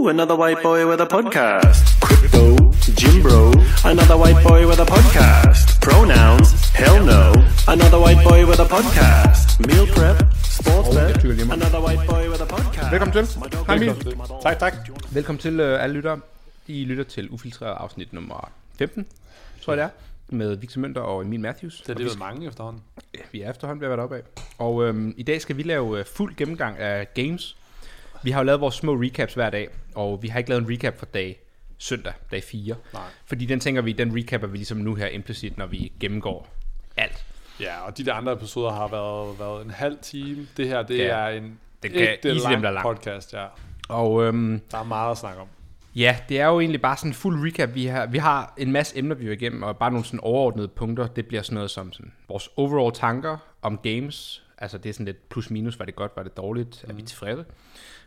Ooh, another white boy with a podcast. Crypto, gym bro, another white boy with a podcast. Pronouns, hell no, another white boy with a podcast. Meal prep, sports prep, another white boy with a podcast. Velkommen til. Hej Emil. Tak. Velkommen til alle lyttere. I lytter til Ufiltreret afsnit nummer 15, tror jeg det er, med Victor Mønter og Emil Matthews. Det er det, vi mange efterhånden. Ja, vi er efterhånden ved at være deroppe af. Og i dag skal vi lave fuld gennemgang af games. Vi har jo lavet vores små recaps hver dag, og vi har ikke lavet en recap for dag 4. Nej. Fordi den tænker vi, den recapper vi ligesom nu her implicit, når vi gennemgår alt. Ja, og de der andre episoder har været en halv time. Det her, det er en ægte lang podcast, ja. Og, der er meget at snakke om. Ja, det er jo egentlig bare sådan en fuld recap. Vi har en masse emner, vi er igennem, og bare nogle sådan overordnede punkter. Det bliver sådan noget som sådan, vores overall tanker om games. Altså det er sådan lidt plus minus, var det godt, var det dårligt, er vi tilfredse?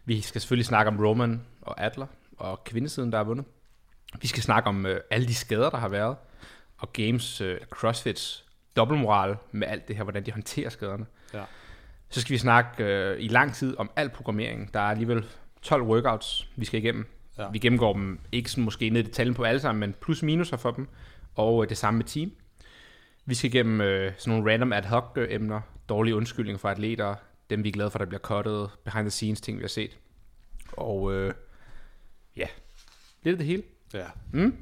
Vi skal selvfølgelig snakke om Roman og Adler og kvindesiden, der har vundet. Vi skal snakke om alle de skader, der har været, og games, CrossFits dobbeltmoral med alt det her, hvordan de håndterer skaderne. Ja. Så skal vi snakke i lang tid om al programmering. Der er alligevel 12 workouts, vi skal igennem. Ja. Vi gennemgår dem ikke sådan måske ned i detaljen på alle sammen, men plus minuser for dem, og det samme med team. Vi skal igennem sådan nogle random ad hoc emner, dårlige undskyldninger fra atleter, dem vi er glade for, der bliver cuttet, behind the scenes ting, vi har set. Og ja, lidt af det hele. Ja. Mm?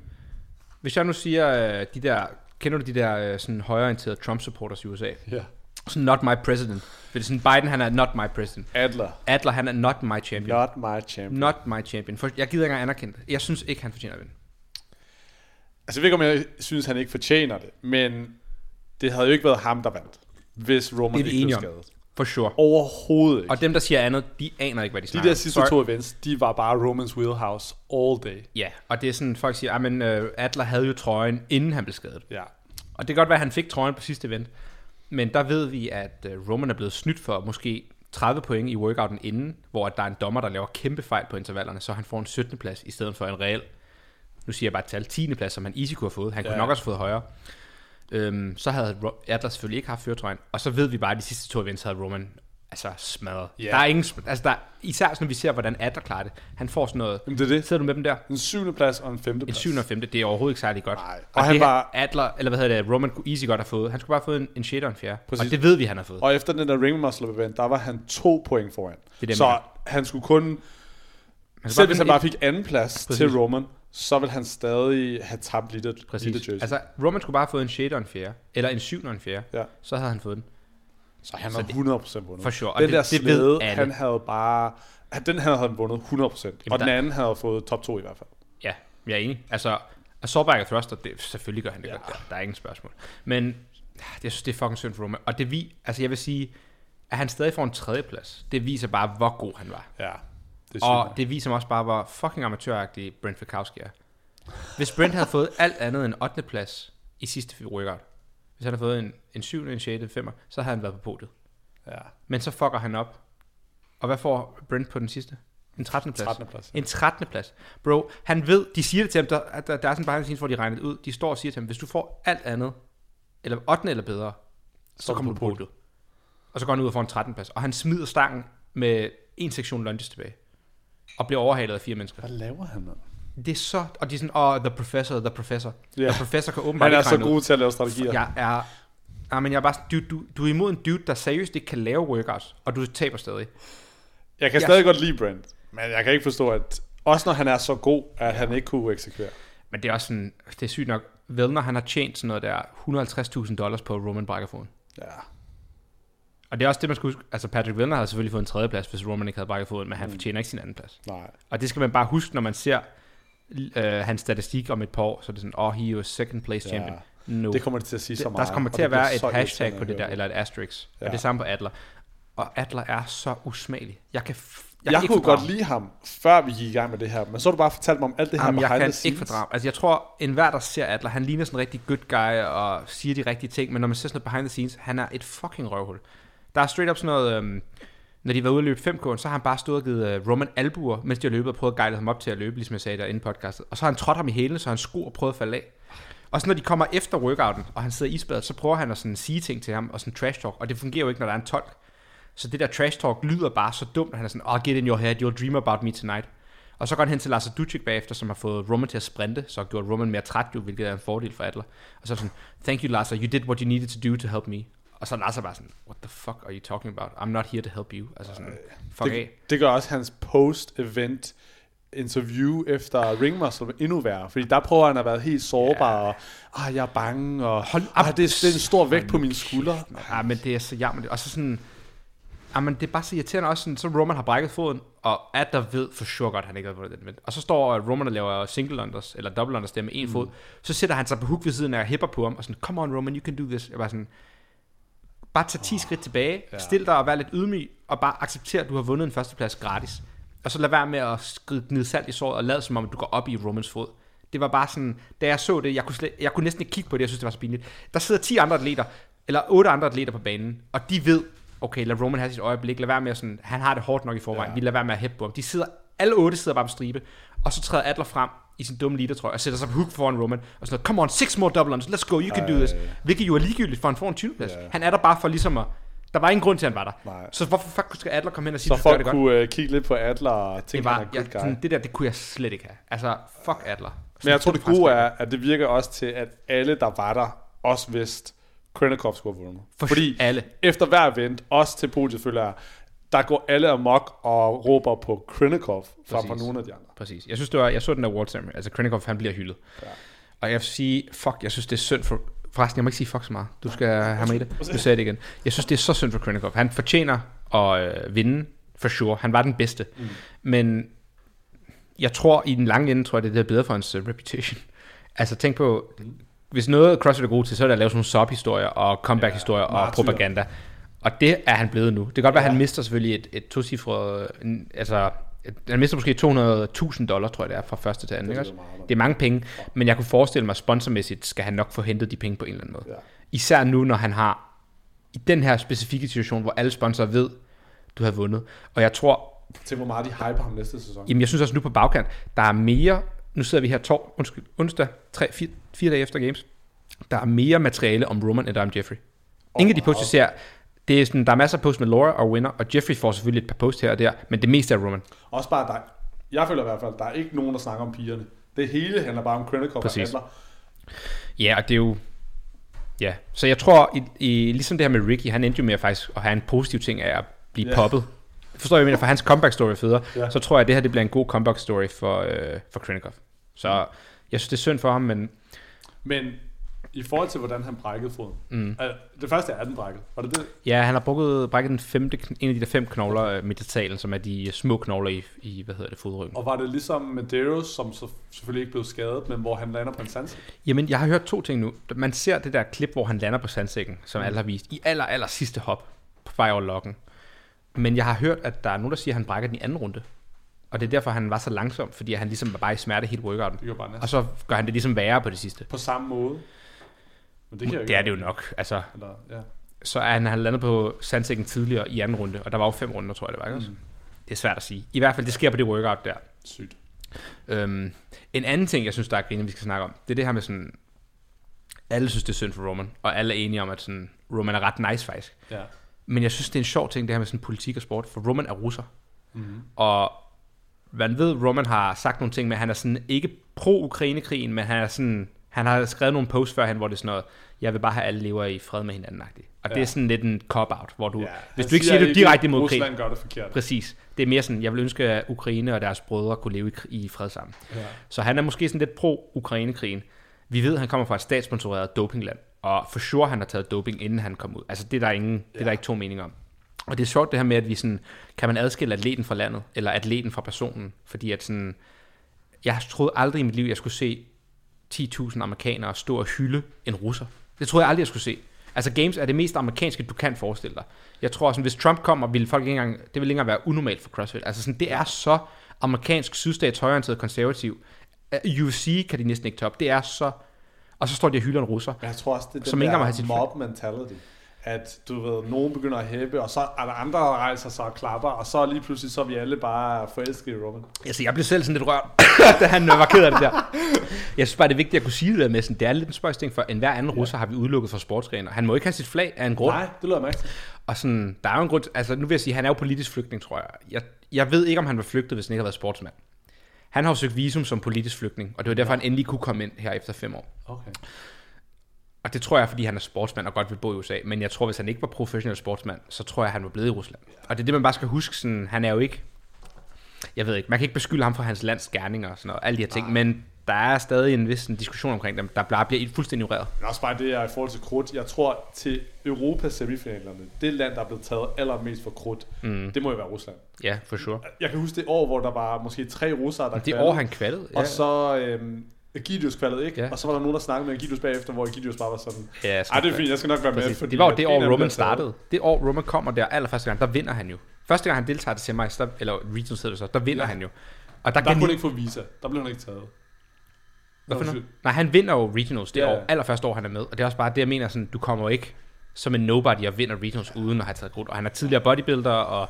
Hvis jeg nu siger, de der, kender du de der sådan højreorienterede Trump-supporters i USA? Ja. Sådan not my president. Fordi sådan Biden, han er not my president. Adler, han er not my champion. Not my champion. For jeg gider ikke engang anerkende det. Jeg synes ikke, han fortjener at vinde. Altså jeg ved ikke, om jeg synes, han ikke fortjener det, men det havde jo ikke været ham, der vandt, hvis Roman ikke blev skadet. For sure. Overhovedet ikke. Og dem, der siger andet, de aner ikke, hvad de snakker. De der sidste to events, de var bare Romans wheelhouse all day. Ja, og det er sådan, folk siger, men Adler havde jo trøjen, inden han blev skadet. Ja. Og det kan godt være, at han fik trøjen på sidste event. Men der ved vi, at Roman er blevet snydt for måske 30 point i workouten inden, hvor der er en dommer, der laver kæmpe fejl på intervallerne, så han får en 17. plads i stedet for en reel, nu siger jeg bare et tal, 10. plads, som han easy kunne have fået. Han kunne nok også have fået højere. Så havde Adler selvfølgelig ikke haft førtrøjen, og så ved vi bare, at de sidste to events havde Roman altså smadret. Yeah. Der er ingen, altså der, især når vi ser, hvordan Adler klarer det. Han får sådan noget. Jamen det er det. Sidder du med dem der? En 7. plads og en 5. plads. En 7. og 5. Det er overhovedet ikke særlig godt. Nej. Og han var Adler, eller hvad hedder det, Roman kunne easy godt have fået. Han skulle bare have fået en 6. og en 4. Præcis. Og det ved vi, han har fået. Og efter den der ring muscle event, der var han 2 point foran. Så han skulle kun, selv hvis han bare fik anden plads til Roman, så vil han stadig have tabt lidt jersey. Altså, Roman skulle bare have fået en 6. og en 4. Eller en 7. og en 4. Ja. Så havde han fået den. Så han har 100% vundet. For sure. Og den der slæde, han havde bare... Den her havde han vundet 100%. Jamen, og den anden havde fået top 2 i hvert fald. Ja, jeg er enig. Altså, Assaultback og Thruster, det, selvfølgelig gør han det godt. Der er ingen spørgsmål. Men jeg synes, det er fucking synd for Roman. Og det vi... Altså, jeg vil sige, at han stadig får en 3. plads. Det viser bare, hvor god han var. Ja. Det og det viser mig også bare, hvor fucking amatøragtig Brent Fikowski er. Hvis Brent havde fået alt andet end 8. plads i sidste workout, hvis han havde fået en 7. en 6. en 5'er, så havde han været på podiet. Ja. Men så fucker han op. Og hvad får Brent på den sidste? En 13. plads. En 13. plads. Bro, han ved, de siger det til ham, der er sådan bare en scene, hvor de regner det ud. De står og siger til ham, hvis du får alt andet, eller 8. eller bedre, så kommer du på podiet. Og så går han ud og får en 13. plads. Og han smider stangen med en sektion lunges tilbage. Og bliver overhalet af 4 mennesker. Hvad laver han med? Det er så... Og de er sådan, the professor. Yeah. The professor kan åbenbart ikke regne ud. Han er så god til at lave strategier. Men jeg er bare sådan, du er imod en dude, der seriøst ikke kan lave workouts, og du taber stadig. Jeg kan stadig godt lide Brent, men jeg kan ikke forstå, at også når han er så god, at han ikke kunne eksekvere. Men det er også sådan, det er sygt nok. Vellner, han har tjent sådan noget der, $150,000 på Roman brækkerfoden. Ja. Og det er også det, man skulle huske. Altså Patrick Vellner havde selvfølgelig fået en 3. plads, hvis Roman ikke havde brækket foden, men han fortjener ikke sin 2. plads. Nej. Og det skal man bare huske, når man ser hans statistik om et par år, så er det sådan, he was 2nd place champion. No. Det kommer det til at sige så meget. Der kommer til at være et hashtag på det der, eller et asterisk. Ja. Og det samme på Adler. Og Adler er så usmagelig. Jeg kunne godt lide ham, før vi gik i gang med det her, men så har du bare fortalt mig om alt det her behind the scenes. Jeg kan ikke fordrage. Altså jeg tror, enhver der ser Adler, han ligner sådan en rigtig good guy, og siger de rigtige ting, men når man ser sådan noget behind the scenes, han er et fucking røvhul. Der er straight up sådan noget, når de var ude at løbe 5K'en, så har han bare stået og givet Roman albuer, mens de har løbet og prøvet at guide ham op til at løbe, ligesom jeg sagde der inde i podcastet. Og så har han trådt ham i hælene, så han sko og prøvet at falde af. Og så når de kommer efter workouten, og han sidder i isbadet, så prøver han at sådan sige ting til ham, og sådan trash talk, og det fungerer jo ikke, når der er en tolk. Så det der trash talk lyder bare så dumt, at han er sådan, get in your head, you'll dream about me tonight. Og så går han hen til Lasse Dujic bagefter, som har fået Roman til at sprinte, så har gjort Roman mere træt, hvilket er en fordel for Adler. Og så sådan, thank you Lasse, you did what you needed to do to help me. Og så Lasse bare sådan, what the fuck are you talking about? I'm not here to help you. Altså sådan, fuck det, af. Det gør også hans post-event interview efter ring muscle endnu værre, fordi der prøver han at være helt sårbar, yeah. Og jeg er bange, og hold op, det er en stor vægt på mine skuldre. Ja, men det er så jammer. Og så sådan, men det er bare så irriterende også, sådan, så Roman har brækket foden, og Adler ved for sure godt, han ikke har vundet den event. Og så står Roman og laver single unders, eller double unders der med en fod, så sætter han sig på hook ved siden og hipper på ham, og sådan, come on Roman, you can do this. Jeg var sådan, bare tag 10 skridt tilbage, stil dig og vær lidt ydmyg, og bare accepter, at du har vundet en førsteplads gratis. Og så lad være med at gnide salt i såret og lad som om, at du går op i Romans fod. Det var bare sådan, da jeg så det, jeg kunne næsten ikke kigge på det, jeg synes, det var så pinligt. Der sidder 10 andre atleter, eller 8 andre atleter på banen, og de ved, okay, lad Roman have sit øjeblik, lad være med at sådan, han har det hårdt nok i forvejen, vi lader være med at hæppe på ham. De sidder, alle 8 sidder bare på stribe, og så træder Adler frem i sin dumme leadertrøje, og sætter sig på hook foran Roman, og sådan noget, come on, 6 more double unders, let's go, you can do this. Hvilket jo er ligegyldigt, for han får en 20-plads. Han er der bare for ligesom at, der var ingen grund til, at han var der. Nej. Så hvorfor fuck skulle Adler komme hen og sige, så folk det kunne godt? Kigge lidt på Adler og tænke, at han er good guy. Det der, det kunne jeg slet ikke have. Altså, fuck Adler. Så men jeg tror, det gode er, at det virker også til, at alle, der var der, også vidste, Khrennikov skulle have vundet. Fordi alle. Efter hver event, også til podiet følger jeg, der går alle amok og råber på Khrennikov fra nogle af de andre. Præcis. Jeg synes, det var, jeg så den der award ceremony. Altså, Khrennikov, han bliver hyldet. Ja. Og jeg vil sige, fuck, jeg synes, det er synd for... Forresten, jeg må ikke sige fuck så meget. Du skal have mig i det. Du sagde det igen. Jeg synes, det er så synd for Khrennikov. Han fortjener at vinde, for sure. Han var den bedste. Men jeg tror, i den lange ende, tror jeg, det er bedre for hans reputation. Altså, tænk på, hvis noget CrossFit er god til, så er det at lave sådan nogle sub-historier og comeback-historier og propaganda. Og det er han blevet nu. Det kan godt være, at han mister selvfølgelig et tocifret... Altså, han mister måske $200,000, tror jeg det er, fra første til anden. Det er mange penge, men jeg kunne forestille mig, sponsormæssigt skal han nok få hentet de penge på en eller anden måde. Ja. Især nu, når han har i den her specifikke situation, hvor alle sponsorer ved, du har vundet. Og jeg tror... Til hvor meget de hyper ham næste sæson. Jamen, jeg synes også nu på bagkant, der er mere... Nu sidder vi her onsdag, 3-4 dage efter Games. Der er mere materiale om Roman, end der er om Jeffrey. Ingen af de poster ser... Det er sådan, der er masser af post med Laura og Winner, og Jeffrey får selvfølgelig et par post her og der, men det meste er Roman. Også bare dig. Jeg føler i hvert fald, at der er ikke nogen, der snakker om pigerne. Det hele handler bare om Khrennikov og Adler. Ja, og det er jo... Ja, så jeg tror, ligesom det her med Ricky, han endte jo med at faktisk at have en positiv ting af at blive poppet. Forstår jeg mener, for hans comeback story er federe. Så tror jeg, at det her det bliver en god comeback story for Khrennikov. Så jeg synes, det er synd for ham, men i forhold til, hvordan han brækkede foden. Altså, det første er den brækket. Var det det? Ja, han har brækket en af de der 5 knogler metataler, som er de små knogler i fodryggen. Og var det ligesom Medeiros, som så selvfølgelig ikke blev skadet, men hvor han lander på en sandsæk? Jamen, jeg har hørt 2 ting nu. Man ser det der klip, hvor han lander på sandsækken, som alle har vist, i aller sidste hop på vej over lokken. Men jeg har hørt, at der er nogen, der siger, at han brækker den i anden runde. Og det er derfor, han var så langsom, fordi han ligesom bare i smerte hele workouten. Og så gør han det ligesom værre på det sidste. På samme måde. Men det er det jo nok. Altså, så er han landet på sandsækken tidligere i anden runde, og der var jo 5 runder, tror jeg det var, ikke? Det er svært at sige. I hvert fald, det sker på det workout der. Sygt. En anden ting, jeg synes, der er griner, vi skal snakke om, det er det her med sådan, alle synes, det er synd for Roman, og alle er enige om, at sådan, Roman er ret nice faktisk. Ja. Men jeg synes, det er en sjov ting, det her med sådan politik og sport, for Roman er russer. Og man ved, Roman har sagt nogle ting med, han er sådan ikke pro-Ukraine-krigen, men han er sådan... Han har skrevet nogle posts førhen, hvor det er sådan noget, jeg vil bare have alle lever i fred med hinanden-agtigt. Og det er sådan lidt en cop-out, hvor du, hvis du ikke siger det direkte imod krig. Rusland gør det forkert. Præcis. Det er mere sådan, jeg vil ønske, at Ukraine og deres brødre kunne leve i fred sammen. Ja. Så han er måske sådan lidt pro-Ukraine-krigen. Vi ved, at han kommer fra et statssponsoreret dopingland, og for sure, han har taget doping, inden han kom ud. Altså, det er der, ingen, det er der ikke 2 meninger om. Og det er sjovt det her med, at vi sådan, kan man adskille atleten fra landet, eller atleten fra personen, fordi at sådan, jeg troede aldrig i mit liv, jeg skulle se 10.000 amerikanere stå og hylde en russer. Det troede jeg aldrig, jeg skulle se. Altså, Games er det mest amerikanske, du kan forestille dig. Jeg tror også, hvis Trump kommer, ville folk ikke engang, det ville ikke engang være unormalt for CrossFit. Altså, sådan, det er så amerikansk, sydstats, højreorienteret, konservativ. UFC kan de næsten ikke toppe. Det er så... Og så står de og hylder en russer. Jeg tror også, det er den der mob mentality. At, du ved, nogen begynder at hæppe, og så er der andre, der rejser sig og klapper, og så lige pludselig, så er vi alle bare forelskede i Roman. Altså, jeg blev selv sådan lidt rørt, da han var ked af det der. Jeg synes bare, det er vigtigt at kunne sige det der med, sådan, det er lidt en spøjs ting, for enhver anden russer har vi udelukket fra sportsgrener. Han må ikke have sit flag af en grund. Nej, det lyder mærkeligt. Og sådan, der er jo en grund, altså nu vil jeg sige, han er jo politisk flygtning, tror jeg. Jeg ved ikke, om han var flygtet, hvis han ikke havde været sportsmand. Han har jo søgt visum som politisk flygtning, og det var derfor, han endelig kunne komme ind her efter 5 år. Okay. Og det tror jeg, fordi han er sportsmand og godt vil bo i USA. Men jeg tror, hvis han ikke var professionel sportsmand, så tror jeg, han var blevet i Rusland. Og det er det, man bare skal huske. Sådan, han er jo ikke... Jeg ved ikke, man kan ikke beskylde ham for hans lands gerninger og sådan noget, alle de her ting. Nej. Men der er stadig en vis diskussion omkring dem, der bare bliver fuldstændig ignoreret. Men også bare det, jeg i forhold til krudt. Jeg tror, til Europas semifinalerne, det land, der er blevet taget allermest for krudt, det må jo være Rusland. Ja, for sure. Jeg kan huske det år, hvor der var måske 3 russere, der kvalede. Det år, han kvalede, ja. Og så... Egidius kaldede ikke, og så var der nogen, der snakkede med Egidius bagefter, hvor Egidius bare var sådan, det er fint, jeg skal nok være med. Det var jo det år, Roman startede. Det år, Roman kommer der allerførste gang, der vinder han jo. Første gang, han deltager til semis, eller regions hedder det så, der vinder han jo. Og der kunne han ikke få visa, der blev han ikke taget. Nej, han vinder jo regionals det år, allerførste år, han er med. Og det er også bare det, jeg mener, sådan, du kommer ikke som en nobody og vinder regionals uden at have taget grund. Og han er tidligere bodybuilder og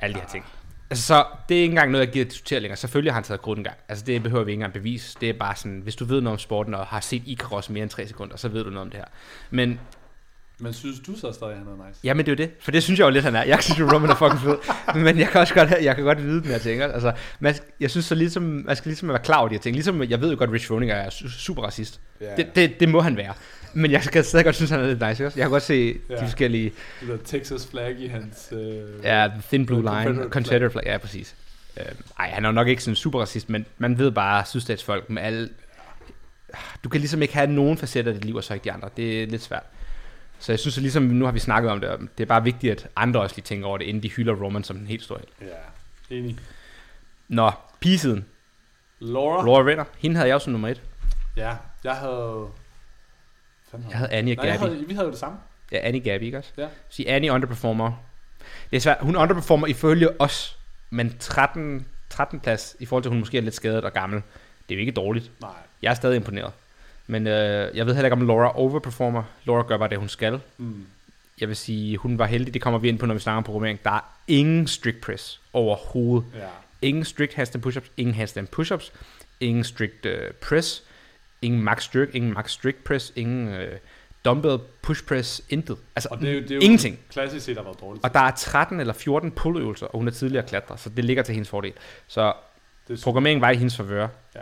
alle de her ting. Altså, så det er ikke engang noget, jeg gider at diskutere længere. Selvfølgelig har han taget grund en gang. Altså, det behøver vi ikke engang bevise. Det er bare sådan, hvis du ved noget om sporten og har set Icarus mere end 3 sekunder, så ved du noget om det her. Men synes du så stadig, han er nice? Ja, men det er jo det. For det synes jeg jo lidt, han er. Jeg synes jo, Roman er fucking fed. Men jeg kan også godt, jeg kan godt vide den her ting. Altså, jeg synes så ligesom, man skal ligesom være klar over de her ting. Ligesom, jeg ved jo godt, Rich Froninger er super racist. Yeah. Det må han være. Men jeg kan stadig godt synes, han er lidt nice. Jeg kan godt se de forskellige... The Texas flag i hans... Thin Blue Line, Confederate flag. Ja, præcis. Ej, han er jo nok ikke sådan super racist, men man ved bare, sydstatsfolk med alle... Du kan ligesom ikke have nogen facetter af dit liv, og så ikke de andre. Det er lidt svært. Så jeg synes, at ligesom nu har vi snakket om det, det er bare vigtigt, at andre også lige tænker over det, inden de hylder Roman som den helt store held. Ja, enig. Nå, pigesiden. Laura Winner. Hende havde jeg også som nummer 1. Ja, jeg havde Annie og Gabby. Vi havde jo det samme. Ja, Annie og Gabby, ikke også? Ja. Så Annie underperformer. Det er svært. Hun underperformer ifølge os, men 13. plads i forhold til, hun måske er lidt skadet og gammel. Det er jo ikke dårligt. Nej. Jeg er stadig imponeret. Men jeg ved heller ikke, om Laura overperformer. Laura gør bare det, hun skal. Jeg vil sige, hun var heldig. Det kommer vi ind på, når vi snakker om programmering. Der er ingen strict press overhovedet. Ja. Ingen strict handstand push-ups. Ingen handstand push-ups. Ingen strict press. Ingen max jerk. Ingen max strict press. Ingen dumbbell push press. Intet. Altså, og det er jo ingenting. Klassisk set har været dårligt. Og der er 13 eller 14 pull-øvelser, og hun er tidligere klatrer, så det ligger til hendes fordel. Så programmeringen var i hendes favør. Ja.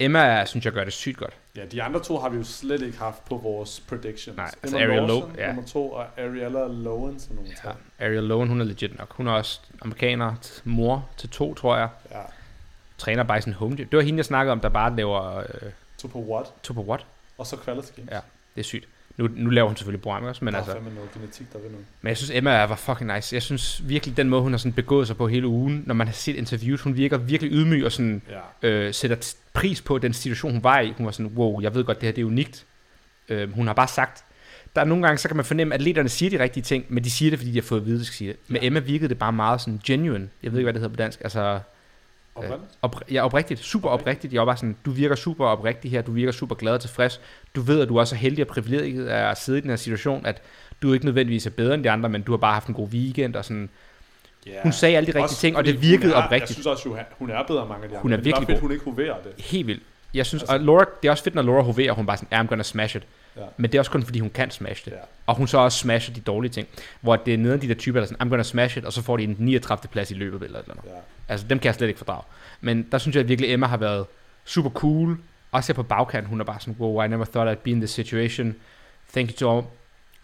Emma, synes jeg, gør det sygt godt. Ja, de andre 2 har vi jo slet ikke haft på vores predictions. Nej, altså Emma Lawson, nummer 2, og Ariella Lowen, som nummer 3. Ariella Lowen, hun er legit nok. Hun er også amerikaner, mor til 2, tror jeg. Ja. Træner bare i sin home gym. Det var hende, jeg snakkede om, der bare laver... 2 på what? Og så quality games. Ja, det er sygt. Nu laver hun selvfølgelig program også, men der er altså... noget genetik, der ved noget. Men jeg synes, Emma var fucking nice. Jeg synes virkelig, den måde, hun har sådan begået sig på hele ugen, når man har set interviews, hun virker virkelig ydmyg og sådan, sætter pris på den situation, hun var i. Hun var sådan, wow, jeg ved godt, det her det er unikt. Hun har bare sagt, der er nogle gange, så kan man fornemme, at atleterne siger de rigtige ting, men de siger det, fordi de har fået at vide, de skal sige det. Men Emma virkede det bare meget sådan genuine. Jeg ved ikke, hvad det hedder på dansk. Altså... oprigtigt, super oprigtigt. Jeg var bare sådan, du virker super oprigtig her, du virker super glad og tilfreds. Du ved, at du også er heldig og privilegeret af at sidde i den her situation, at du ikke nødvendigvis er bedre end de andre, men du har bare haft en god weekend og sådan. Hun sagde alle de rigtige ting, og det virkede oprigtigt. Jeg synes også, hun er bedre end mange af de andre. Hun er virkelig god. Hun ikke hoverer det. Helt vildt. Jeg synes, og Laura, det er også fedt, når Laura hoverer, hun bare sådan, I'm gonna smash it. Ja. Men det er også kun fordi hun kan smash det. Ja. Og hun så også smasher de dårlige ting, hvor det er nede af de der typer, der er sådan, I'm gonna smash it, og så får de en 39. plads i løbet eller et eller andet. Ja. Altså dem kan jeg slet ikke fordrage. Men der synes jeg at virkelig Emma har været super cool. Også her på bagkanten, hun er bare sådan, wow, I never thought I'd be in this situation. Thank you to all.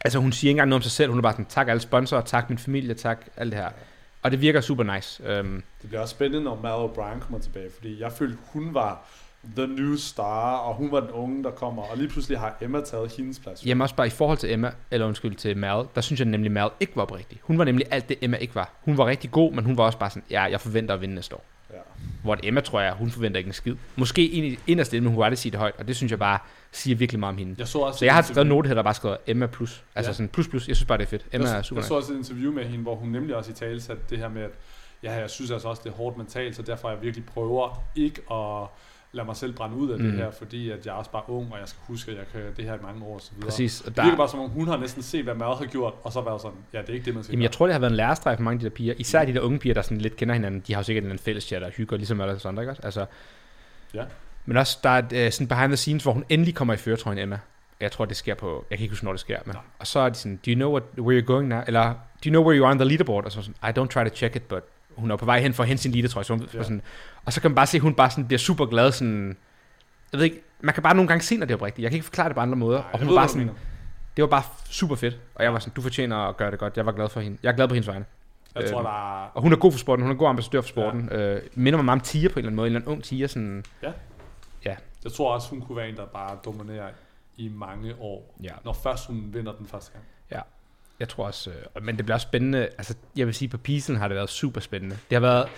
Altså hun siger ikke engang noget om sig selv, hun er bare sådan, tak alle sponsorer, tak min familie, tak alt det her. Ja. Og det virker super nice. Det bliver også spændende, når Mal O'Brien kommer tilbage, fordi jeg følte hun var the new star, og hun var den unge, der kommer, og lige pludselig har Emma taget hendes plads. Jamen også bare i forhold til Emma, eller undskyld til Mal, der synes jeg nemlig, Mal ikke var oprigtig. Hun var nemlig alt det, Emma ikke var. Hun var rigtig god, men hun var også bare sådan, ja, jeg forventer at vinde næste år. Ja. Hvor Emma, tror jeg, hun forventer ikke en skid. Måske inderst inde, men hun kunne aldrig sige det højt, og det synes jeg bare siger virkelig meget om hende. Jeg så, også så jeg har skrevet note her, der bare skrevet Emma plus. Altså sådan plus, jeg synes bare, det er fedt. Emma er super. Jeg så også et interview med hende, hvor hun nemlig også i tale satte det her med, at jeg synes altså også, det er hårdt mentalt, så derfor jeg virkelig prøver ikke at lad mig selv brænde ud af det her, fordi at jeg er også bare ung, og jeg skal huske, at jeg kan det her i mange år og så videre. Præcis. Og der... Det virker bare som om, hun har næsten set, hvad Mal har gjort, og så været sådan, ja, det er ikke det, man skal. Jamen, jeg tror, det har været en lærestreg for mange af de der piger. Især de der unge piger, der sådan lidt kender hinanden, de har jo sikkert en fælles chat og hygger, ligesom alle sådan, ikke også? Altså... Ja. Men også, der er et, sådan behind the scenes, hvor hun endelig kommer i førertrøjen, Emma. Jeg tror, det sker på... Jeg kan ikke huske, når det sker, men... Og så er det sådan, do you know where you're going now? Eller, do you know where you are on the leaderboard? Og så sådan, I don't try to check it, but hun er på vej hen for at hente sin elitetrøje, så hun, ja. Sådan, og så kan man bare se, at hun bare sådan bliver super glad, sådan, jeg ved ikke, man kan bare nogle gange se, når det er oprigtigt, jeg kan ikke forklare det på andre måder. Nej, og hun var bare sådan, det var bare super fedt, og jeg var sådan, du fortjener at gøre det godt, jeg var glad for hende, jeg er glad på hendes vegne. Jeg tror, der... Og hun er god for sporten, hun er god ambassadør for sporten, ja. Minder mig meget om Tia på en eller anden måde, en eller anden ung Tia, sådan, ja. Ja. Jeg tror også, hun kunne være en, der bare dominerer i mange år, ja. Når først hun vinder den første gang. Ja. Jeg tror også, men det bliver også spændende, altså jeg vil sige, på Pisen har det været super spændende. Det har været,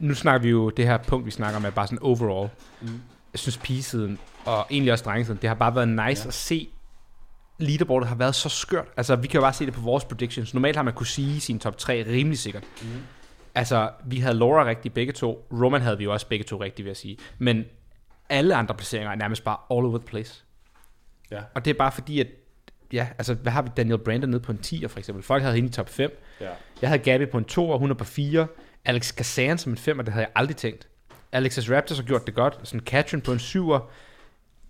nu snakker vi jo, det her punkt vi snakker om er bare sådan overall. Mm. Jeg synes Pisen og egentlig også drengesiden, det har bare været nice, ja. At se leaderboardet har været så skørt. Altså vi kan jo bare se det på vores predictions. Normalt har man kunne sige sin top 3 rimelig sikkert. Mm. Altså vi havde Laura rigtig begge to, Roman havde vi jo også begge to rigtig, vil jeg sige. Men alle andre placeringer er nærmest bare all over the place. Ja. Og det er bare fordi, at ja, altså hvad har vi Daniel Brandon nede på en 10'er for eksempel? Folk havde hende i top 5. Ja. Jeg havde Gabby på en 2'er, hun er på 4. Alex Gazan som en 5'er, det havde jeg aldrig tænkt. Alexis Raptors har gjort det godt. Sådan Katrin på en 7'er.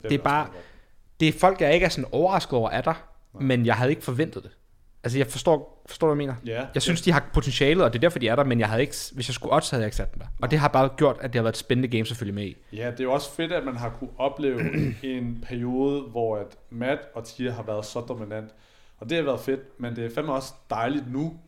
Det er bare, det er folk, jeg ikke er sådan overrasket over af dig, men jeg havde ikke forventet det. Altså jeg forstår hvad jeg mener? Yeah. Jeg synes, de har potentialet, og det er derfor, de er der, men jeg havde ikke, hvis jeg skulle odds, havde jeg ikke sat den der. Og det har bare gjort, at det har været et spændende game selvfølgelig med i. Ja, det er jo også fedt, at man har kunne opleve en periode, hvor at Matt og Tia har været så dominant. Og det har været fedt, men det er fandme også dejligt nu,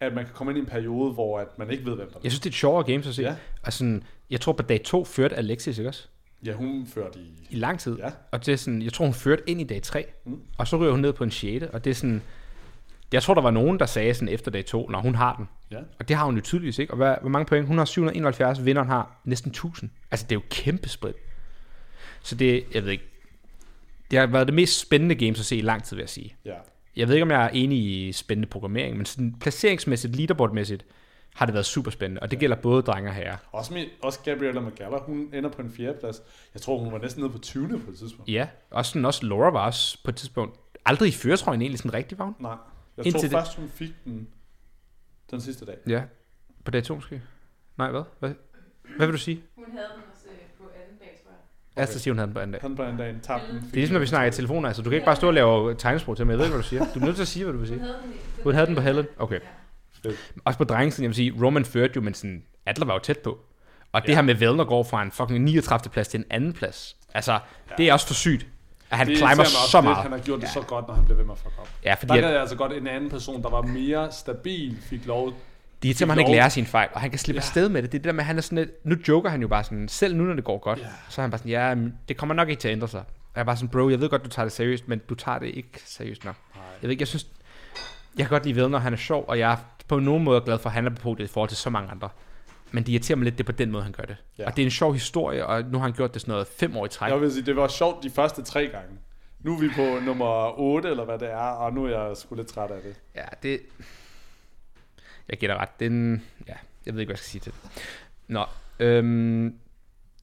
at man kan komme ind i en periode, hvor at man ikke ved, hvem der er. Jeg synes, det er et sjovere game, så se. Ja. Altså, jeg tror på dag 2 førte Alexis, ikke også? Ja, hun førte i lang tid. Ja. Og det er sådan, jeg tror, hun førte ind i dag 3, og så ryger hun ned på en 6. Og det er sådan... Jeg tror, der var nogen, der sagde sådan efter dag 2, når hun har den. Ja. Og det har hun jo tydeligvis ikke. Og hvor mange point? Hun har 771, vinderen har næsten 1000. Altså, det er jo kæmpe sprit. Så det, jeg ved ikke, det har været det mest spændende game at se i lang tid, vil jeg sige. Ja. Jeg ved ikke, om jeg er enig i spændende programmering, men sådan placeringsmæssigt, leaderboardmæssigt, har det været super spændende. Og det gælder både drenge og herrer. Også Gabriella Magalhães, hun ender på en 4. plads. Jeg tror, hun var næsten nede på 20. på et tidspunkt. Ja, også Laura var også på et tidspunkt aldrig i førertrøjen egentlig sådan rigtig, var hun? Nej. Jeg tror først, hun fik den sidste dag. Ja, på dag 2 måske. Nej, hvad vil du sige? Hun havde den også på anden dag, tror jeg. Okay. Altså, siger hun havde den på anden dag. Han på anden dagen tabte den. Det er ligesom, når vi snakker i telefoner, altså. Du kan ikke bare stå og lave tegnsprog til mig. Jeg ved ikke, hvad du siger. Du er nødt til at sige, hvad du vil sige. Hun havde den på Helen. Okay. Ja. Også på drengesiden, jeg vil sige, Roman førte jo, men sådan, Adler var jo tæt på. Og det her med Vellner går fra en fucking 39. plads til en anden plads. Altså, det er også for sygt. At han climber så meget. Han har gjort det så godt, når han blev ved med at fuck op. Ja, fordi der kan jeg altså godt, en anden person, der var mere stabil, fik lov. Det er til, at han ikke lærer sine fejl, og han kan slippe afsted med det. Det er det der med, at han er sådan lidt, nu joker han jo bare sådan, selv nu, når det går godt, så er han bare sådan, ja, det kommer nok ikke til at ændre sig. Og jeg er bare sådan, bro, jeg ved godt, du tager det seriøst, men du tager det ikke seriøst nok. Nej. Jeg ved ikke, jeg synes, jeg kan godt lide ved, når han er sjov, og jeg er på nogen måde glad for, at han er på det i forhold til så mange andre. Men det irriterer mig lidt, det på den måde, han gør det. Ja. Og det er en sjov historie, og nu har han gjort det sådan noget 5 år i træk. Jeg vil sige, det var sjovt de første 3 gange. Nu er vi på nummer 8, eller hvad det er, og nu er jeg sgu lidt træt af det. Ja, det... Jeg gætter ret. Den... Ja, jeg ved ikke, hvad jeg skal sige til det. Nå,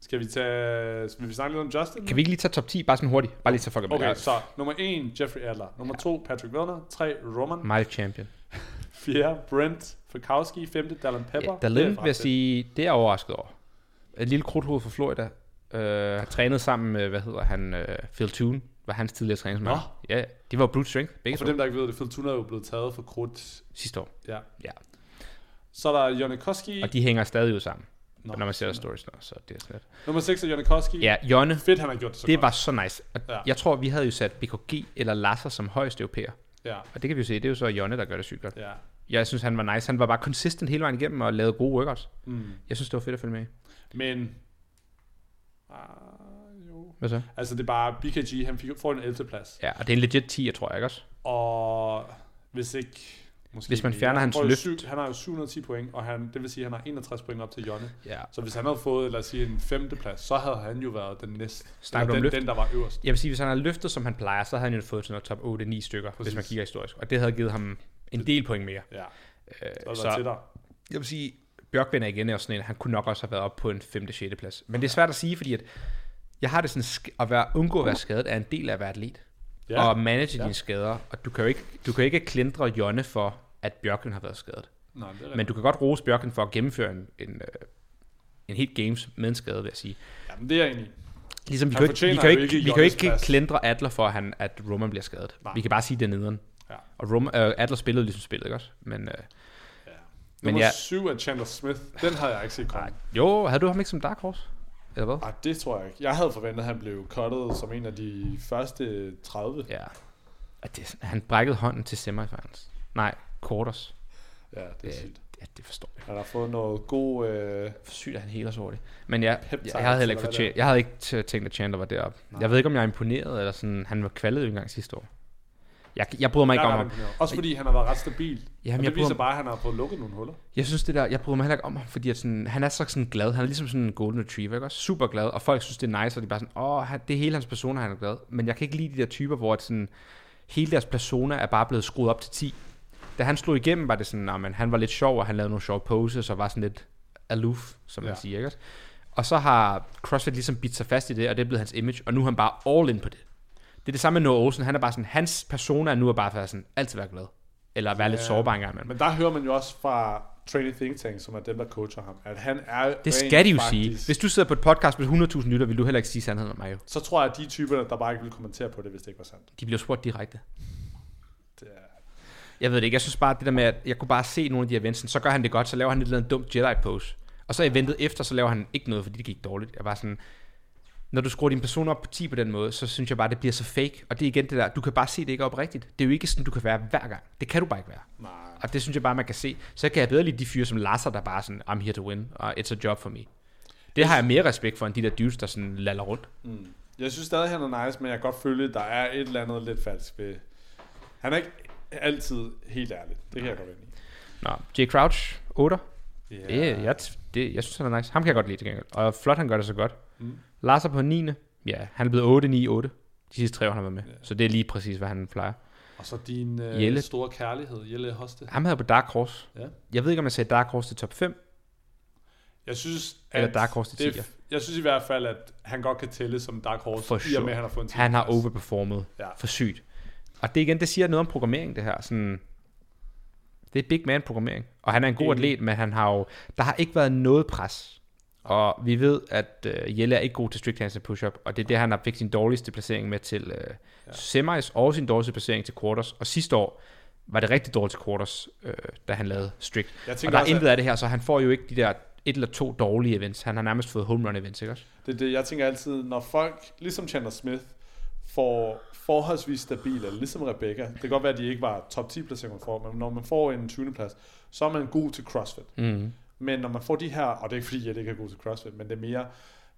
Skal vi snakke lidt om Justin? Kan vi ikke lige tage top 10, bare sådan hurtigt? Bare lige tage fucking med. Okay, så nummer 1, Jeffrey Adler. Nummer 2, Patrick Vellner. 3, Roman. My champion. 4, Brent Fikowski. 5, Dallin Pepper. Ja, Dallin vil jeg sige, det er overrasket over. Et lille krudthoved fra Florida. Har trænet sammen med, hvad hedder han, Phil Toon, var hans tidligere træningsmand. Ja, det var brute strength. Og for dem, der ikke ved det, Phil Toon er jo blevet taget for krudt sidste år. Ja. Så er der Jonne Koski. Og de hænger stadig ud sammen. Når man ser stories, så det er sådan. Nummer 6 er Jonne Koski. Ja, Jonne. Fedt, han har gjort det så godt. Det var så nice. Ja. Jeg tror, vi havde jo sat BKG eller Lasse som højeste europæer. Ja. Og det kan vi jo se, det er jo så Jonne, der gør det sygt godt. Ja. Jeg synes, han var nice. Han var bare consistent hele vejen igennem og lavede gode workouts. Mm. Jeg synes, det var fedt at følge med. Men... jo. Hvad så? Altså, det er bare BKG, han får en 11. plads. Ja, og det er en legit 10, tror jeg, ikke også? Og hvis ikke... Hvis man fjerner hans løft... Han har jo 710 point, og det vil sige, at han har 61 point op til Jonne. Ja. Så hvis han havde fået, lad os sige, en 5. plads, så havde han jo været den næste. Den, der var øverst. Jeg vil sige, hvis han havde løftet, som han plejer, så havde han jo fået til noget top 8-9 stykker, Hvis man kigger historisk. Og det havde givet ham en del point mere. Ja. Så jeg vil sige, Bjørkvind igen er sådan en, han kunne nok også have været op på en 5.-6. plads. Men det er svært at sige, fordi at jeg har det sådan, at undgå at være skadet er en del af at være atlet. Ja. Og manage dine skader. Og du kan ikke klandre Jonne for, at Bjørken har været skadet. Nej, det er men du kan godt rose Bjørken for at gennemføre en helt games med en skade, vil jeg sige. Jamen, det er egentlig. Ligesom, vi kan ikke klandre Adler for, at Roman bliver skadet. Nej. Vi kan bare sige, det er nederen. Ja. Og Adler spillede ligesom spillet, ikke også? Men Nummer 7 er Chandler Smith. Den havde jeg ikke set komme. Jo, havde du ham ikke som Dark Horse? Eller hvad? Nej, det tror jeg ikke. Jeg havde forventet, at han blev cuttet som en af de første 30. Ja. Det, han brækkede hånden til semifinals. Nej, quarters. Ja, det er sygt. Ja, det forstår jeg. Han har fået noget god... Sygt, at han heler så hurtigt. Men jeg havde heller ikke fortjent. Jeg havde ikke tænkt, at Chandler var deroppe. Jeg ved ikke, om jeg er imponeret, eller sådan... Han var kvaldet jo engang sidste år. Jeg bryder mig ikke om ham. Også fordi han har været ret stabil. Jamen, det viser bare, at han har fået lukket nogle huller. Jeg synes det der, jeg bryder mig heller ikke om ham, fordi at sådan, han er sådan glad. Han er ligesom sådan en golden retriever, ikke? Super glad, og folk synes det er nice, og de er bare sådan, det er hele hans persona, han er glad. Men jeg kan ikke lide de der typer, hvor at sådan, hele deres persona er bare blevet skruet op til 10. Da han slog igennem, var det sådan, at han var lidt sjov, og han lavede nogle sjove poses, og var sådan lidt aloof, som man siger, ikke? Og så har CrossFit ligesom bidt sig fast i det, og det er blevet hans image, og nu er han bare all in på det. Det er det samme med Noah Olsen. Han er bare sådan, hans persona nu er bare sådan, altid være glad. Eller være lidt sårbar engang imellem. Men der hører man jo også fra Training Think Tank, som er dem, der coacher ham, at han er... Det skal de jo sige. Hvis du sidder på et podcast med 100.000 lytter, vil du heller ikke sige sandheden om mig jo. Så tror jeg, at de typer, der bare ikke vil kommentere på det, hvis det ikke var sandt. De bliver spurgt direkte. Det er... Jeg ved det ikke. Jeg synes bare, det der med, at jeg kunne bare se nogle af de events, så gør han det godt, så laver han et eller andet dumt Jedi-pose. Og så eventet efter, så laver han ikke noget, fordi det gik dårligt. Jeg var sådan... Når du skruer din person op på 10 på den måde, så synes jeg bare, det bliver så fake. Og det er igen det der, du kan bare se det ikke op rigtigt. Det er jo ikke sådan, du kan være hver gang. Det kan du bare ikke være. Nej. Og det synes jeg bare, man kan se. Så kan jeg bedre lide de fyre som Lasse, der bare sådan, I'm here to win, og it's a job for me. Det har jeg mere respekt for, end de der dudes, der sådan laller rundt. Mm. Jeg synes stadig, han er nice, men jeg kan godt føle, at der er et eller andet lidt falsk ved. Han er ikke altid helt ærlig. Det kan jeg godt vende i. Nå, Jay Crouch, 8'er. Yeah. Jeg synes, han er nice. Ham kan jeg godt lide til gengæld. Og flot, han gør det så godt. Mm. Lars er på 9. Ja, han er blevet 8-9-8. De sidste 3 år, han var med. Yeah. Så det er lige præcis, hvad han plejer. Og så din store kærlighed, Jelle Hoste. Ham havde på Dark Horse. Ja. Jeg ved ikke, om jeg sagde Dark Horse til top 5. Jeg synes, eller Dark Horse til 10'er. Jeg synes i hvert fald, at han godt kan tælle som Dark Horse, for sure. I og med, han har fået en 10. Han har overperformet for sygt. Og det igen, det siger noget om programmering, det her. Sådan, det er big man programmering. Og han er en god atlet, men han har jo, der har ikke været noget pres. Og vi ved, at Jelle er ikke god til strict handstand push-up, og det er det, han har fik sin dårligste placering med til semis, og sin dårligste placering til quarters. Og sidste år var det rigtig dårligt til quarters, da han lavede strict. Og der er intet af det her, så han får jo ikke de der et eller to dårlige events. Han har nærmest fået home run events, ikke også? Det er det, jeg tænker altid, når folk, ligesom Chandler Smith, får forholdsvis stabile, ligesom Rebecca. Det kan godt være, at de ikke var top 10 placering for, men når man får en 20. plads, så er man god til CrossFit. Mm-hmm. Men når man får de her, og det er ikke fordi, jeg ikke er god til CrossFit, men det er mere,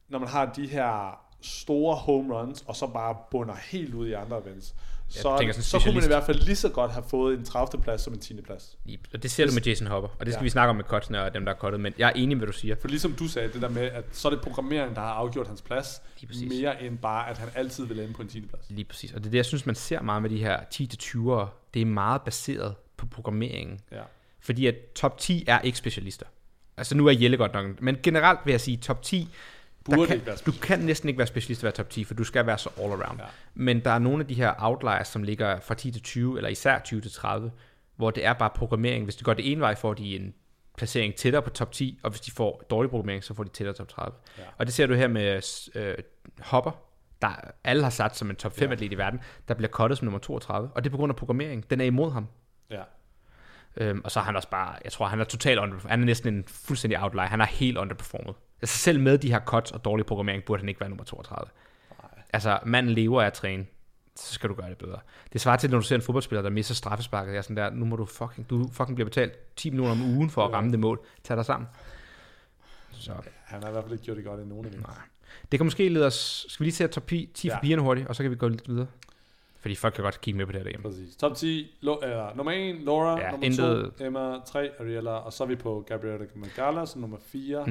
når man har de her store home runs, og så bare bunder helt ud i andre events, så kunne man i hvert fald lige så godt have fået en 30. plads som en 10. plads. Og det ser du med Jason Hopper, og det skal vi snakke om med Kotsner og dem, der er kottet, men jeg er enig med, hvad du siger. For ligesom du sagde, det der med, at så er det programmeringen, der har afgjort hans plads, mere end bare, at han altid vil ende på en 10. plads. Lige præcis, og det er det, jeg synes, man ser meget med de her 10-20'ere, det er meget baseret på programmeringen, fordi at top 10 er ikke specialister. Altså nu er Jelle godt nok, men generelt vil jeg sige, top 10, du kan næsten ikke være specialist at være top 10, for du skal være så all around. Ja. Men der er nogle af de her outliers, som ligger fra 10 til 20, eller især 20 til 30, hvor det er bare programmering. Hvis de går det ene vej, får de en placering tættere på top 10, og hvis de får dårlig programmering, så får de tættere top 30. Ja. Og det ser du her med Hopper, der alle har sat som en top 5 atlet i verden, der bliver cuttet som nummer 32, og det er på grund af programmering. Den er imod ham. Ja. Og så er han også bare, jeg tror, han er totalt underperformet. Han er næsten en fuldstændig outlier. Han er helt underperformet. Altså selv med de her cuts og dårlig programmering, burde han ikke være nummer 32. Nej. Altså, manden lever af at træne. Så skal du gøre det bedre. Det svarer til, når du ser en fodboldspiller, der misser straffesparket. Jeg er sådan der, nu må du fucking bliver betalt 10 millioner om ugen for at ramme det mål. Tag dig sammen. Så. Han har i hvert fald ikke gjort det godt i nogen af dem. Det kan måske lede os, skal vi lige se top 10 for pigerne hurtigt, og så kan vi gå lidt videre. Fordi folk kan godt kigge med på det her derhjemme. Præcis. Top 10, nummer 1, Laura, nummer 2, Emma, 3, Ariella, og så er vi på Gabriella Magalhães, som nummer 4,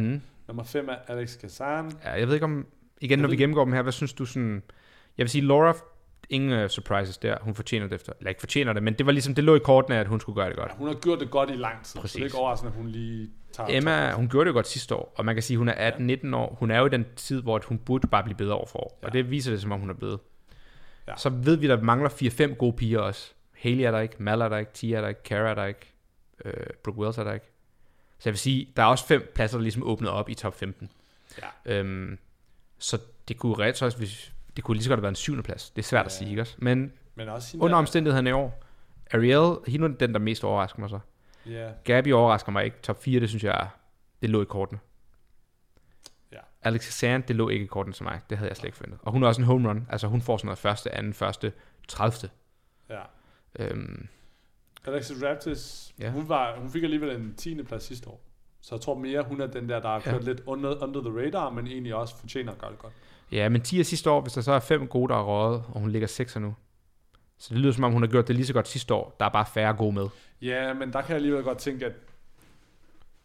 nummer 5 er Alex Gazan. Ja, jeg ved ikke om, når vi gennemgår dem her, hvad synes du sådan, jeg vil sige, Laura, ingen surprises der, hun fortjener det efter, eller ikke fortjener det, men det var ligesom, det lå i kortene, at hun skulle gøre det godt. Ja, hun har gjort det godt i lang tid, præcis. Så det er ikke overraskende, at hun lige tager... Emma, hun gjorde det jo godt sidste år, og man kan sige, hun er 18-19 år, hun er jo i den tid, hvor hun burde bare blive bedre over for år, og det viser det, som om hun er blevet. Ja. Så ved vi, der mangler 4-5 gode piger også. Haley er der ikke, Mal er der ikke, Tia er der ikke, Cara er der ikke, Brooke Wells er der ikke. Så jeg vil sige, der er også 5 pladser, der ligesom åbnet op i top 15. Ja. Så det kunne lige så godt have været en 7. plads. Det er svært at sige, ikke også? Men under omstændighederne i år, Ariel, hende er den, der mest overrasker mig så. Yeah. Gabby overrasker mig ikke. Top 4, det synes jeg, det lå i kortene. Yeah. Alex Gazan, det lå ikke i kortene til mig. Det havde jeg slet ikke forventet. Og hun er også en home run. Altså hun får sådan noget første, 30. Ja. Alexis Raptis, yeah. hun fik alligevel en 10. plads sidste år. Så jeg tror mere, hun er den der har kørt lidt under the radar, men egentlig også fortjener at gøre det godt. Ja, men 10 sidste år, hvis der så er 5 gode, der er røget, og hun ligger 6'er nu. Så det lyder som om, hun har gjort det lige så godt sidste år. Der er bare færre gode med. Ja, men der kan jeg alligevel godt tænke, at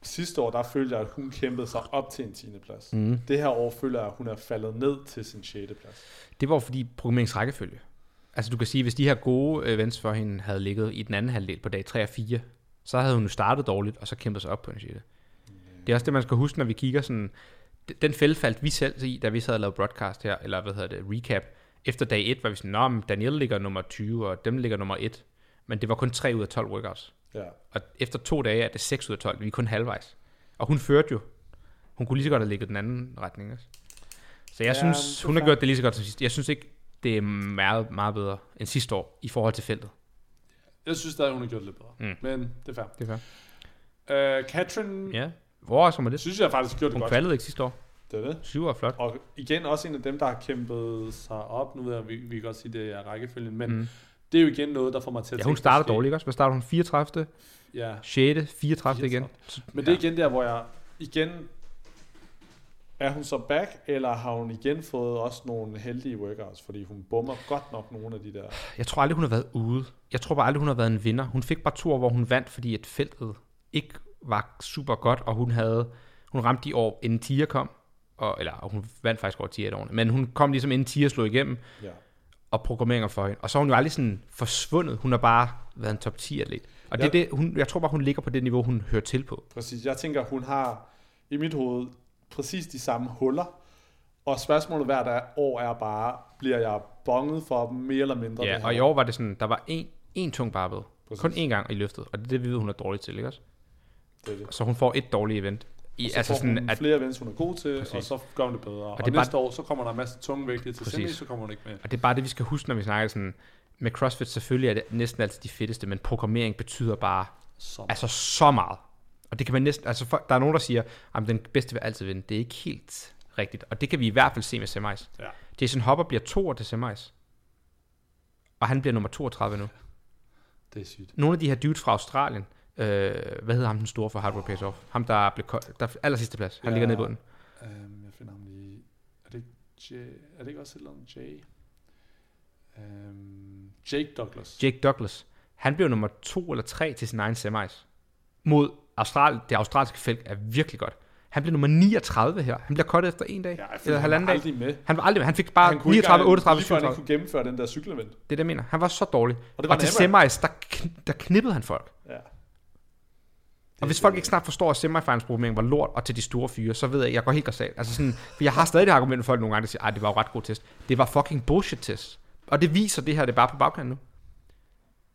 sidste år, der følte jeg, at hun kæmpede sig op til en 10. plads. Mm. Det her år føler jeg, at hun er faldet ned til sin 6. plads. Det var fordi programmeringsrækkefølge. Altså du kan sige, hvis de her gode events for hende havde ligget i den anden halvdel på dag 3 og 4, så havde hun jo startet dårligt, og så kæmpet sig op på en 6. Det er også det, man skal huske, når vi kigger sådan... Den fælde faldt vi selv i, da vi sad og lavede broadcast her, eller recap. Efter dag 1 var vi sådan, nå, men Danielle ligger nummer 20, og dem ligger nummer 1. Men det var kun 3 ud af 12 workouts. Ja. Og efter 2 dage er det 6 ud af 12, vi er kun halvvejs. Og hun førte jo. Hun kunne lige så godt have ligget den anden retning også. Så jeg synes, hun har gjort det lige så godt som sidst. Jeg synes ikke, det er meget, meget bedre end sidste år i forhold til feltet. Jeg synes stadig, hun har gjort det lidt bedre. Mm. Men det er fair. Det er fair. Katrin... Ja. Hvor med det? Synes jeg faktisk gjorde det godt. Hun kvalede ikke sidste år. Det er det. 7 er flot. Og igen også en af dem, der har kæmpet sig op. Nu ved jeg, vi kan godt sige, det er rækkefølgen, men det er jo igen noget, der får mig til at tænke. Ja, hun startede dårligt også. Hvad startede hun? 34. Ja. 6. 34 igen. Men det er igen der, hvor jeg igen... Er hun så back, eller har hun igen fået også nogle heldige workouts? Fordi hun bummer godt nok nogle af de der... Jeg tror aldrig, hun har været ude. Jeg tror bare aldrig, hun har været en vinder. Hun fik bare 2 år, hvor hun vandt, fordi et feltet ikke var super godt, og hun ramte de år, inden Tia kom, og hun vandt faktisk over Tia et år, men hun kom ligesom inden Tia slog igennem, og programmeringer for hende, og så er hun jo aldrig sådan forsvundet, hun har bare været en top 10 atlet, og det er det, jeg tror bare, hun ligger på det niveau, hun hører til på. Præcis, jeg tænker, hun har i mit hoved præcis de samme huller, og spørgsmålet hvert år er bare, bliver jeg bonget for dem, mere eller mindre? Ja, og i år var det sådan, der var en tung barbed, kun én gang i løftet, og det er det, vi ved, hun er dårlig til, ikke også? Det. Så hun får et dårligt event. Flere events, hun er god til, præcis. Og så gør hun det bedre. Og næste år, så kommer der en masse tungevægtige til semi, så kommer hun ikke med. Og det er bare det, vi skal huske, når vi snakker sådan, med CrossFit selvfølgelig er det næsten altid de fedteste, men programmering betyder bare så meget. Og det kan man næsten, der er nogen, der siger, at den bedste vil altid vinde. Det er ikke helt rigtigt. Og det kan vi i hvert fald se med semis. Ja. Jason Hopper bliver 2 til semis. Og han bliver nummer 32 nu. Det er sygt. Nogle af de her dudes fra Australien, hvad hedder ham den store for Hardware Pays Off? Ham der blev der aller sidste plads. Han ligger nede i bunden. Jeg finder ham lige. Er det ikke også et eller andet Jay? Jake Douglas. Han blev nummer 2 eller 3 til sin egen semis. Mod Australien. Det australske felt er virkelig godt. Han blev nummer 39 her. Han bliver kottet efter en dag. Ja, eller halvanden dag. Han var aldrig med. Han fik bare 39, 38, 37. Han kunne gennemføre den der cykelevent. Det er det, jeg mener. Han var så dårlig. Og til semis, der knippede han folk. Ja. Og hvis folk ikke snart forstår, at semifinalsprogrammering var lort og til de store fyre, så ved jeg, at jeg går helt galt. Altså sådan, for jeg har stadig det argument med folk nogle gange, der siger, at det var jo ret god test. Det var fucking bullshit test. Og det viser det her, det er bare på bagkanten nu.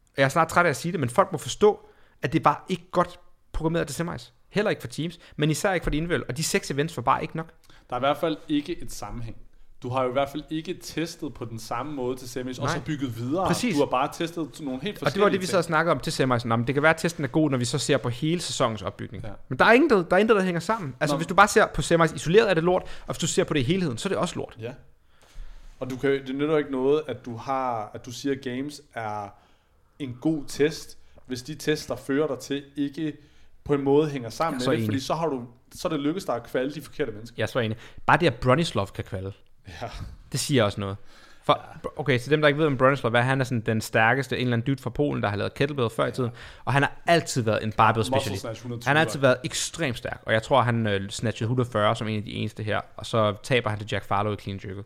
Og jeg er snart træt af at sige det, men folk må forstå, at det bare ikke godt programmeret til semis. Heller ikke for teams, men især ikke for de indvælde. Og de 6 events var bare ikke nok. Der er i hvert fald ikke et sammenhæng. Du har jo i hvert fald ikke testet på den samme måde til semis, og så bygget videre. Præcis. Du har bare testet nogle helt forskellige ting. Og det var det, vi så snakkede om til semis. Nå, men det kan være, at testen er god, når vi så ser på hele sæsonens opbygning. Ja. Men der er intet, der hænger sammen. Altså, hvis du bare ser på semis isoleret, er det lort, og hvis du ser på det i helheden, så er det også lort. Ja. Og det nytter ikke noget, at du siger, at games er en god test, hvis de tester fører dig til ikke på en måde hænger sammen med det, fordi så er det lykkedes dig at kvalde de forkerte mennesker. Jeg er så enig. Bare det, at Bronislav kan kvalde. Ja. Det siger også noget. Okay, så dem, der ikke ved om Bronislav, han er sådan den stærkeste, en eller anden dude fra Polen, der har lavet kettlebell før i tiden, og han har altid været en barbell specialist. Han har altid været ekstremt stærk, og jeg tror, han snatchede 140 som en af de eneste her, og så taber han til Jack Farlow i clean jerket.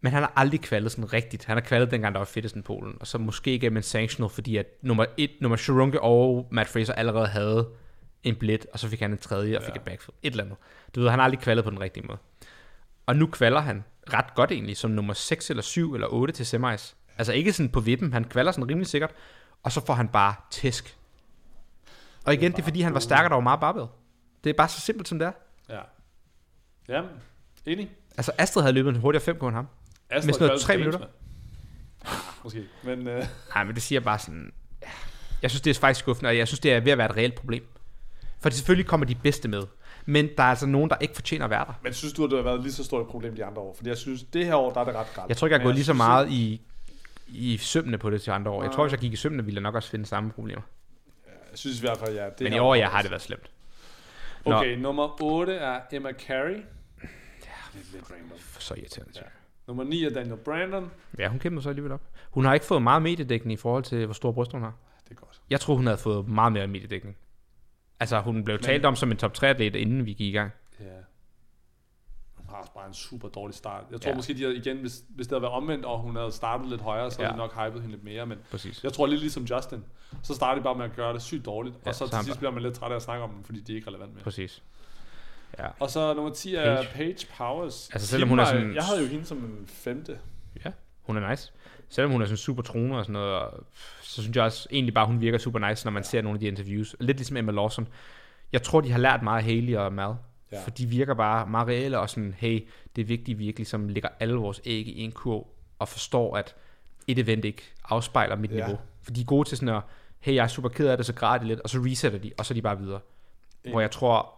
Men han har aldrig kvaldet sådan rigtigt. Han har kvaldet dengang, der var fedtesten Polen, og så måske igennem en sanctional, fordi at nummer Shurunke og Matt Fraser allerede havde en blit, og så fik han en tredje og fik et backflip. Et eller andet. Du ved, han har aldrig kvaldet på den rigtige måde. Og nu kvalder han ret godt egentlig, som nummer 6 eller 7 eller 8 til semis. Altså ikke sådan på vippen, han kvalder sådan rimelig sikkert, og så får han bare tæsk. Og igen, det er fordi han var stærkere, der var meget barbed. Det er bare så simpelt, som det er. Ja. Jamen, enig. Altså Astrid havde løbet hurtigere 5 end ham. Astrid med sådan noget 3 minutter. Måske. Men, nej, men det siger bare sådan... Ja. Jeg synes, det er faktisk skuffende, og jeg synes, det er ved at være et reelt problem. For selvfølgelig kommer de bedste med, men der er altså nogen, der ikke fortjener at være der. Men synes du, at det har været lige så stort et problem de andre år? Fordi jeg synes, det her år, der er det ret galt. Jeg tror ikke, jeg går lige så meget i sømmene på det til andre år. Jeg tror, hvis jeg gik i sømmene, ville jeg nok også finde samme problemer. Jeg synes i hvert fald, ja. Det men i år, jeg har det været slemt. Okay, nummer 8 er Emma Carey. Ja, det er lidt random. Så irriterende. Ja. Nummer 9 er Daniel Brandon. Ja, hun kæmpede så alligevel op. Hun har ikke fået meget mediedækning i forhold til, hvor store bryster hun har. Det er godt. Jeg tror, hun havde fået meget mere mediedækning. Altså, hun blev talt om som en top 3-atlet, inden vi gik i gang. Ja. Hun har også bare en super dårlig start. Jeg tror måske, de havde, igen, hvis det havde været omvendt, og hun havde startet lidt højere, så havde de nok hypet hende lidt mere. Men præcis. Jeg tror lidt ligesom Justin. Så startede de bare med at gøre det sygt dårligt, og så til sidst bliver man lidt træt af at snakke om dem, fordi det er ikke relevant mere. Præcis. Ja. Og så nummer 10 er Paige Powers. Altså, selvom hun er sådan... Jeg havde jo hende som en 5. Ja, hun er nice. Selvom hun er sådan super troner og sådan noget, så synes jeg også egentlig bare, hun virker super nice, når man ser nogle af de interviews. Lidt ligesom Emma Lawson. Jeg tror, de har lært meget Hailey og Mal. Ja. For de virker bare meget reelle og sådan, hey, det er vigtigt, vi ikke ligesom lægger alle vores æg i en kurv og forstår, at et event ikke afspejler mit niveau. For de er gode til sådan at, hey, jeg er super ked af det, så græder de lidt, og så resetter de, og så er de bare videre. Hvor jeg tror...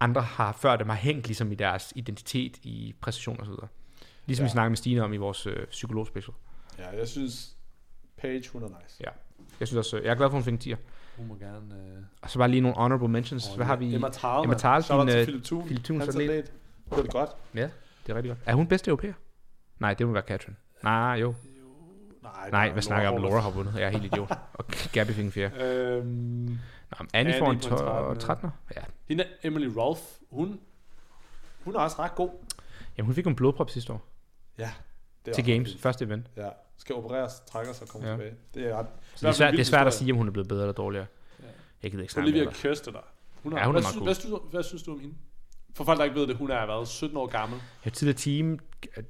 andre har før dem har hængt ligesom i deres identitet i præstation og så videre. Ligesom vi snakker med Stine om i vores psykologspecial. Ja, jeg synes Paige, hun er nice. Ja, jeg synes også, jeg er glad for, hun fik en 10'er. Hun må gerne... Og så bare lige nogle honorable mentions. Hvad har vi? Emma Tarl. Shout out til Philip Thun. Han er lidt. Det er det godt. Ja, det er rigtig godt. Er hun bedste europæer? Nej, det må være Katrin. Nej, jo. Nej, hvad snakker jeg om? Laura har vundet. Jeg er helt idiot. Og Gabby fik en 4. Annie får en 13'er. Ja. Hende er Emily Rolfe. Hun er også ret god. Jamen hun fik en blodprop sidste år. Ja. Det til Games. Vildt. Første event. Ja. Skal opereres, trækker sig og kommer tilbage. Det er ret. Det er svært at sige, om hun er blevet bedre eller dårligere. Ja. Jeg gider ikke snakke med dig. Olivia Kirsten der. Hun er meget god. Hvad synes du om hende? For folk der ikke ved det, hun er været 17 år gammel. Jeg er tidligere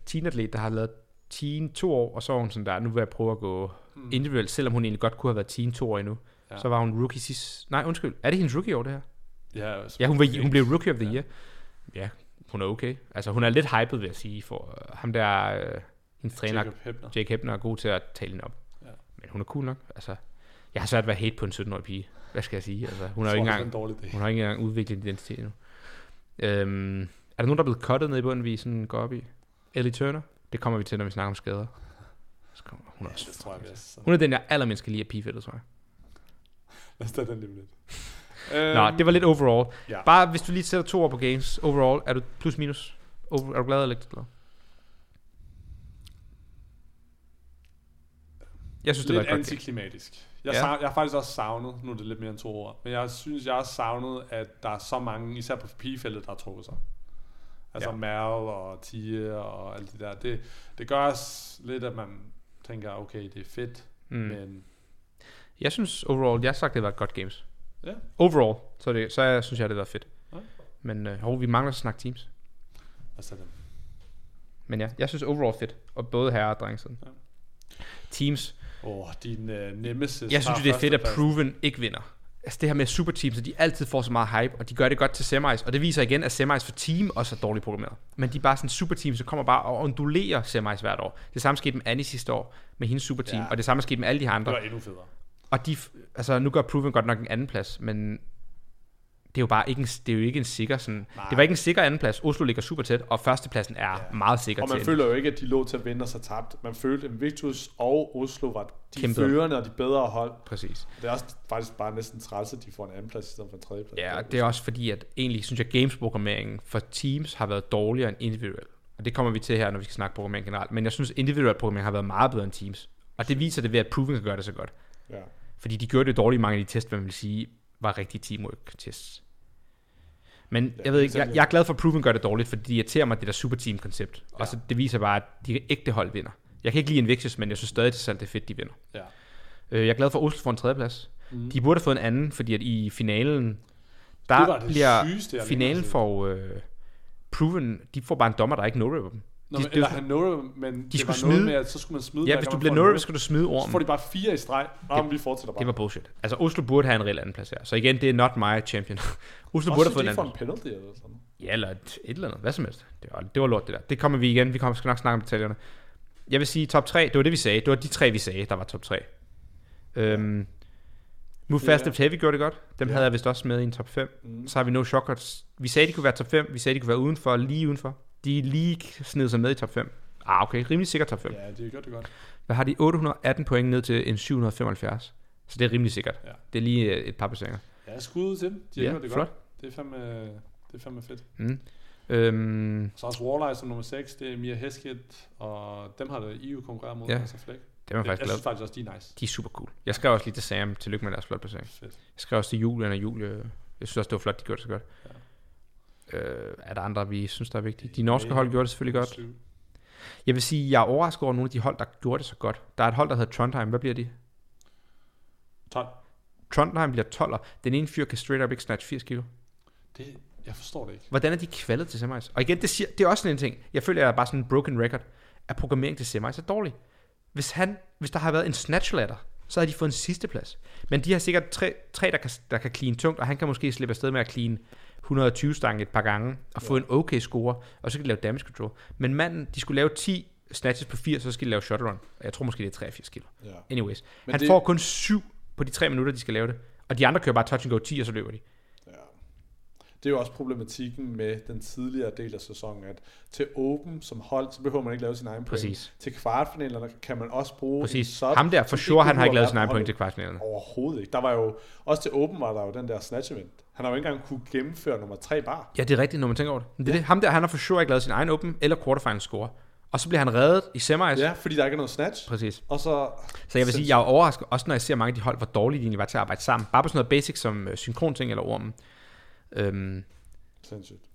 teenatlet, der har lavet teen 2 år, og så var hun sådan der, nu vil jeg prøve at gå individuelt, selvom hun egentlig godt kunne have været teen 2 år endnu. Ja. Så var hun rookie sidst. Nej, undskyld. Er det hendes rookie år, det her? Ja, hun blev rookie of the year. Ja, hun er okay. Altså, hun er lidt hyped, vil jeg sige, for ham der, hendes træner, Jake Hebner, er god til at tale hende op. Ja. Men hun er cool nok. Altså, jeg har svært ved at hate på en 17-årig pige. Hvad skal jeg sige? Altså, hun har jo ikke engang udviklet identitet endnu. Er der nogen, der er blevet cuttet ned i bunden, vi sådan går op i? Ellie Turner? Det kommer vi til, når vi snakker om skader. Hun er også hun er den, jeg allermindst kan lide af pigefældet, tror jeg. Lad os tage den lige lidt. Nå, det var lidt overall. Ja. Bare hvis du lige sætter 2 år på Games, overall, er du plus minus? Er du glad eller ikke glad? Jeg synes, det var godt. Lidt antiklimatisk. Jeg har faktisk også savnet, nu er det lidt mere end 2 år, men jeg synes, jeg har savnet, at der er så mange, især på pigefeltet, der har trukket sig. Altså Merle og Tia og alt det der. Det gør også lidt, at man tænker, okay, det er fedt, men... Jeg synes overall, jeg har sagt, det var et godt Games. Ja. Overall, så synes jeg, det var fedt. Okay. Men vi mangler at snakke teams. Men ja, jeg synes overall fedt. Og både herre og drengsiden. Ja. Teams. Din nemesis. Jeg synes det er fedt, at Proven ikke vinder. Altså det her med superteams, at de altid får så meget hype, og de gør det godt til semis. Og det viser igen, at semis for team også er dårligt programmeret. Men de er bare sådan superteams, så kommer bare og ondulerer semis hvert år. Det samme skete med Annie sidste år, med hendes superteam. Ja. Og det samme skete med alle de andre. Det var endnu federe. Og altså nu gør Proven godt nok en anden plads, men det er jo bare ikke en sikker sådan. Nej. Det var ikke en sikker anden plads. Oslo ligger super tæt, og førstepladsen er meget sikker til. Og man føler jo ikke, at de lå til at vinde og så tabt. Man følte, at Invictus og Oslo var de førende og de bedre hold. Præcis. Det er også faktisk bare næsten træls, at de får en anden plads i stedet for en tredje plads. Ja, og det er også fordi, at egentlig synes jeg, gamesprogrammeringen for teams har været dårligere end individuelt. Og det kommer vi til her, når vi skal snakke programmering generelt. Men jeg synes, individuelt programmering har været meget bedre end teams. Og det viser det ved, at Proven kan gøre det så godt. Ja. Fordi de gjorde det dårligt i mange af de tests, man vil sige, var rigtige teamwork-tests. Men jeg ved ikke, jeg er glad for, at Proven gør det dårligt, fordi de irriterer mig, det der superteam-koncept. Ja. Og så det viser bare, at de ægte hold vinder. Jeg kan ikke lide Invictus, men jeg synes stadig, det er fedt, de vinder. Ja. Jeg er glad for, at Oslo får en 3. plads. Mm. De burde have fået en anden, fordi at i finalen, der bliver sygeste, finalen for Proven, de får bare en dommer, der ikke no-river dem. Så skulle man smide. Ja, hvis du bliver no-rip, skal du smide ormen. Så får de bare 4 i streg. Men vi fortsætter bare. Det var bullshit. Altså Oslo burde have en reelt anden plads her. Så igen, det er not my champion. Oslo burde have fået en anden. Også de får en penalty eller sådan. Ja, eller et eller andet. Hvad som helst. Det var lort det der. Det kommer vi igen. Vi skal nok snakke om detaljerne. Jeg vil sige top 3. Det var det vi sagde. Det var de 3 vi sagde, der var top 3. Move Fast Lift Heavy gjorde det godt. Dem havde jeg vist også med i en top 5. Så har vi No Shockers. Vi sagde, de kunne være top 5. Vi sagde, de kunne være udenfor, lige udenfor. De lige sned sig med i top 5. Ah, okay. Rimelig sikkert top 5. Ja, det er godt, det er godt. Hvad har de? 818 point ned til en 775. Så det er rimelig sikkert. Ja. Det er lige et par besænger. Ja, skud til dem. De har gjort det flot. Godt. Det er fandme fedt. Mm. Så også Warline som nummer 6. Det er Mia Hesketh, og dem har det EU konkurreret mod. Ja. Altså Flæk. Dem er faktisk jeg synes faktisk også, de er nice. De er super cool. Jeg skrev også lige til Sam, tillykke med deres flot placering. Jeg skrev også til Julian og Julie. Jeg synes også, det var flot, de gjorde det så godt. Ja. Er der andre, vi synes, der er vigtige? De norske hold gjorde det selvfølgelig godt. Jeg vil sige, jeg er overrasket over nogle af de hold, der gjorde det så godt. Der er et hold, der hedder Trondheim. Hvad bliver de? 12. Trondheim bliver 12'er. Den ene fyr kan straight up ikke snatch 80 kilo. Det, jeg forstår det ikke. Hvordan er de kvalet til semis? Og igen, det er også sådan en ting. Jeg føler, jeg er bare sådan en broken record. At programmering til semis er dårlig. Hvis der har været en snatch ladder, så har de fået en sidste plads. Men de har sikkert tre der kan clean tungt, og han kan måske slippe afsted med at clean 120 stange et par gange, og få en okay score, og så kan de lave damage control. Men manden, de skulle lave 10 snatches på 4, så skal de lave shot run. Jeg tror måske, det er 83 kilo. Ja. Anyways. Men han får kun 7 på de 3 minutter, de skal lave det. Og de andre kører bare touch and go 10, og så løber de. Ja. Det er jo også problematikken med den tidligere del af sæsonen, at til Open som hold, så behøver man ikke lave sin egen point. Til kvartfinalerne kan man også bruge en sub. Ham der, for sure, han har ikke lavet sin egen point til kvartfinalerne. Overhovedet ikke. Der var jo, også til Open var der jo den der snatch event. Han har jo ikke engang kunne gennemføre nummer 3 bar. Ja, det er rigtigt, når man tænker over det. Det. Ham der, han har for sure ikke lavet sin egen Open eller quarterfinal score. Og så bliver han reddet i semis. Ja, fordi der ikke er noget snatch. Præcis. Og så jeg vil sige, jeg er overrasket, også når jeg ser mange af de hold, hvor dårlige de egentlig var til at arbejde sammen. Bare på sådan noget basic som synkron ting eller ormen.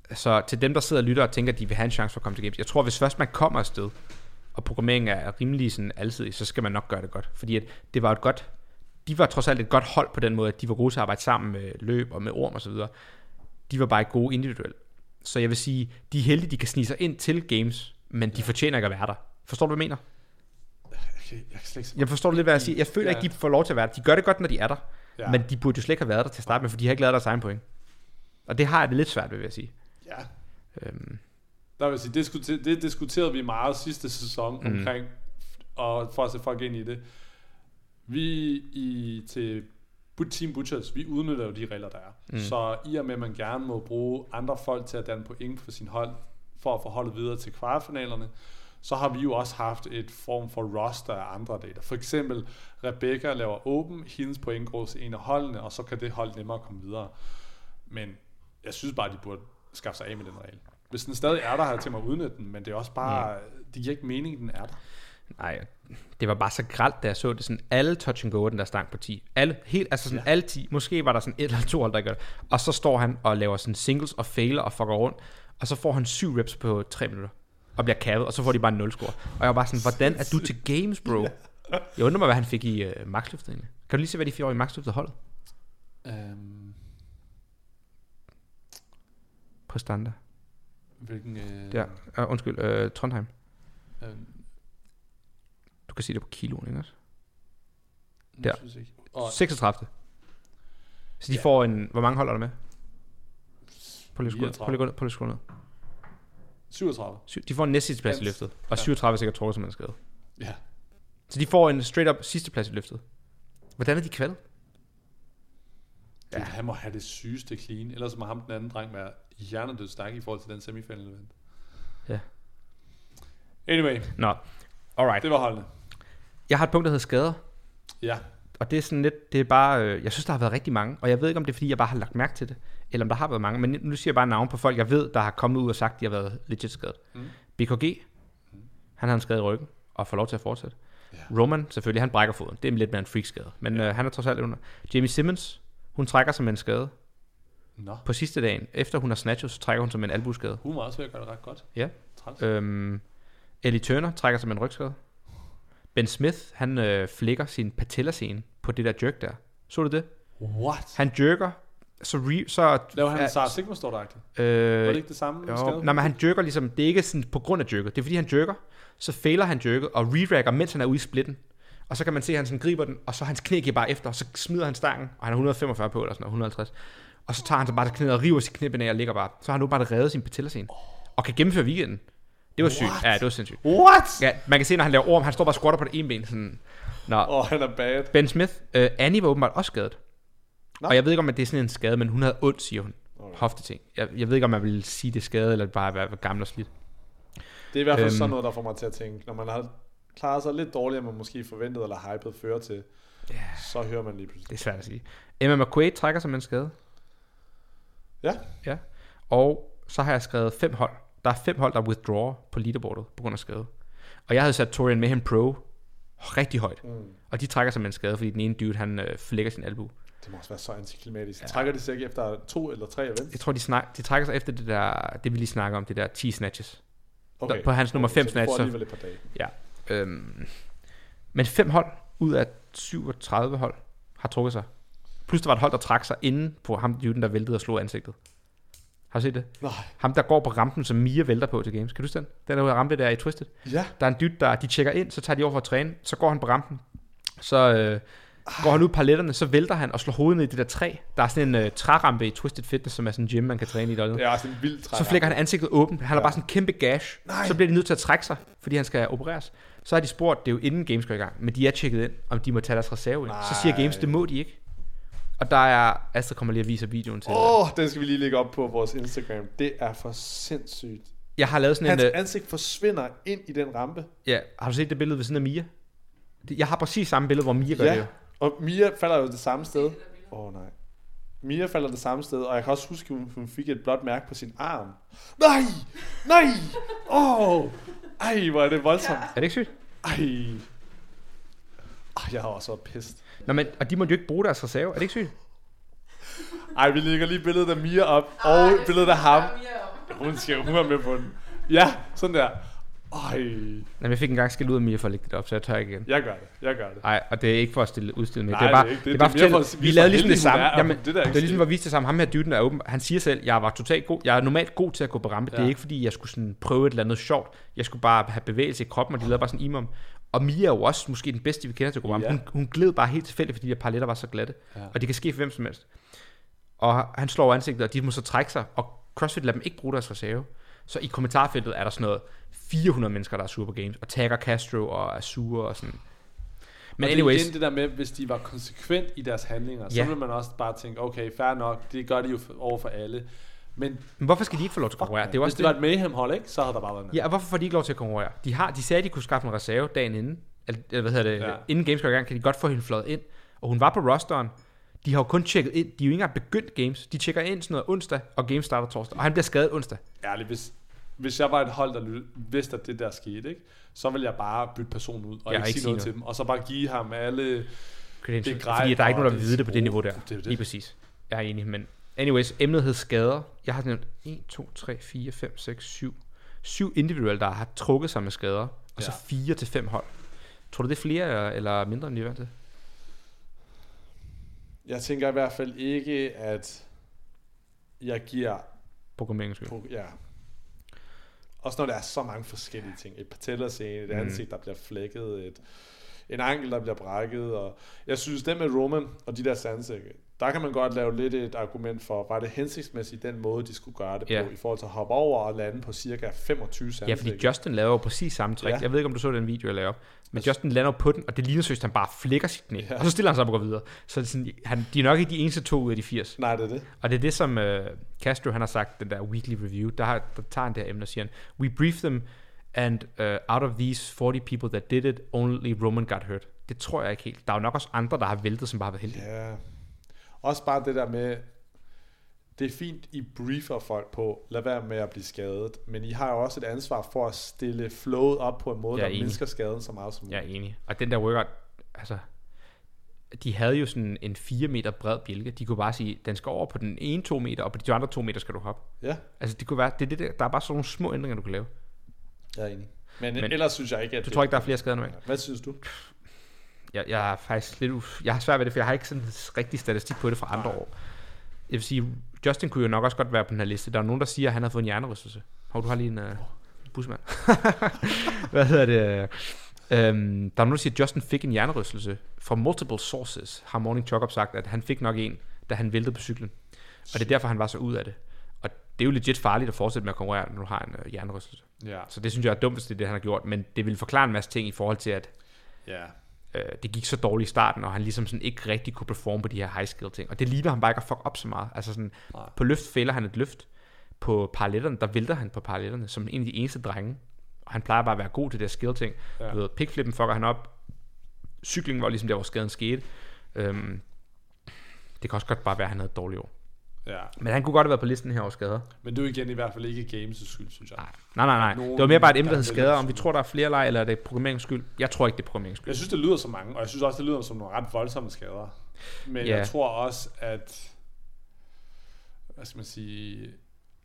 Så til dem der sidder og lytter og tænker at de vil have en chance for at komme til games, jeg tror hvis først man kommer afsted og programmeringen er rimelig sådan alsidig, så skal man nok gøre det godt, fordi at det var et godt, de var trods alt et godt hold på den måde at de var gode til at arbejde sammen med løb og med orm og så videre. De var bare ikke gode individuelt, så jeg vil sige de er heldige de kan snige sig ind til games, men de fortjener ikke at være der. Forstår du hvad jeg mener? Jeg forstår lidt hvad jeg siger. Jeg føler ikke de får lov til at være der. De gør det godt når de er der, men de burde jo slet ikke have været der til at starte med, for de har ikke lavet deres egen point. Og det har jeg det lidt svært ved, vil jeg sige. Ja. Der vil jeg sige, det diskuterede vi meget sidste sæson omkring, og for at sætte folk ind i det. Til Team Butchers, vi udnytter jo de regler, der er. Så i og med, at man gerne må bruge andre folk til at danne point for sin hold, for at få holdet videre til kvartfinalerne, så har vi jo også haft et form for roster af andre data. For eksempel, Rebecca laver åben, hendes point går til en af holdene, og så kan det hold nemmere komme videre. Men jeg synes bare, de burde skaffe sig af med den regel. Hvis den stadig er der, har jeg tænkt mig at udnytte den, men det er også bare, det giver ikke mening, den er der. Nej, det var bare så gralt, da jeg så det. Sådan alle touch and go, den der stang på 10. Alle, helt, altså sådan alle 10. Måske var der sådan et eller to hold, der gør det. Og så står han og laver sådan singles og failer og fucker rundt. Og så får han 7 reps på 3 minutter. Og bliver kavet, og så får de bare en 0 score. Og jeg var bare sådan, hvordan er du til games, bro? Jeg undrer mig, hvad han fik i maxløftet egentlig. Kan du lige se, hvad de 4 år i maxløftet holdet? På standard. Hvilken... Der. Undskyld, Trondheim. Du kan se det på kiloen, ikke også? Der. 36. Så de får en... Hvor mange holder der med? Prøv lige at skrue ned. 37. De får en næstsidste plads i løftet. Og 37 er sikkert trådder, som man skrevet. Ja. Så de får en straight up sidste plads i løftet. Hvordan er de kvalget? Ja. Han må have det sygeste clean. Ellers må ham den anden dreng være hjernedød stærk i forhold til den semifinal event. Ja. Anyway. Nå. Alright. Det var holdene. Jeg har et punkt der hedder skader. Ja. Og det er sådan lidt, det er bare, jeg synes der har været rigtig mange. Og jeg ved ikke om det er fordi jeg bare har lagt mærke til det, eller om der har været mange. Men nu siger jeg bare navn på folk jeg ved der har kommet ud og sagt de har været legit skadet. BKG. Han har en skade i ryggen og får lov til at fortsætte. Roman selvfølgelig, han brækker foden. Det er lidt mere en freak skade. Men han er trods alt under. Jamie Simmons, hun trækker som en skade. Nå. På sidste dagen, efter hun har snatchet, så trækker hun som en albuskade. Hun var også ved at gøre det ret godt. Ja. Ellie Turner trækker som en rygskade. Ben Smith, han flækker sin patellascene på det der jerk der. Så du det? What? Han jerker, så laver han en Sarah Sigma står der. Var det ikke det samme? Nej, men han jerker ligesom, det er ikke sådan på grund af jerket, det er fordi han jerker, så failer han jerket og re-racker, mens han er ude i splitten. Og så kan man se, at han sådan griber den, og så hans knæ giver bare efter, og så smider han stangen, og han er 145 på, eller sådan 150. Og så tager han så bare det knæ og river sit knæben af og ligger bare. Så har han nu bare reddet sin patellascene og kan gennemføre weekenden. Det var sygt. Ja, det var sindssygt. What? Ja, man kan se, når han laver orm, han står bare og squatter på det ene ben. Sådan. Nå. Han er bad. Ben Smith. Annie var åbenbart også skadet. Nå. Og jeg ved ikke, om at det er sådan en skade, men hun havde ondt, siger hun. Okay. Hofteting. Jeg ved ikke, om jeg ville sige, det er skade, eller bare være gammel og slidt. Det er i hvert fald sådan noget, der får mig til at tænke, når man har klaret sig lidt dårligere, end man måske forventede eller hypet fører til, så hører man lige pludselig. Det er svært at sige. Emma McQuaid trækker sig med en skade. Ja. Ja. Og så har jeg skrevet 5 hold. Der er 5 hold, der withdraw på leaderboardet på grund af skade. Og jeg havde sat Torian Mayhem Pro rigtig højt. Mm. Og de trækker sig med en skade, fordi den ene dude, han flækker sin albu. Det må også være så antiklimatisk. Ja. Trækker de sig ikke efter 2 eller 3 events? Jeg tror, de trækker sig efter det der, det vi lige snakker om, det der 10 snatches. Okay. Der, på hans nummer 5 snatches. Så alligevel et par dage. Ja. Men 5 hold ud af 37 hold har trukket sig. Plus der var et hold, der trak sig inden på ham, der væltede og slog ansigtet. Har du set det? Nej. Ham, der går på rampen, som Mia vælter på til Games. Kan du huske den? Den er ude af rampe der i Twisted. Ja. Der er en dyt, der de tjekker ind, så tager de over for at træne. Så går han på rampen. Så går han ud på paletterne, så vælter han og slår hovedet ned i det der træ. Der er sådan en trærampe i Twisted Fitness, som er sådan en gym, man kan træne i. Det er sådan en vild træ. Så flækker han ansigtet åbent. Han har bare sådan en kæmpe gash. Nej. Så bliver de nødt til at trække sig, fordi han skal opereres. Så har de spurgt, det er jo inden Games går i gang, men de er tjekket ind, om de må tage deres reserve ind. Så siger Games, det må de ikke. Og der er, Astrid kommer lige at vise videoen til. Den skal vi lige lægge op på vores Instagram. Det er for sindssygt. Jeg har lavet sådan Hans ansigt forsvinder ind i den rampe. Ja, har du set det billede ved siden af Mia? Jeg har præcis samme billede, hvor Mia gør det. Og Mia falder jo det samme sted. Nej. Mia falder det samme sted, og jeg kan også huske, at hun fik et blåt mærke på sin arm. Nej! Ej, hvor er det voldsomt. Ja. Er det ikke sygt? Ej, jeg har også været pissed. Nå, men, og de måtte jo ikke bruge deres reserve. Er det ikke sygt? Vi lægger lige billedet af Mia op. Og billedet af ham. Hun er med på den. Ja, sådan der. Jeg fik engang skæld ud af Mia for at lægge det op, så jeg tør ikke igen. Jeg gør det. Nej, og det er ikke for at udstille mig. Det er bare for at vi lavede ligesom det samme. Det er ligesom for at vise det samme. Ham her dytten er åben. Han siger selv, jeg var totalt god. Jeg er normalt god til at gå på rampe. Ja. Det er ikke fordi jeg skulle sådan prøve et eller andet sjovt. Jeg skulle bare have bevægelse i kroppen, og de lavede bare sådan imom. Og Mia er jo også måske den bedste, vi kender til at gå på rampe. Ja. Hun gled bare helt tilfældigt, fordi de her paletter var så glatte. Ja. Og det kan ske for hvem som helst. Og han slår over ansigtet, og de må så trække sig. Og CrossFit lader dem ikke bruge deres reserve. Så i kommentarfeltet er der sådan noget 400 mennesker, der er sure på Games, og tagger Castro og er sure og sådan. Men og anyways, det er igen det der med, hvis de var konsekvent i deres handlinger, så ville man også bare tænke, okay, fair nok, det gør de jo over for alle. Men hvorfor skal de ikke få lov til at konkurrere? Det er også hvis det var et Mayhem-hold, ikke, så havde der bare været noget. Ja, og hvorfor får de ikke lov til at konkurrere? De sagde, at de kunne skaffe en reserve dagen inden, eller inden Games går i gang, kan de godt få hende fløjet ind. Og hun var på rosteren. De har jo kun tjekket ind. De er jo ikke engang begyndt Games. De tjekker ind sådan noget onsdag, og Games starter torsdag. Og han bliver skadet onsdag. Ærligt, hvis jeg var et hold, der vidste, at det der skete, ikke? Så ville jeg bare bytte personen ud, og ikke sige noget til dem. Og så bare give ham alle det grej. Fordi der er ikke nogen, der vil vide det på det niveau der. Det. Lige præcis. Jeg er enig, men anyways, emnet hed skader. Jeg har nævnt 1, 2, 3, 4, 5, 6, 7. 7 individuelle, der har trukket sig med skader. Og så 4-5 hold. Tror du, det er flere eller mindre, end de er vant til? Jeg tænker i hvert fald ikke, at jeg giver også når der er så mange forskellige ting. Et patellasene, et ansigt, der bliver flækket, en ankel, der bliver brækket. Og jeg synes, det med Roman og de der sandsække, der kan man godt lave lidt et argument for, var det hensigtsmæssigt den måde, de skulle gøre det på, i forhold til at hoppe over og lande på cirka 25 sandsække. Ja, fordi Justin laver jo præcis samme trick. Jeg ved ikke, om du så den video, jeg lavede op. Men Justin lander på den, og det ligner søst, han bare flækker sit knæ. Og så stiller han sig op og går videre. Så det er sådan, de er nok ikke de eneste 2 ud af de 80. Nej, det er det. Og det er det, som Castro han har sagt, den der weekly review, der tager han det her emne og siger, we briefed them, and out of these 40 people that did it, only Roman got hurt. Det tror jeg ikke helt. Der er jo nok også andre, der har væltet, som bare har været heldige. Yeah. Også bare det der med, det er fint, I briefer folk på, lad være med at blive skadet, men I har jo også et ansvar for at stille flowet op på en måde, der mindsker skaden så meget som muligt. Jeg er enig. Og den der workout, altså, de havde jo sådan en 4 meter bred bjælke. De kunne bare sige, den skal over på den ene 2 meter, og på de andre 2 meter skal du hoppe. Ja. Altså, det kunne være, der er bare sådan nogle små ændringer, du kan lave. Jeg er enig. Men ellers synes jeg ikke, at du tror ikke, der er flere skader nu? Hvad synes du? Jeg er faktisk lidt jeg har svært ved det, for jeg har ikke sådan rigtig statistik på det fra andre år. Jeg vil sige, Justin kunne jo nok også godt være på den her liste. Der er nogen, der siger, at han har fået en hjernerystelse. Du har lige en busmand. Der er nogen, der siger, at Justin fik en hjernerystelse fra multiple sources. Har Morning Chockup sagt, at han fik nok en, da han væltede på cyklen. Og det er derfor, han var så ud af det. Og det er jo legit farligt at fortsætte med at konkurrere, når du har en hjernerystelse. Ja. Så det synes jeg er dumt, hvis det er det, han har gjort. Men det vil forklare en masse ting i forhold til, at det gik så dårligt i starten, og han ligesom sådan ikke rigtig kunne performe på de her high skill ting, og det ligner han bare ikke at fuck op så meget, altså sådan, på løft fælder han et løft, på paralletterne, der vælter han på paralletterne, som en af de eneste drenge, og han plejer bare at være god til det her skill ting, du ved, pickflippen fucker han op, cyklingen var ligesom der, hvor skaden skete, det kan også godt bare være, at han havde et dårligt år. Ja. Men han kunne godt have været på listen her over skader. Men du igen i hvert fald ikke games skyld, synes jeg. Nej. Nogen, det var mere bare et emne, der hed skader. Om vi tror, der er flere lege, eller er det programmerings skyld? Jeg tror ikke, det er programmerings skyld. Jeg synes, det lyder så mange, og jeg synes også, det lyder som nogle ret voldsomme skader. Men jeg tror også, at... Hvad skal man sige...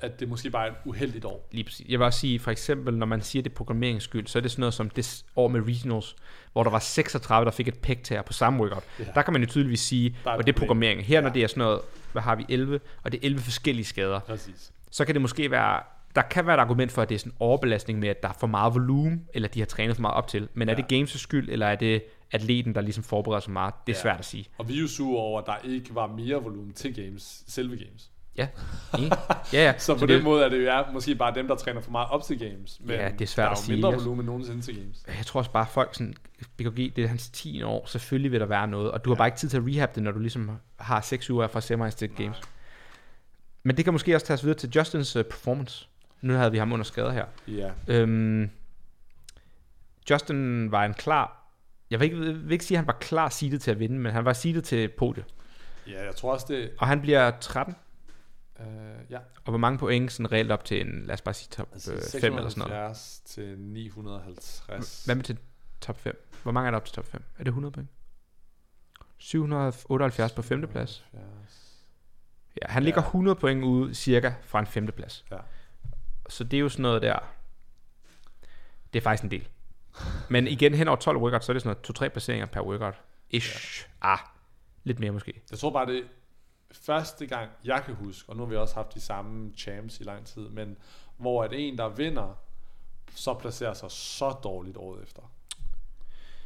At det måske bare er et uheldigt år. Lige præcis. Jeg vil også sige, for eksempel, når man siger, det er programmerings skyld, så er det sådan noget som det år med regionals, hvor der var 36, der fik et pectær på samme workout. Yeah. Der kan man jo tydeligvis sige, og det er programmering. Her, når det er sådan noget, hvad har vi, 11, og det er 11 forskellige skader. Præcis. Så kan det måske være, der kan være et argument for, at det er sådan en overbelastning med, at der er for meget volumen, eller de har trænet for meget op til. Men er det games' skyld, eller er det atleten, der ligesom forbereder sig meget? Det er svært at sige. Og vi er jo sure over, at der ikke var mere volumen til games, selve games. Ja. Så på den måde er det jo måske bare dem, der træner for meget op til games. Men det er svært at sige. Der er jo mindre volumen end nogensinde til games. Jeg tror også bare, at folk sådan, BKG, det er hans 10. år, selvfølgelig vil der være noget, og du har bare ikke tid til at rehab det, når du ligesom har 6 uger fra semis til games. Men det kan måske også tages videre til Justins performance. Nu havde vi ham under skade her. Justin var en klar, jeg vil ikke sige, at han var klar seedet til at vinde, men han var seedet til podiet. Ja, jeg tror også det. Og han bliver 13. Og hvor mange point sådan reelt op til en, lad os bare sige top 5 eller sådan noget til 950. Hvad med til top 5? Hvor mange er der op til top 5? Er det 100 point? 778 på 5. plads. Ja, han ligger 100 point ude cirka fra en 5. plads. Så det er jo sådan noget der. Det er faktisk en del. Men igen hen over 12 workout, så er det sådan noget 2-3 placeringer per workout ish. Lidt mere måske. Jeg tror bare det første gang, jeg kan huske, og nu har vi også haft de samme champs i lang tid, men hvor at en, der vinder, så placerer sig så dårligt året efter.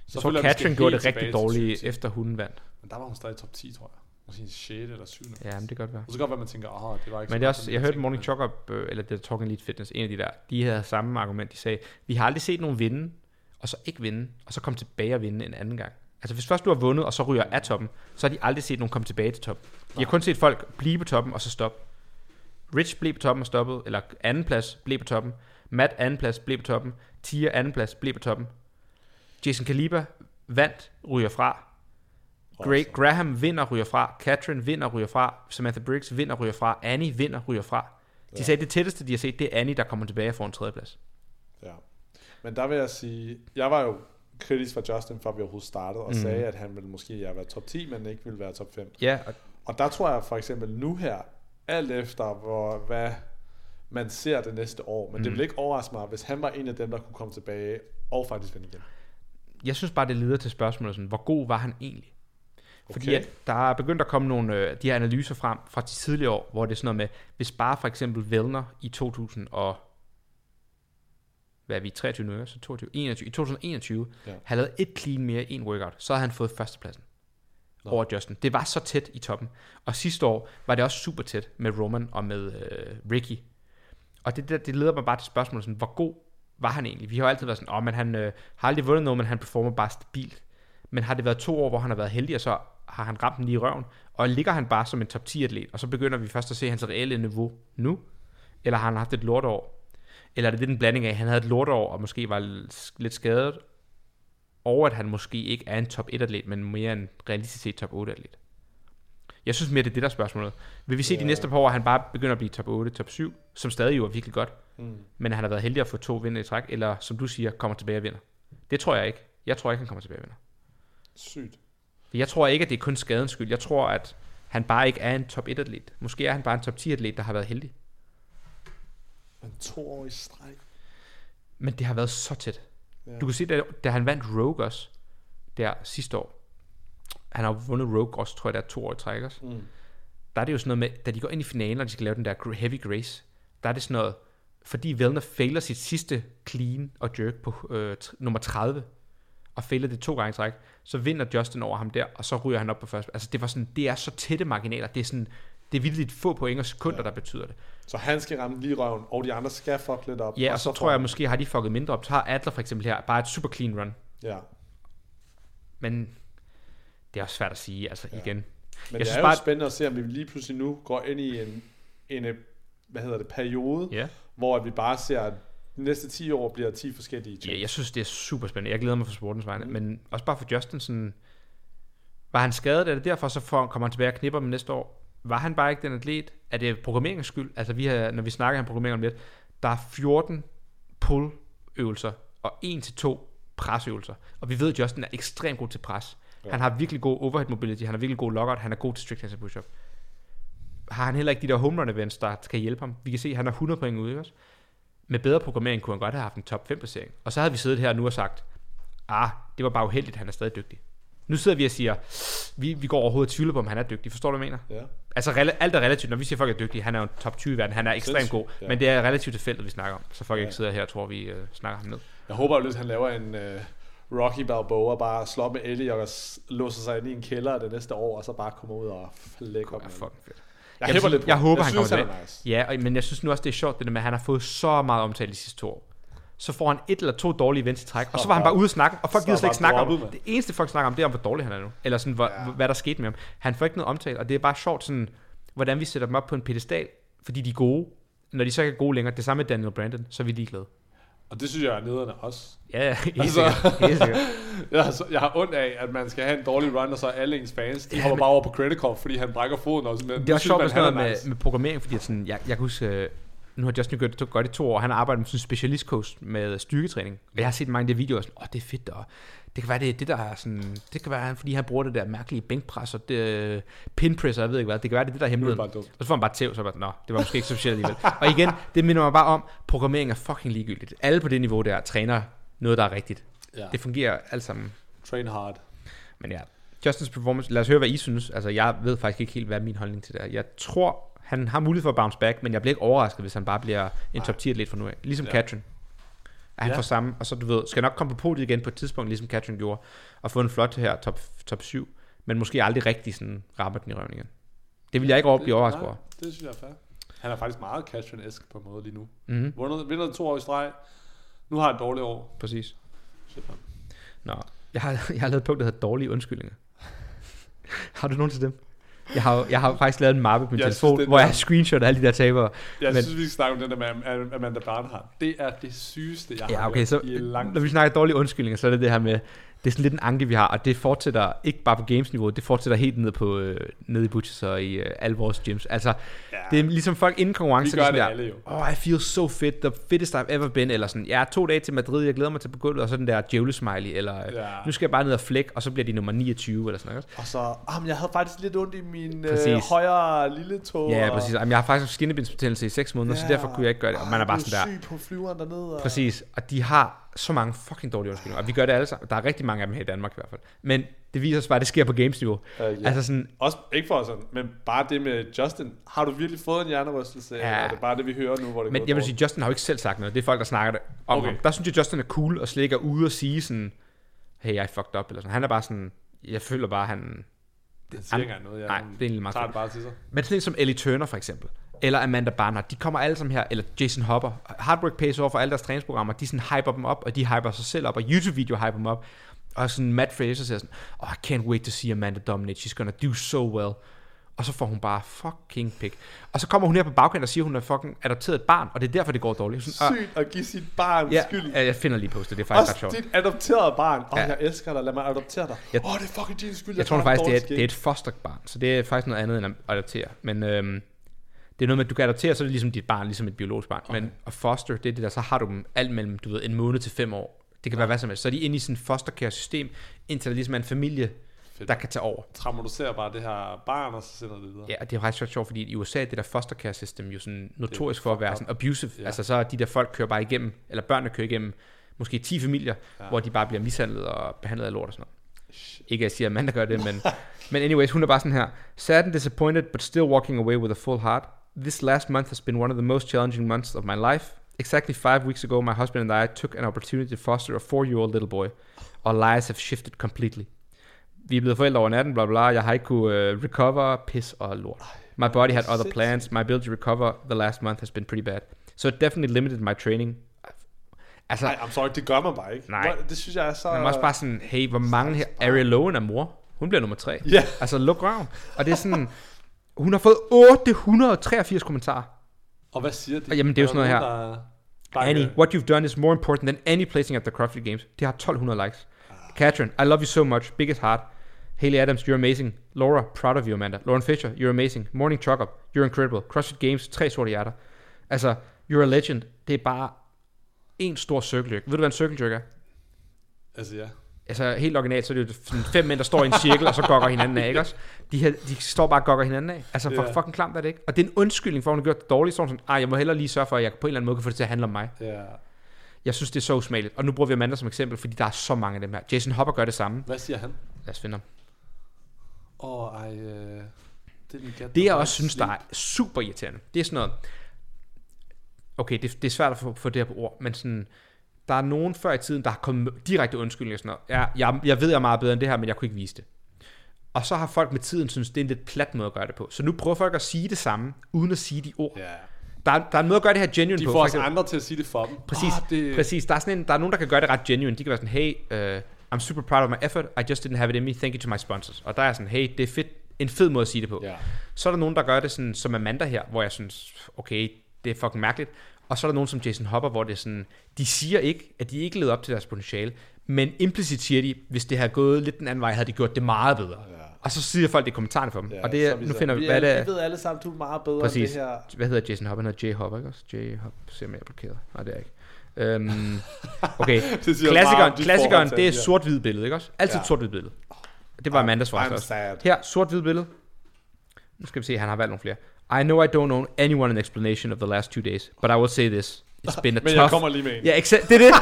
Så jeg tror, Katrin gjorde det rigtig dårligt, efter hun vandt. Men der var hun stadig top 10, tror jeg. Måske en 6. eller 7. Ja, men det kan godt være. Og så kan godt være, man tænker, det var ikke men det er også, jeg hørte Morning Chock-up, eller det Talking Elite Fitness, en af de der, de havde samme argument, de sagde, vi har aldrig set nogen vinde, og så ikke vinde, og så komme tilbage og vinde en anden gang. Altså hvis først du har vundet, og så ryger af toppen, så har de aldrig set nogen komme tilbage til toppen. De har kun set folk blive på toppen, og så stoppe. Rich blev på toppen og stoppede, eller anden plads blev på toppen. Matt anden plads blev på toppen. Tia anden plads blev på toppen. Jason Kaliba vandt, ryger fra. Greg Graham vinder, ryger fra. Katrin vinder, ryger fra. Samantha Briggs vinder, ryger fra. Annie vinder, ryger fra. De sagde, det tætteste, de har set, det er Annie, der kommer tilbage for en tredje plads. Ja, men der vil jeg sige, jeg var jo kritisk for Justin, før vi overhovedet startede, og sagde, at han ville måske være top 10, men ikke ville være top 5. Og der tror jeg for eksempel nu her, alt efter hvad man ser det næste år, men det vil ikke overraske mig, hvis han var en af dem, der kunne komme tilbage og faktisk vinde igen. Jeg synes bare, det leder til spørgsmålet, sådan, hvor god var han egentlig? Fordi at der er begyndt at komme nogle de her analyser frem fra de tidligere år, hvor det er sådan noget med, hvis bare for eksempel Vellner i 2021, han lavede et clean mere, en workout, så havde han fået førstepladsen over Justin. Det var så tæt i toppen. Og sidste år var det også super tæt med Roman og med Ricky. Og det leder mig bare til spørgsmålet, sådan, hvor god var han egentlig? Vi har jo altid været sådan, men han har aldrig vundet noget, men han performer bare stabilt. Men har det været 2 år, hvor han har været heldig, og så har han ramt den lige i røven, og ligger han bare som en top 10-atlet, og så begynder vi først at se hans reelle niveau nu, eller har han haft et lortår? Eller er det lidt en blanding af, at han havde et lortår, og måske var lidt skadet, over at han måske ikke er en top 1-atlet, men mere en realistisk set top 8-atlet? Jeg synes mere, det er det, der er spørgsmålet. Vil vi se de næste par år, at han bare begynder at blive top 8, top 7, som stadig jo er virkelig godt, men han har været heldig at få 2 vinder i træk, eller som du siger, kommer tilbage og vinder? Det tror jeg ikke. Jeg tror ikke, han kommer tilbage og vinder. Sygt. Jeg tror ikke, at det er kun skadens skyld. Jeg tror, at han bare ikke er en top 1-atlet. Måske er han bare en top 10-atlet, der har været heldig. Men 2 år i streg. Men det har været så tæt. Du kan se, da han vandt Rogue også, der sidste år. Han har vundet Rogue også, tror jeg, der er 2 år i træk også. Der er det jo sådan noget med, da de går ind i finalen, og de skal lave den der heavy grace, der er det sådan noget, fordi Vellner fejler sit sidste clean og jerk på nummer 30, og fejler det 2 gange i træk, så vinder Justin over ham der, og så ryger han op på første. Altså det var sådan, det er så tætte marginaler, det er sådan... Det er vildt få point og sekunder, der betyder det. Så han skal ramme lige røven, og de andre skal fuck lidt op. Ja, og så tror jeg måske, har de fucket mindre op. Så har Adler for eksempel her, bare et super clean run. Ja. Men det er også svært at sige, altså igen. Men jeg synes, det er jo spændende at se, om vi lige pludselig nu går ind i en hvad hedder det, periode, hvor vi bare ser, at de næste 10 år bliver 10 forskellige ting. Ja, jeg synes, det er super spændende. Jeg glæder mig for sportens vegne, men også bare for Justin, sådan, var han skadet, er det derfor, så kommer han tilbage og knipper med næste år? Var han bare ikke den atlet? Er det programmeringens skyld? Altså, vi har, når vi snakker om programmering om lidt, der er 14 pull-øvelser og 1-2 presøvelser. Og vi ved, at Justin er ekstremt god til pres. Ja. Han har virkelig god overhead mobility, han har virkelig god lockout, han er god til strict handstand push-up. Har han heller ikke de der home run events, der kan hjælpe ham? Vi kan se, at han har 100 point ude, ikke også? Med bedre programmering kunne han godt have haft en top 5 placering. Og så havde vi siddet her nu og sagt, det var bare uheldigt, han er stadig dygtig. Nu sidder vi og siger, vi går overhovedet tvivl på, om han er dygtig. Forstår du, hvad jeg mener? Ja. Altså alt er relativt. Når vi siger, folk er dygtig, han er jo en top 20 i verden, han er ekstremt god. Ja. Men det er relativt til feltet, vi snakker om. Så folk ikke sidder her og tror, vi snakker ham ned. Jeg håber jo lidt, at han laver en Rocky Balboa, bare slår med Ellie og låser sig ind i en kælder det næste år, og så bare kommer ud og lægger op. Jeg håber, han kommer med. Nice. Ja, men jeg synes nu også, det er sjovt, det der med, at han har fået så meget omtale de sidste 2 år. Så får han 1 eller 2 dårlige events i træk, og så var han bare ude og snakke, og folk gider slet ikke snakke om det. Det eneste folk snakker om, det er om, hvor dårlig han er nu. Eller sådan, hvad der skete med ham. Han får ikke noget omtale, og det er bare sjovt, sådan, hvordan vi sætter dem op på en pedestal, fordi de er gode. Når de så ikke er gode længere, det samme med Daniel Brandon, så er vi ligeglade. Og det synes jeg er nederne også. Ja, helt sikkert. Jeg har ondt af, at man skal have en dårlig run, og så alle ens fans, de hopper bare over på Khrennikov, fordi han brækker foden også. Men det er sjovt med programmering, fordi sådan, jeg kan huske, nu har Justin gjort det godt i 2 år, han har arbejdet med sådan en specialistcoach med styrketræning. Og jeg har set mange af de videoer, sådan, det er fedt, og det kan være, det der er sådan, det kan være, fordi han bruger det der mærkelige bænkpres og det, pinpress, og jeg ved ikke hvad, det kan være, det er det der hemmeligheden. Og så får han bare tæv, så bare, det var måske ikke så specielt alligevel. Og igen, det minder mig bare om, programmering er fucking ligegyldigt. Alle på det niveau der træner noget, der er rigtigt. Ja. Det fungerer alt sammen. Train hard. Men ja, Justins performance, lad os høre, hvad I synes. Altså, jeg ved faktisk ikke helt, hvad min holdning til det er. Jeg tror, han har mulighed for at bounce back, men jeg bliver ikke overrasket, hvis han bare bliver en top 10-atlet for nu af. Ligesom Katrin. Han får samme, og så du ved, skal nok komme på podiet igen på et tidspunkt, ligesom Katrin gjorde, og få en flot her top 7, men måske aldrig rigtig sådan rammer den i røven igen. Det vil jeg ikke blive overrasket over. Det synes jeg er fair. Han er faktisk meget Katrin-esk på en måde lige nu. Vinder 2 år i streg. Nu har han et dårligt år. Præcis. Nå, jeg har lavet et punkt, der hedder dårlige undskyldninger. Har du nogen til dem? Jeg har faktisk lavet en mappe på min telefon, hvor jeg har screenshotet alle de der tabere. Jeg synes, vi skal snakke om den der med Amanda Barnhart. Det er det sygeste, jeg har så i langt. Når vi snakker dårlige undskyldninger, så er det det her med, det er sådan lidt en anke, vi har, og det fortsætter ikke bare på games-niveau, det fortsætter helt ned i Butchers og i alle vores gyms. Altså, det er ligesom folk inden konkurrence, vi gør det alle jo. I feel so fit, the fittest I've ever been, eller sådan, 2 dage til Madrid, jeg glæder mig til på gulvet, og så den der djævlesmiley, eller nu skal jeg bare ned og flække, og så bliver de nummer 29, eller sådan noget. Og så, jeg havde faktisk lidt ondt i min højre lille tog. Ja, præcis. Jeg har faktisk skinnebindsbetændelse i 6 måneder, så derfor kunne jeg ikke gøre det, og man er bare sådan der. Syg på flyveren dernede. Og... Præcis, og de har så mange fucking dårlige undskyldninger, og vi gør det alle sammen. Der er rigtig mange af dem her i Danmark i hvert fald. Men det viser sig bare, at det sker på games-niveau. Altså sådan, også ikke for sådan, men bare det med Justin. Har du virkelig fået en hjernerystelse? Ja. Er det bare det, vi hører nu, hvor det går? Men jeg vil sige, Justin har jo ikke selv sagt noget. Det er folk, der snakker det om ham. Der synes jeg, Justin er cool og slet ikke er ude og sige sådan, hey, I fucked up, eller sådan. Han er bare sådan, jeg føler bare, han... Han siger ikke noget, nej, det er egentlig meget cool. Bare til sig. Men sådan en som Ellie Turner for eksempel, eller Amanda Barnhart, de kommer alle sammen her, eller Jason Hopper, Hardwork pays over for alle deres træningsprogrammer, de sådan hyper dem op, og de hyper sig selv op, og YouTube-video hyper dem op, og sådan Matt Fraser siger sådan, I can't wait to see Amanda dominate, she's gonna do so well, og så får hun bare fucking pik, og så kommer hun her på bagkanten og siger, hun har fucking adopteret et barn, og det er derfor, det går dårligt. Sådan, sygt at give sit barn skyld. Jeg finder lige postet, det er faktisk ret sjovt. Dit adopterede barn, jeg elsker dig, lad mig adoptere dig. Det er fucking din skyld. Jeg tror faktisk, det er et fosterbarn, så det er faktisk noget andet end at adoptere, men det er noget med, at du kan adoptere, så er det ligesom dit barn, ligesom et biologisk barn. Okay. Men at foster, det er det der, så har du dem alt mellem, du ved, 1 måned til 5 år. Det kan være hvad som helst. Så er de inde i sådan et fosterkæresystem, indtil der ligesom er en familie, der kan tage over. Traumatiserer bare det her barn, og så sender det videre. Ja, og det er faktisk sjovt, fordi i USA, det der fosterkæresystem jo sådan notorisk for at være sådan abusive. Ja. Altså så de der folk kører bare igennem, eller børnene kører igennem, måske 10 familier, hvor de bare bliver mishandlet og behandlet af lort og sådan noget. Ikke at jeg siger, at mand gør det, men anyways, hun er bare sådan her. Sad and disappointed, but still walking away with a full heart. This last month has been one of the most challenging months of my life. Exactly 5 weeks ago, my husband and I took an opportunity to foster a 4-year-old little boy. Our lives have shifted completely. Vi er blevet forældre over natten, bla bla. Jeg har ikke kunne recover, pis og lort. My body had other plans. My ability to recover the last month has been pretty bad. So it definitely limited my training. Altså, nej, I'm sorry, det gør man bare ikke. Nej. Det synes jeg er så... Man er også bare sådan, hey, hvor mange her... Ariella Lowen er mor. Hun bliver nummer 3. Yeah. Altså, luk røven. Og det er sådan... Hun har fået 883 kommentarer. Og hvad siger de? Og, jamen, det er jo sådan noget her. Annie, what you've done is more important than any placing at the CrossFit Games. Det har 1200 likes. Katrin, I love you so much. Biggest heart. Haley Adams, you're amazing. Laura, proud of you, Amanda. Lauren Fisher, you're amazing. Morning Chalk Up, you're incredible. CrossFit Games, 3 sorte hjerter. Altså, you're a legend. Det er bare... en stor cirkeldyk. Ved du, hvad en cirkeldyk er? Altså, ja. Altså, helt originalt, så er det jo 5 mænd, der står i en cirkel, og så gokker hinanden af, ikke også? De står bare og gokker hinanden af. Altså, yeah. Fucking klamt er det ikke. Og det er en undskyldning for, at hun har gjort det dårligt. Sådan, jeg må hellere lige sørge for, at jeg på en eller anden måde kan få det til at handle om mig. Yeah. Jeg synes, det er så usmageligt. Og nu bruger vi Amanda som eksempel, fordi der er så mange af dem her. Jason Hopper gør det samme. Hvad siger han? Lad os finde ham. Det, jeg også synes, der er super irriterende, det er sådan noget... Okay, det er svært at få det her på ord, men sådan, der er nogen før i tiden, der har kommet direkte undskyldninger og sådan noget. Jeg ved, jeg er meget bedre end det her, men jeg kunne ikke vise det. Og så har folk med tiden synes, det er en lidt plat måde at gøre det på. Så nu prøver folk at sige det samme, uden at sige de ord. Yeah. Der er en måde at gøre det her genuine på. De får også andre til at sige det for dem. Præcis. Der er nogen, der kan gøre det ret genuine. De kan være sådan, hey, I'm super proud of my effort. I just didn't have it in me. Thank you to my sponsors. Og der er sådan, hey, det er fedt. En fed måde at sige det på. Yeah. Så er der nogen, der gør det sådan, som Amanda her, hvor jeg synes, okay, det er fucking mærkeligt. Og så er der nogen som Jason Hopper, hvor det er sådan, de siger ikke, at de ikke leder op til deres potentiale, men implicit siger de, hvis det havde gået lidt den anden vej, havde de gjort det meget bedre. Ja. Og så siger folk det i kommentarerne for dem. Ja, og det er, nu finder vi, hvad det er. Vi ved alle sammen, du er meget bedre end det her. Hvad hedder Jason Hopper? Han hedder J. Hopper, ikke også? J. Hopper ser mere blokeret. Nej, det er ikke. Okay. Klassikeren, det er sort-hvid billede, ikke også? Altid sort-hvid billede. Det var Amandas forresten også. Her, sort-hvid billede. Nu skal vi se, han har valgt nogle flere. I know I don't owe anyone an explanation of the last 2 days, but I will say this. It's been a tough... Men jeg kommer lige med en. Ja, det er det.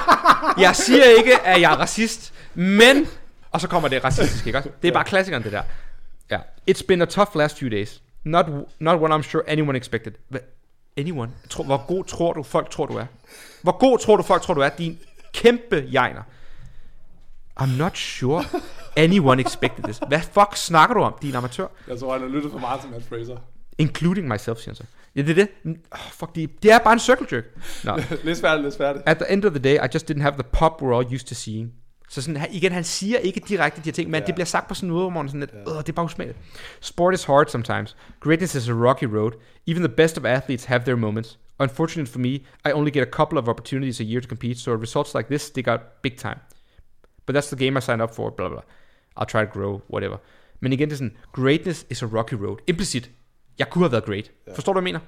Jeg siger ikke, at jeg er racist, men... Og så kommer det racistisk, ikke også? Det er bare klassikeren, det der. Ja. It's been a tough last few days. Not one I'm sure anyone expected. Anyone? Hvor god tror du, folk tror, du er? Hvor god tror du, folk tror, du er? Din kæmpe jegner. I'm not sure anyone expected this. Hvad fuck snakker du om, din amatør? Jeg tror, han har lyttet for meget til Matt Fraser. Including myself, siger han så. Ja, det er det. Fuck, det er bare en circle jerk. No. lidt sværdigt. At the end of the day, I just didn't have the pop we're all used to seeing. Så sådan, igen, han siger ikke direkte de her ting, men det bliver sagt på sådan en måde, hvor man sådan lidt, det er bare usmageligt. Sport is hard sometimes. Greatness is a rocky road. Even the best of athletes have their moments. Unfortunately for me, I only get a couple of opportunities a year to compete, so results like this stick out big time. But that's the game I signed up for, blah, blah. I'll try to grow, whatever. Men igen, det er sådan, greatness is a rocky road. Implicit. Jeg kunne have været great. Forstår du, hvad jeg mener?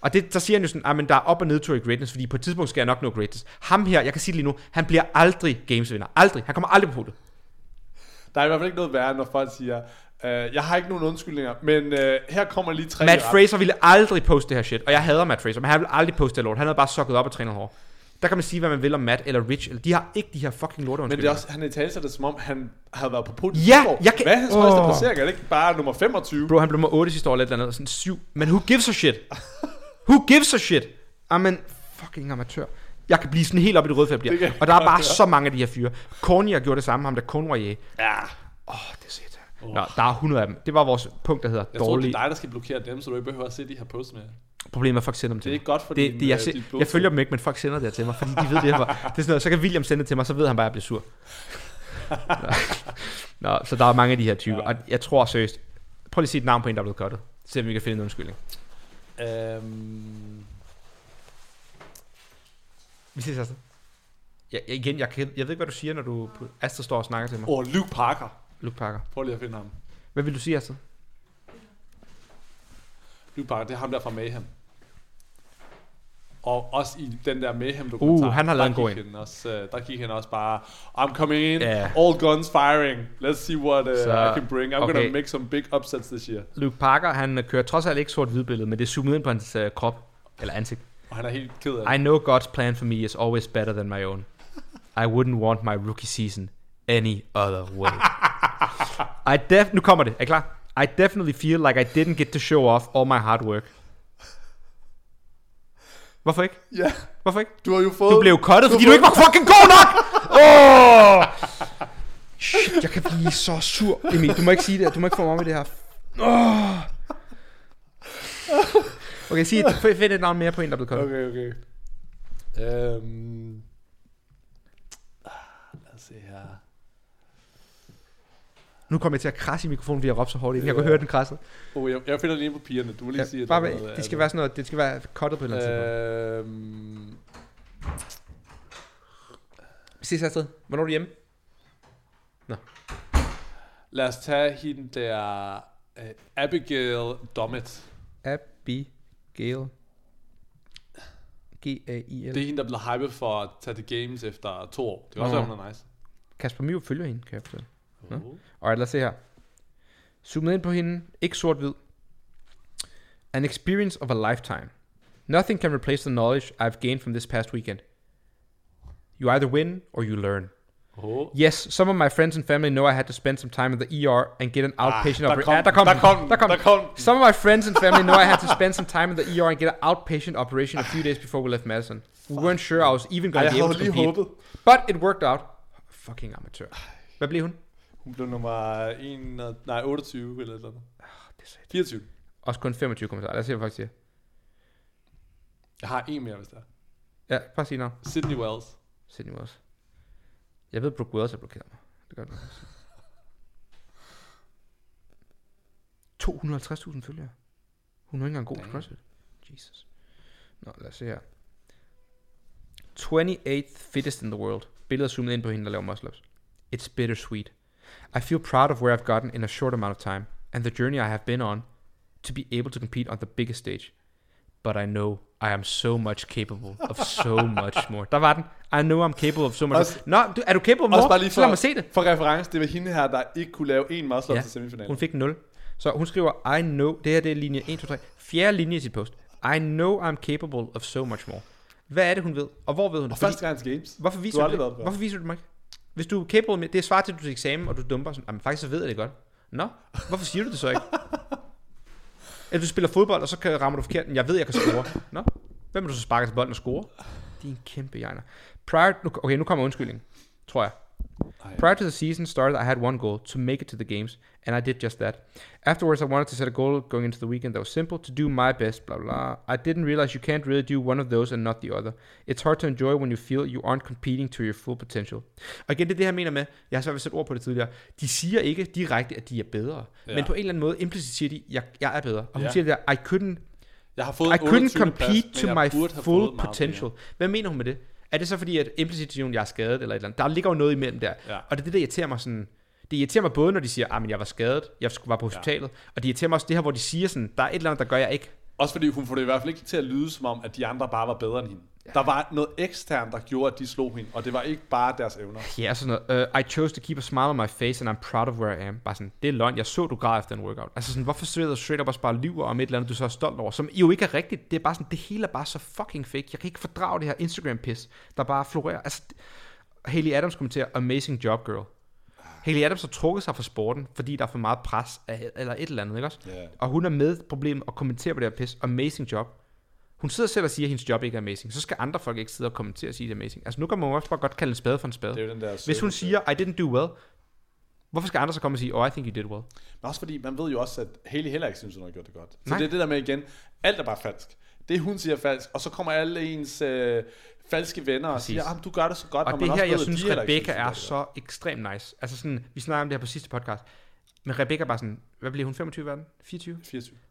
Og det, der siger han jo sådan, men der er op- og nedtur i greatness, fordi på et tidspunkt skal jeg nok nå greatness. Ham her, jeg kan sige det lige nu, han bliver aldrig gamesvinder. Aldrig. Han kommer aldrig på podiet. Der er i hvert fald ikke noget værre, når folk siger, jeg har ikke nogen undskyldninger, men her kommer lige 3. Matt Fraser ville aldrig poste det her shit, og jeg hader Matt Fraser, men han ville aldrig poste det lort. Han havde bare sukket op og trænet hårdt. Der kan man sige, hvad man vil om Matt eller Rich. Eller de har ikke de her fucking lorte undskyldninger. Men det er også, han italser det, som om han havde været på podiet. Ja, jeg kan... Hvad er hans højeste placering? Er det ikke bare nummer 25? Bro, han blev nummer 8 sidste år eller et eller andet. Sådan 7. Men who gives a shit? Amen, fucking amatør. Jeg kan blive sådan helt op i det røde, for jeg bliver. Og der er bare så mange af de her fyre. Cornier gjorde det samme. Ham der Cornier. Ja. Det er set. Nå, der er 100 af dem. Det var vores punkt, der hedder dårlig. Jeg tror, det er dig, der skal blokere dem, så du ikke behøver at se de her posts mere. Problemet er, at folk sender dem til mig. Det er ikke godt for det, din, jeg følger dem ikke, men folk sender det til mig, fordi de ved det her. Det er sådan noget, så kan William sende det til mig, så ved han bare, at jeg bliver sur. Nå, så der er mange af de her typer. Og jeg tror seriøst, prøv lige at sige et navn på en, der er blevet cuttet. Se om vi kan finde en undskyldning. Vi ses, Astrid. Jeg ved ikke, hvad du siger, når du... Astrid står og snakker til mig. Luke Parker. Prøv lige at finde ham. Hvad vil du sige, Astrid? Det er ham der fra Mayhem. Og også i den der Mayhem-dokumentar, han har lavet en god en. Der gik han også bare, I'm coming in, all guns firing. Let's see what I can bring. I'm gonna make some big upsets this year. Luke Parker, han kører trods alt ikke sort-hvid billede, men det er zoomet ind på hans krop, eller ansigt. Og han er helt ked af det. I know God's plan for me is always better than my own. I wouldn't want my rookie season any other way. Nu kommer det, er I klar? I definitely feel like I didn't get to show off all my hard work. Hvorfor ikke? Ja. Yeah. Hvorfor ikke? Du har jo fået... Du blev cuttet, fordi du ikke var fucking god nok! Shit, jeg kan blive så sur. Emil, du må ikke sige det. Du må ikke få mig om i det her. Okay, sig et navn mere på en, der blev cuttet. Okay. se her. Nu kommer jeg til at krasse i mikrofonen, fordi jeg råbte så hårdt ind. Jeg kunne høre den krasse. Jeg finder lige på papirerne. Du vil lige sige, at bare, det skal være sådan noget. Det skal være cuttet på en eller anden tidspunkt. Vi ses afsted. Hvornår er du hjemme? Nå. Lad os tage hende der... Abigail Domit. Abigail. G-A-I-L. Det er hende, der blev hypet for at tage The Games efter 2 år. Det er også, at hun er nice. Kasper Myhre følger hende, kan jeg fortælle. Alright, lad os se her. Zoomet ind på hende. Ikke sort-hvid. An experience of a lifetime. Nothing can replace the knowledge I've gained from this past weekend. You either win or you learn. Oh. Yes, some of my friends and family know I had to spend some time in the ER and get an outpatient operation. Some of my friends and family know I had to spend some time in the ER and get an outpatient operation a few days before we left Madison. We weren't sure I was even going to be able to compete. But it worked out. Fucking amatør. Hvad blev hun? Hun blev nummer 28 eller sådan. 24. Også kun 25 kommentarer. Lad os se, hvad folk siger. Jeg har en mere, hvis der. Ja, bare sig navn. Sydney Wells. Jeg ved, at Brooke Wells er blokeret mig. Det gør det. 250.000 følgere. Hun er ikke engang god til CrossFit. Jesus. Nå, lad os se her. 28th fittest in the world. Billedet zoomet ind på hende, der laver muscle-ups. It's bittersweet. I feel proud of where I've gotten in a short amount of time, and the journey I have been on, to be able to compete on the biggest stage. But I know I am so much capable of so much more. Der var den. I know I'm capable of so much også, more. Nå, er du capable of more? Bare lige for, lad mig se det. For reference, det var hende her, der ikke kunne lave en muscle up til semifinalen. Hun fik 0. Så hun skriver, I know, det her det er linje 1, 2, 3, fjerde linje i sit post. I know I'm capable of so much more. Hvad er det, hun ved? Og hvor ved hun det? Og første gangs games. Hvorfor viser du det? Hvorfor viser du det mig? Hvis du er capable med, det er svaret til, at du til eksamen, og du dumper sådan, jamen faktisk så ved jeg det godt. Nå, hvorfor siger du det så ikke? Eller du spiller fodbold, og så rammer du forkert, men jeg ved, jeg kan score. Nå, hvem er du så sparker til bolden og score? Det er en kæmpe jegner. Okay, nu kommer undskyldningen, tror jeg. Prior to the season started, I had one goal, to make it to the games, and I did just that. Afterwards, I wanted to set a goal going into the weekend that was simple, to do my best, blah, blah. I didn't realize you can't really do one of those and not the other. It's hard to enjoy when you feel you aren't competing to your full potential. Og igen, det er det, jeg mener med, jeg har svært ved at sætte ord på det tidligere, de siger ikke direkte, at de er bedre, men på en eller anden måde, implicit siger de, jeg er bedre. Og hun siger det der, I couldn't compete to my full potential. Hvad mener hun med det? Er det så fordi, at implicit jeg er skadet eller et eller andet? Der ligger jo noget imellem der. Ja. Og det er det, der irriterer mig sådan... Det irriterer mig både, når de siger, men jeg var skadet, jeg var på hospitalet. Og det irriterer mig også det her, hvor de siger sådan, der er et eller andet, der gør jeg ikke. Også fordi hun får det i hvert fald ikke til at lyde som om, at de andre bare var bedre end hende. Ja. Der var noget eksternt, der gjorde, at de slog hende, og det var ikke bare deres evner. Ja, sådan noget. I chose to keep a smile on my face, and I'm proud of where I am. Bare sådan, det er løgn. Jeg så, du græd efter en workout. Altså sådan, hvorfor sveder du straight up og spare liv om et eller andet, du så er stolt over, som jo ikke er rigtigt. Det er bare sådan, det hele er bare så fucking fake. Jeg kan ikke fordrage det her Instagram-pis, der bare florerer. Altså, Hayley Adams kommenterer, amazing job, girl. Hayley Adams har trukket sig fra sporten, fordi der er for meget pres, eller et eller andet, ikke også? Yeah. Og hun er med problemet og kommenterer på det her pis, amazing job. Hun sidder selv og siger, at hendes job ikke er amazing. Så skal andre folk ikke sidde og kommentere og sige, at det er amazing. Altså nu kan man også bare godt kalde en spade for en spade. Det er jo den der, hvis hun siger, I didn't do well, hvorfor skal andre så komme og sige, I think you did well? Men også fordi, man ved jo også, at Hayley heller ikke synes, hun har gjort det godt. Så det er det der med igen, alt er bare falsk. Det hun siger falsk, og så kommer alle ens falske venner og siger, du gør det så godt. Og det her, jeg synes, Rebecca er så ekstremt nice. Altså sådan, vi snakker om det her på sidste podcast. Men Rebecca er bare sådan, hvad blev hun, 25 i verden? 24?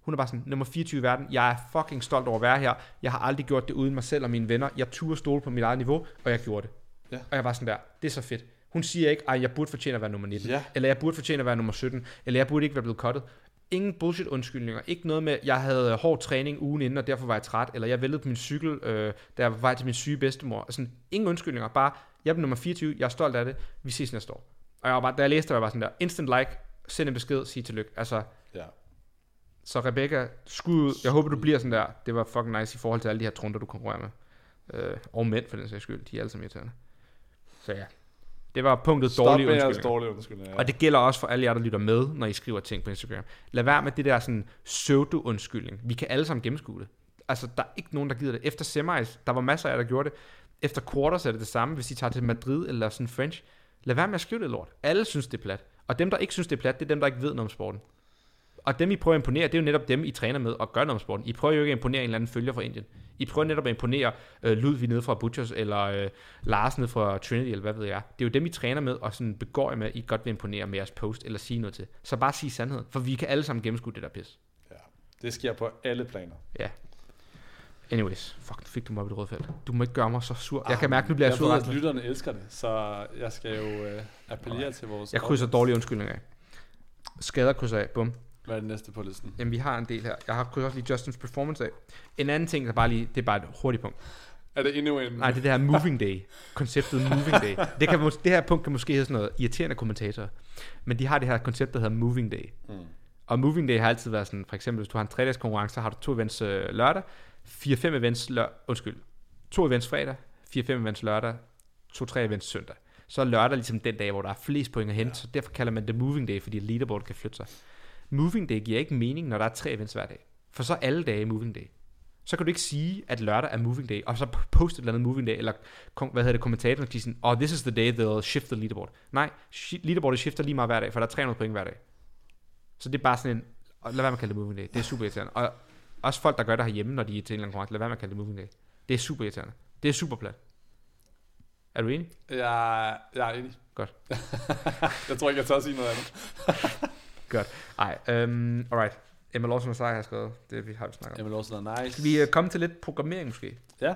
Hun er bare sådan, nummer 24 i verden. Jeg er fucking stolt over at være her. Jeg har aldrig gjort det uden mig selv og mine venner. Jeg turde stole på mit eget niveau, og jeg gjorde det. Ja. Og jeg var sådan der, det er så fedt. Hun siger ikke, jeg burde fortjene at være nummer 19. Ja. Eller jeg burde fortjene at være nummer 17. Eller jeg burde ikke være blevet cuttet. Ingen bullshit undskyldninger. Ikke noget med, jeg havde hård træning ugen inden, og derfor var jeg træt. Eller jeg væltede på min cykel, da jeg var vej til min syge bedstemor. Altså, ingen undskyldninger. Bare, jeg blev nummer 24. Jeg er stolt af det. Vi ses næste år. Og jeg var, da jeg læste, var jeg bare sådan der, instant like. Send en besked, sig tillykke. Altså, Så Rebecca, skud. Jeg håber, du bliver sådan der. Det var fucking nice i forhold til alle de her trunder, du konkurrerer med. Og mænd, for den sags skyld. De er alle sammen irriterende. Så ja. Det var punktet dårlige undskyldninger. Og det gælder også for alle jer, der lytter med, når I skriver ting på Instagram. Lad være med det der sådan pseudo-undskyldning. Vi kan alle sammen gennemskue det. Altså, der er ikke nogen, der gider det. Efter semis, der var masser af jer, der gjorde det. Efter quarters er det det samme, hvis I tager til Madrid eller sådan French. Lad være med at skrive det lort. Alle synes, det er plat. Og dem, der ikke synes, det er plat, det er dem, der ikke ved noget om sporten. og dem I prøver at imponere, det er jo netop dem I træner med og gør noget om sporten. I prøver jo ikke at imponere en eller anden følger fra Indien. I prøver netop at imponere Ludvig nede fra Butchers, eller Lars nede fra Trinity, eller hvad ved jeg. Det er jo dem I træner med, og sådan begår I med, I godt vil imponere med jeres post, eller sige noget til. Så bare sig sandheden, for vi kan alle sammen gennemskue det der pis. Ja, det sker på alle planer. Ja. Anyways, fuck, nu fik du mig op i det røde felt. Du må ikke gøre mig så sur. Jeg kan mærke, at du bliver sur. Jeg ved, at lytterne elsker det, så jeg skal jo appellere til vores... Jeg krydser dårlige undskyldninger af. Skader krydser af, bum. Hvad er det næste på listen? Jamen, vi har en del her. Jeg har krydset også lige Justins performance af. En anden ting, der bare lige... Det er bare et hurtigt punkt. Er det endnu en... Nej, det er det her moving day. Konceptet moving day. Det her punkt kan måske hedde sådan noget irriterende kommentatorer. Men de har det her koncept, der hedder moving day. Mm. Og moving day har altid været sådan... For eksempel, hvis du har en 3-dags konkurrence, har du 2 events lørdag. 4-5 events 2 events fredag, 4-5 events lørdag, 2-3 events søndag. Så er lørdag ligesom den dag, hvor der er flest point at hente, ja. Så derfor kalder man det moving day, fordi leaderboard kan flytte sig. Moving day giver ikke mening, når der er 3 events hver dag. For så alle dage er moving day. Så kan du ikke sige, at lørdag er moving day, og så poste et eller andet moving day, eller kommentatoren, og de sådan, this is the day they'll shift the leaderboard. Nej, leaderboardet shifter lige meget hver dag, for der er 300 point hver dag. Så det er bare sådan en, lad være med at kalde det moving day, det er super irriterende. Og også folk, der gør det herhjemme, når de er til en eller anden konkurrence. Lad være med at kalde det moving day. Det er super irriterende. Det er super plat. Er du enig? Jeg er enig. Godt. Jeg tror ikke, jeg tør at sige noget andet. Godt. Ej, alright. Emma Lawson og Sarah har skrevet. Det har vi snakket om. Emma Lawson er nice. Skal vi komme til lidt programmering måske? Ja.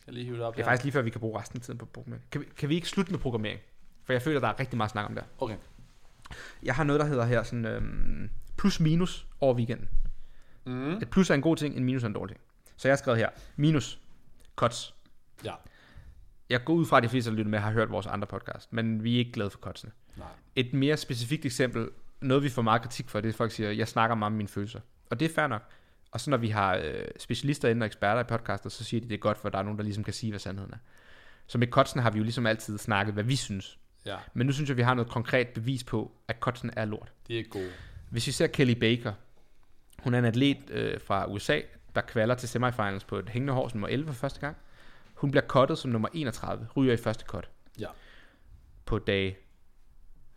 Skal lige hive det op her. Det er faktisk lige før, vi kan bruge resten af tiden på programmering. Kan vi ikke slutte med programmering? For jeg føler, der er rigtig meget snak om der. Okay. Jeg har noget, der hedder her sådan plus minus over weekenden. Mm. Et plus er en god ting, en minus er en dårlig ting. Så jeg har skrevet her, minus cuts. Ja. Jeg går ud fra, at de fleste, der lytter med, har hørt vores andre podcast, men vi er ikke glade for cutsene. Nej. Et mere specifikt eksempel, noget vi får meget kritik for, det er, at folk siger, jeg snakker meget om mine følelser. Og det er fair nok. Og så når vi har specialister inde og eksperter i podcastet, så siger de, det er godt, for der er nogen, der ligesom kan sige, hvad sandheden er. Så med cutsene har vi jo ligesom altid snakket, hvad vi synes. Ja. Men nu synes jeg, vi har noget konkret bevis på, at cutsene er lort. Det er gode. Hvis vi ser Kelly Baker, hun er en atlet fra USA, der kvaler til semifinals på et hængende hår som nummer 11 for første gang. Hun bliver cuttet som nummer 31, ryger i første cut. Ja. På dag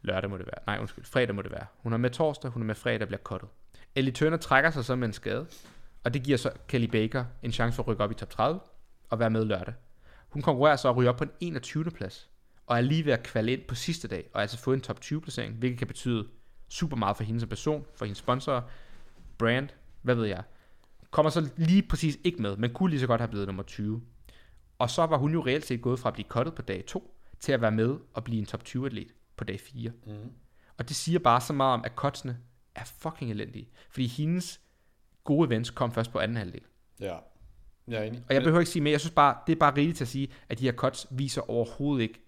lørdag må det være. Nej, undskyld, fredag må det være. Hun er med torsdag, hun er med fredag, bliver cuttet. Ellie Turner trækker sig så med en skade, og det giver så Kelly Baker en chance for at rykke op i top 30 og være med lørdag. Hun konkurrerer så og ryger op på en 21. plads, og er lige ved at kvalde ind på sidste dag, og altså få en top 20 placering, hvilket kan betyde super meget for hende som person, for hendes sponsorer, brand, hvad ved jeg, kommer så lige præcis ikke med, men kunne lige så godt have blevet nummer 20. Og så var hun jo reelt set gået fra at blive cuttet på dag 2, til at være med og blive en top 20-atlet på dag 4. Mm. Og det siger bare så meget om, at cutsene er fucking elendige, fordi hendes gode events kom først på anden halvdel. Ja, jeg er enig. Og jeg behøver ikke sige mere, jeg synes bare, det er bare rigeligt til at sige, at de her cuts viser overhovedet ikke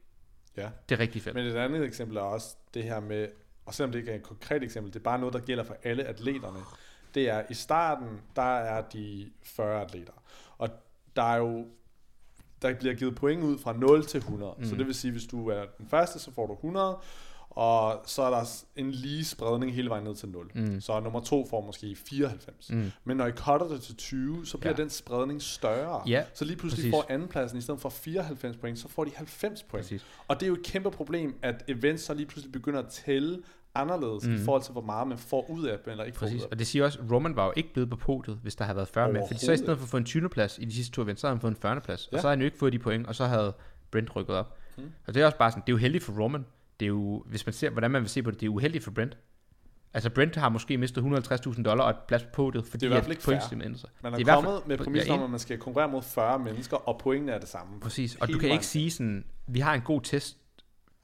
det rigtige felt. Men et andet eksempel er også det her med, og selvom det ikke er et konkret eksempel, det er bare noget, der gælder for alle atleterne. Det er, i starten, der er de 40 atleter. Og der bliver givet point ud fra 0 til 100. Mm. Så det vil sige, hvis du er den første, så får du 100. Og så er der en lige spredning hele vejen ned til 0. Mm. Så nummer 2 får måske 94. Mm. Men når I cutter det til 20, så bliver den spredning større. Ja. Så lige pludselig får andenpladsen, i stedet for 94 point, så får de 90 point. Præcis. Og det er jo et kæmpe problem, at events så lige pludselig begynder at tælle anderledes i forhold til, hvor meget man får ud af dem, eller ikke får ud af dem. Og det siger også, at Roman var jo ikke blevet på podiet, hvis der havde været 40 med. Fordi så i stedet for at få en 20. plads i de sidste 2 events, så havde han fået en 40. plads. Ja. Og så havde han jo ikke fået de point, og så havde Brent rykket op. Mm. Og det er også bare sådan, det er jo heldigt for Roman. Det er jo, hvis man ser, hvordan man vil se på det, det er uheldigt for Brent. Altså Brent har måske mistet $150,000 og et plads på podiet, fordi det er at pointsystemet ændrer sig. Man er kommet med præmissen om, at man skal konkurrere mod 40 mennesker, og pointene er det samme. Præcis, og du kan ikke sige sådan, vi har en god test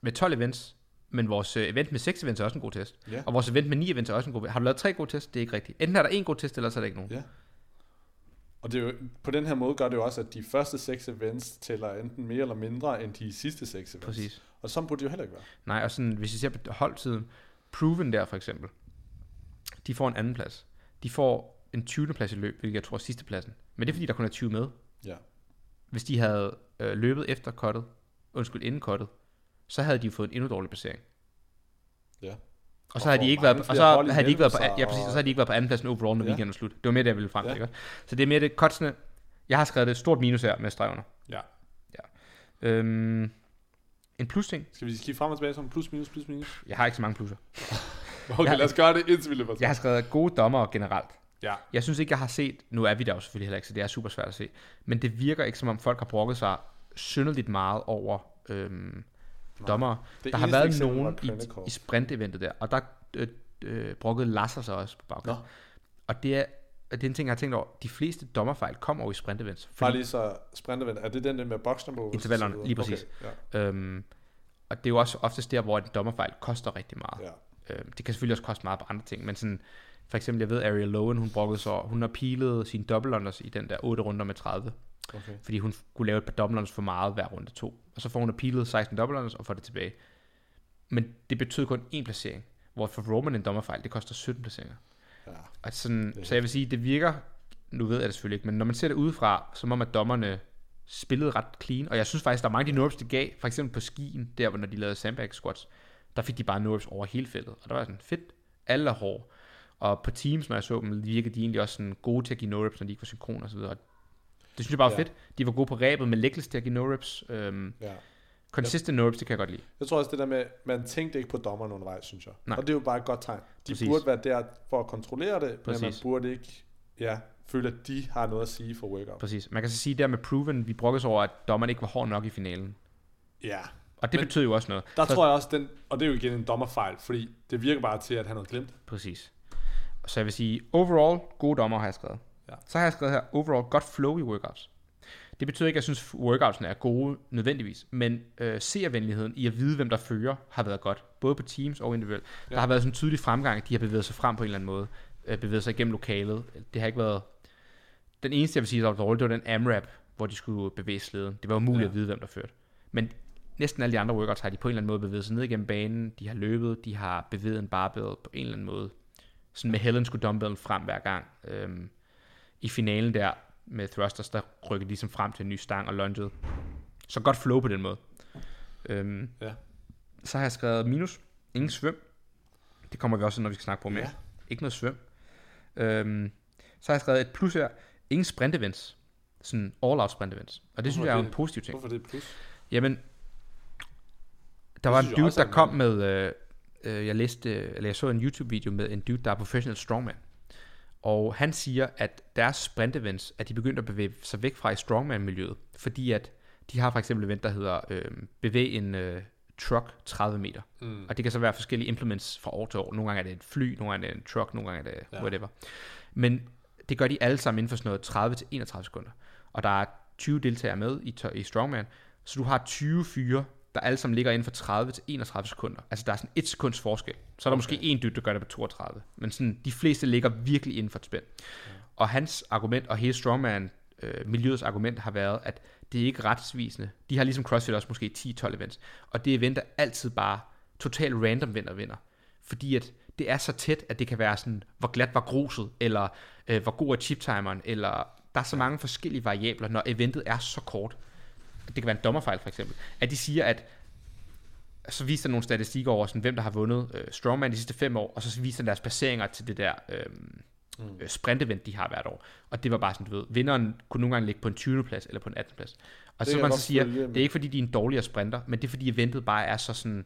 med 12 events, men vores event med 6 events er også en god test. Yeah. Og vores event med 9 events er også en god test. Har du lavet 3 gode test? Det er ikke rigtigt. Enten er der en god test, eller så er der ikke nogen. Yeah. Og det er jo, på den her måde gør det jo også, at de første 6 events tæller enten mere eller mindre end de sidste 6 events. Præcis. Og sådan burde det jo heller ikke være. Nej, og sådan, hvis I ser på holdtiden, Proven der for eksempel, de får en anden plads. De får en 20. plads i løb, hvilket jeg tror er sidste pladsen. Men det er fordi, der kun er 20 med. Yeah. Hvis de havde løbet efter cuttet, inden cuttet, så havde de jo fået en endnu dårlig placering. Ja. Og så havde de ikke været på anden pladsen overall, når weekenden var slut. Det var mere det, jeg ville frem til, ikke? Så det er mere det, cutsene. Jeg har skrevet et stort minus her med stregerne. Ja. En plus ting. Skal vi kigge frem og tilbage som plus, minus, plus, minus? Jeg har ikke så mange plusser. Okay, lad os gøre det indtil vi løber. Jeg har skrevet gode dommere generelt. Ja. Jeg synes ikke, jeg har set, nu er vi der jo selvfølgelig heller ikke, så det er super svært at se, men det virker ikke, som om folk har brokket sig synderligt meget over dommere. Der har været nogen i sprint-eventet der, og der brokkede Lasse sig også på baggrunden. Og det er en ting, jeg har tænkt over. De fleste dommerfejl kommer over i sprint-events. Bare lige så sprint-event, er det den med boxen på? Intervallerne, lige præcis. Okay, ja. Og det er jo også oftest der, hvor en dommerfejl koster rigtig meget. Ja. Det kan selvfølgelig også koste meget på andre ting, men sådan... For eksempel, jeg ved, Ariella Lowen, hun brokkede sig, hun har pilet sine dobbeltunders i den der 8 runder med 30. Okay. Fordi hun kunne lave et par dobbeltunders for meget hver runde 2. Og så får hun har pilet 16 dobbeltunders og får det tilbage. Men det betød kun én placering. Hvor for Roman en dommerfejl, det koster 17 placeringer. Ja. Og sådan, så jeg vil sige, det virker, nu ved jeg det selvfølgelig ikke, men når man ser det udefra, så må man dommerne spillede ret clean. Og jeg synes faktisk, der er mange af de no-ups, de gav, for eksempel på skien, der når de lavede sandbag squats, der fik de bare no-ups over hele feltet. Og der var sådan fedt, alle er hårde. Og på Teams, når jeg så dem, virkede de egentlig også sådan gode til at give no-reps, når de ikke var synkron og så videre. Det synes jeg bare var fedt. De var gode på rebet med legless til at give no-reps. Consistent no-reps, det kan jeg godt lide. Jeg tror også det der med, man tænkte ikke på dommeren undervejs, synes jeg. Nej. Og det er jo bare et godt tegn. De burde være der for at kontrollere det, men man burde ikke føle, at de har noget at sige for workout. Præcis. Man kan så sige der med Proven, vi brokkes over, at dommeren ikke var hård nok i finalen. Ja. Og det betød jo også noget. Der så, tror jeg også, og det er jo igen en dommerfejl, fordi det virker bare til, at han havde glemt. Præcis. Så jeg vil sige, overall, gode dommer har jeg skrevet. Ja. Så har jeg skrevet her, overall, godt flow i workouts. Det betyder ikke, at jeg synes, workoutsen er gode nødvendigvis, men seervenligheden i at vide, hvem der fører, har været godt. Både på teams og individuelt. Ja. Der har været sådan en tydelig fremgang, at de har bevæget sig frem på en eller anden måde. Bevæget sig igennem lokalet. Det har ikke været... Den eneste, jeg vil sige, der var dårligt, det var den AMRAP, hvor de skulle bevæge sleden. Det var umuligt at vide, hvem der førte. Men næsten alle de andre workouts har de på en eller anden måde bevæget sig ned igennem banen. De har løbet, de har bevæget en barbell på en eller anden måde. Sådan med Helen skulle dumbbellen frem hver gang. I finalen der med thrusters, der rykkede ligesom frem til en ny stang og lungede. Så godt flow på den måde. Så har jeg skrevet minus. Ingen svøm. Det kommer vi også, når vi skal snakke på mere. Ikke noget svøm. Så har jeg skrevet et plus her. Ingen sprint events. Sådan all-out sprint events. Og det synes jeg er en positiv ting. Hvorfor det er et plus? Jamen, der var en dude, der kom med... Jeg så en YouTube-video med en dude, der er professional strongman. Og han siger, at deres sprint-events, at de begyndte at bevæge sig væk fra i strongman-miljøet, fordi at de har for eksempel event, der hedder bevæg en truck 30 meter. Mm. Og det kan så være forskellige implements fra år til år. Nogle gange er det et fly, nogle gange er det en truck, nogle gange er det whatever. Men det gør de alle sammen inden for sådan noget 30 til 31 sekunder. Og der er 20 deltagere med i strongman, så du har 20 fyre, der alle sammen ligger inden for 30 til 31 sekunder. Altså der er sådan et sekunds forskel. Så er der måske en dyt, der gør det på 32. Men sådan, de fleste ligger virkelig inden for et spænd. Ja. Og hans argument, og hele strongman miljøets argument, har været, at det er ikke retsvisende. De har ligesom CrossFit også måske 10-12 events. Og det event er altid bare totalt random vinder. Fordi at det er så tæt, at det kan være sådan, hvor glat var gruset, eller hvor god er chiptimeren, eller der er så mange forskellige variabler, når eventet er så kort. Det kan være en dommerfejl for eksempel, at de siger, at så viser der nogle statistikker over, sådan, hvem der har vundet strongman de sidste 5 år, og så viser der deres placeringer til det der sprintevent, de har hvert år. Og det var bare sådan, du ved, vinderen kunne nogle gange ligge på en 20. plads eller på en 18. plads. Og så man så siger, det er ikke fordi, de er en dårligere sprinter, men det er fordi, eventet bare er så sådan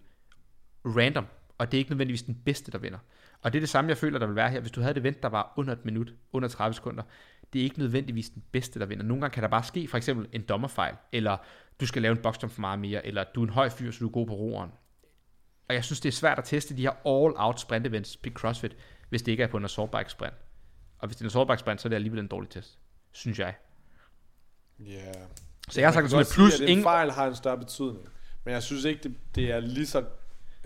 random, og det er ikke nødvendigvis den bedste, der vinder. Og det er det samme, jeg føler, der vil være her. Hvis du havde et event, der var under et minut, under 30 sekunder, det er ikke nødvendigvis den bedste, der vinder. Nogle gange kan der bare ske for eksempel en dommerfejl, eller du skal lave en boxjump for meget mere, eller du er en høj fyr, så du er god på roeren. Og jeg synes, det er svært at teste de her all-out sprint events på CrossFit, hvis det ikke er på en assault bike sprint. Og hvis det er en assault bike sprint, så er det alligevel en dårlig test, synes jeg. Så jeg har sagt, at plus sige, at en fejl har en større betydning. Men jeg synes ikke, det er lige så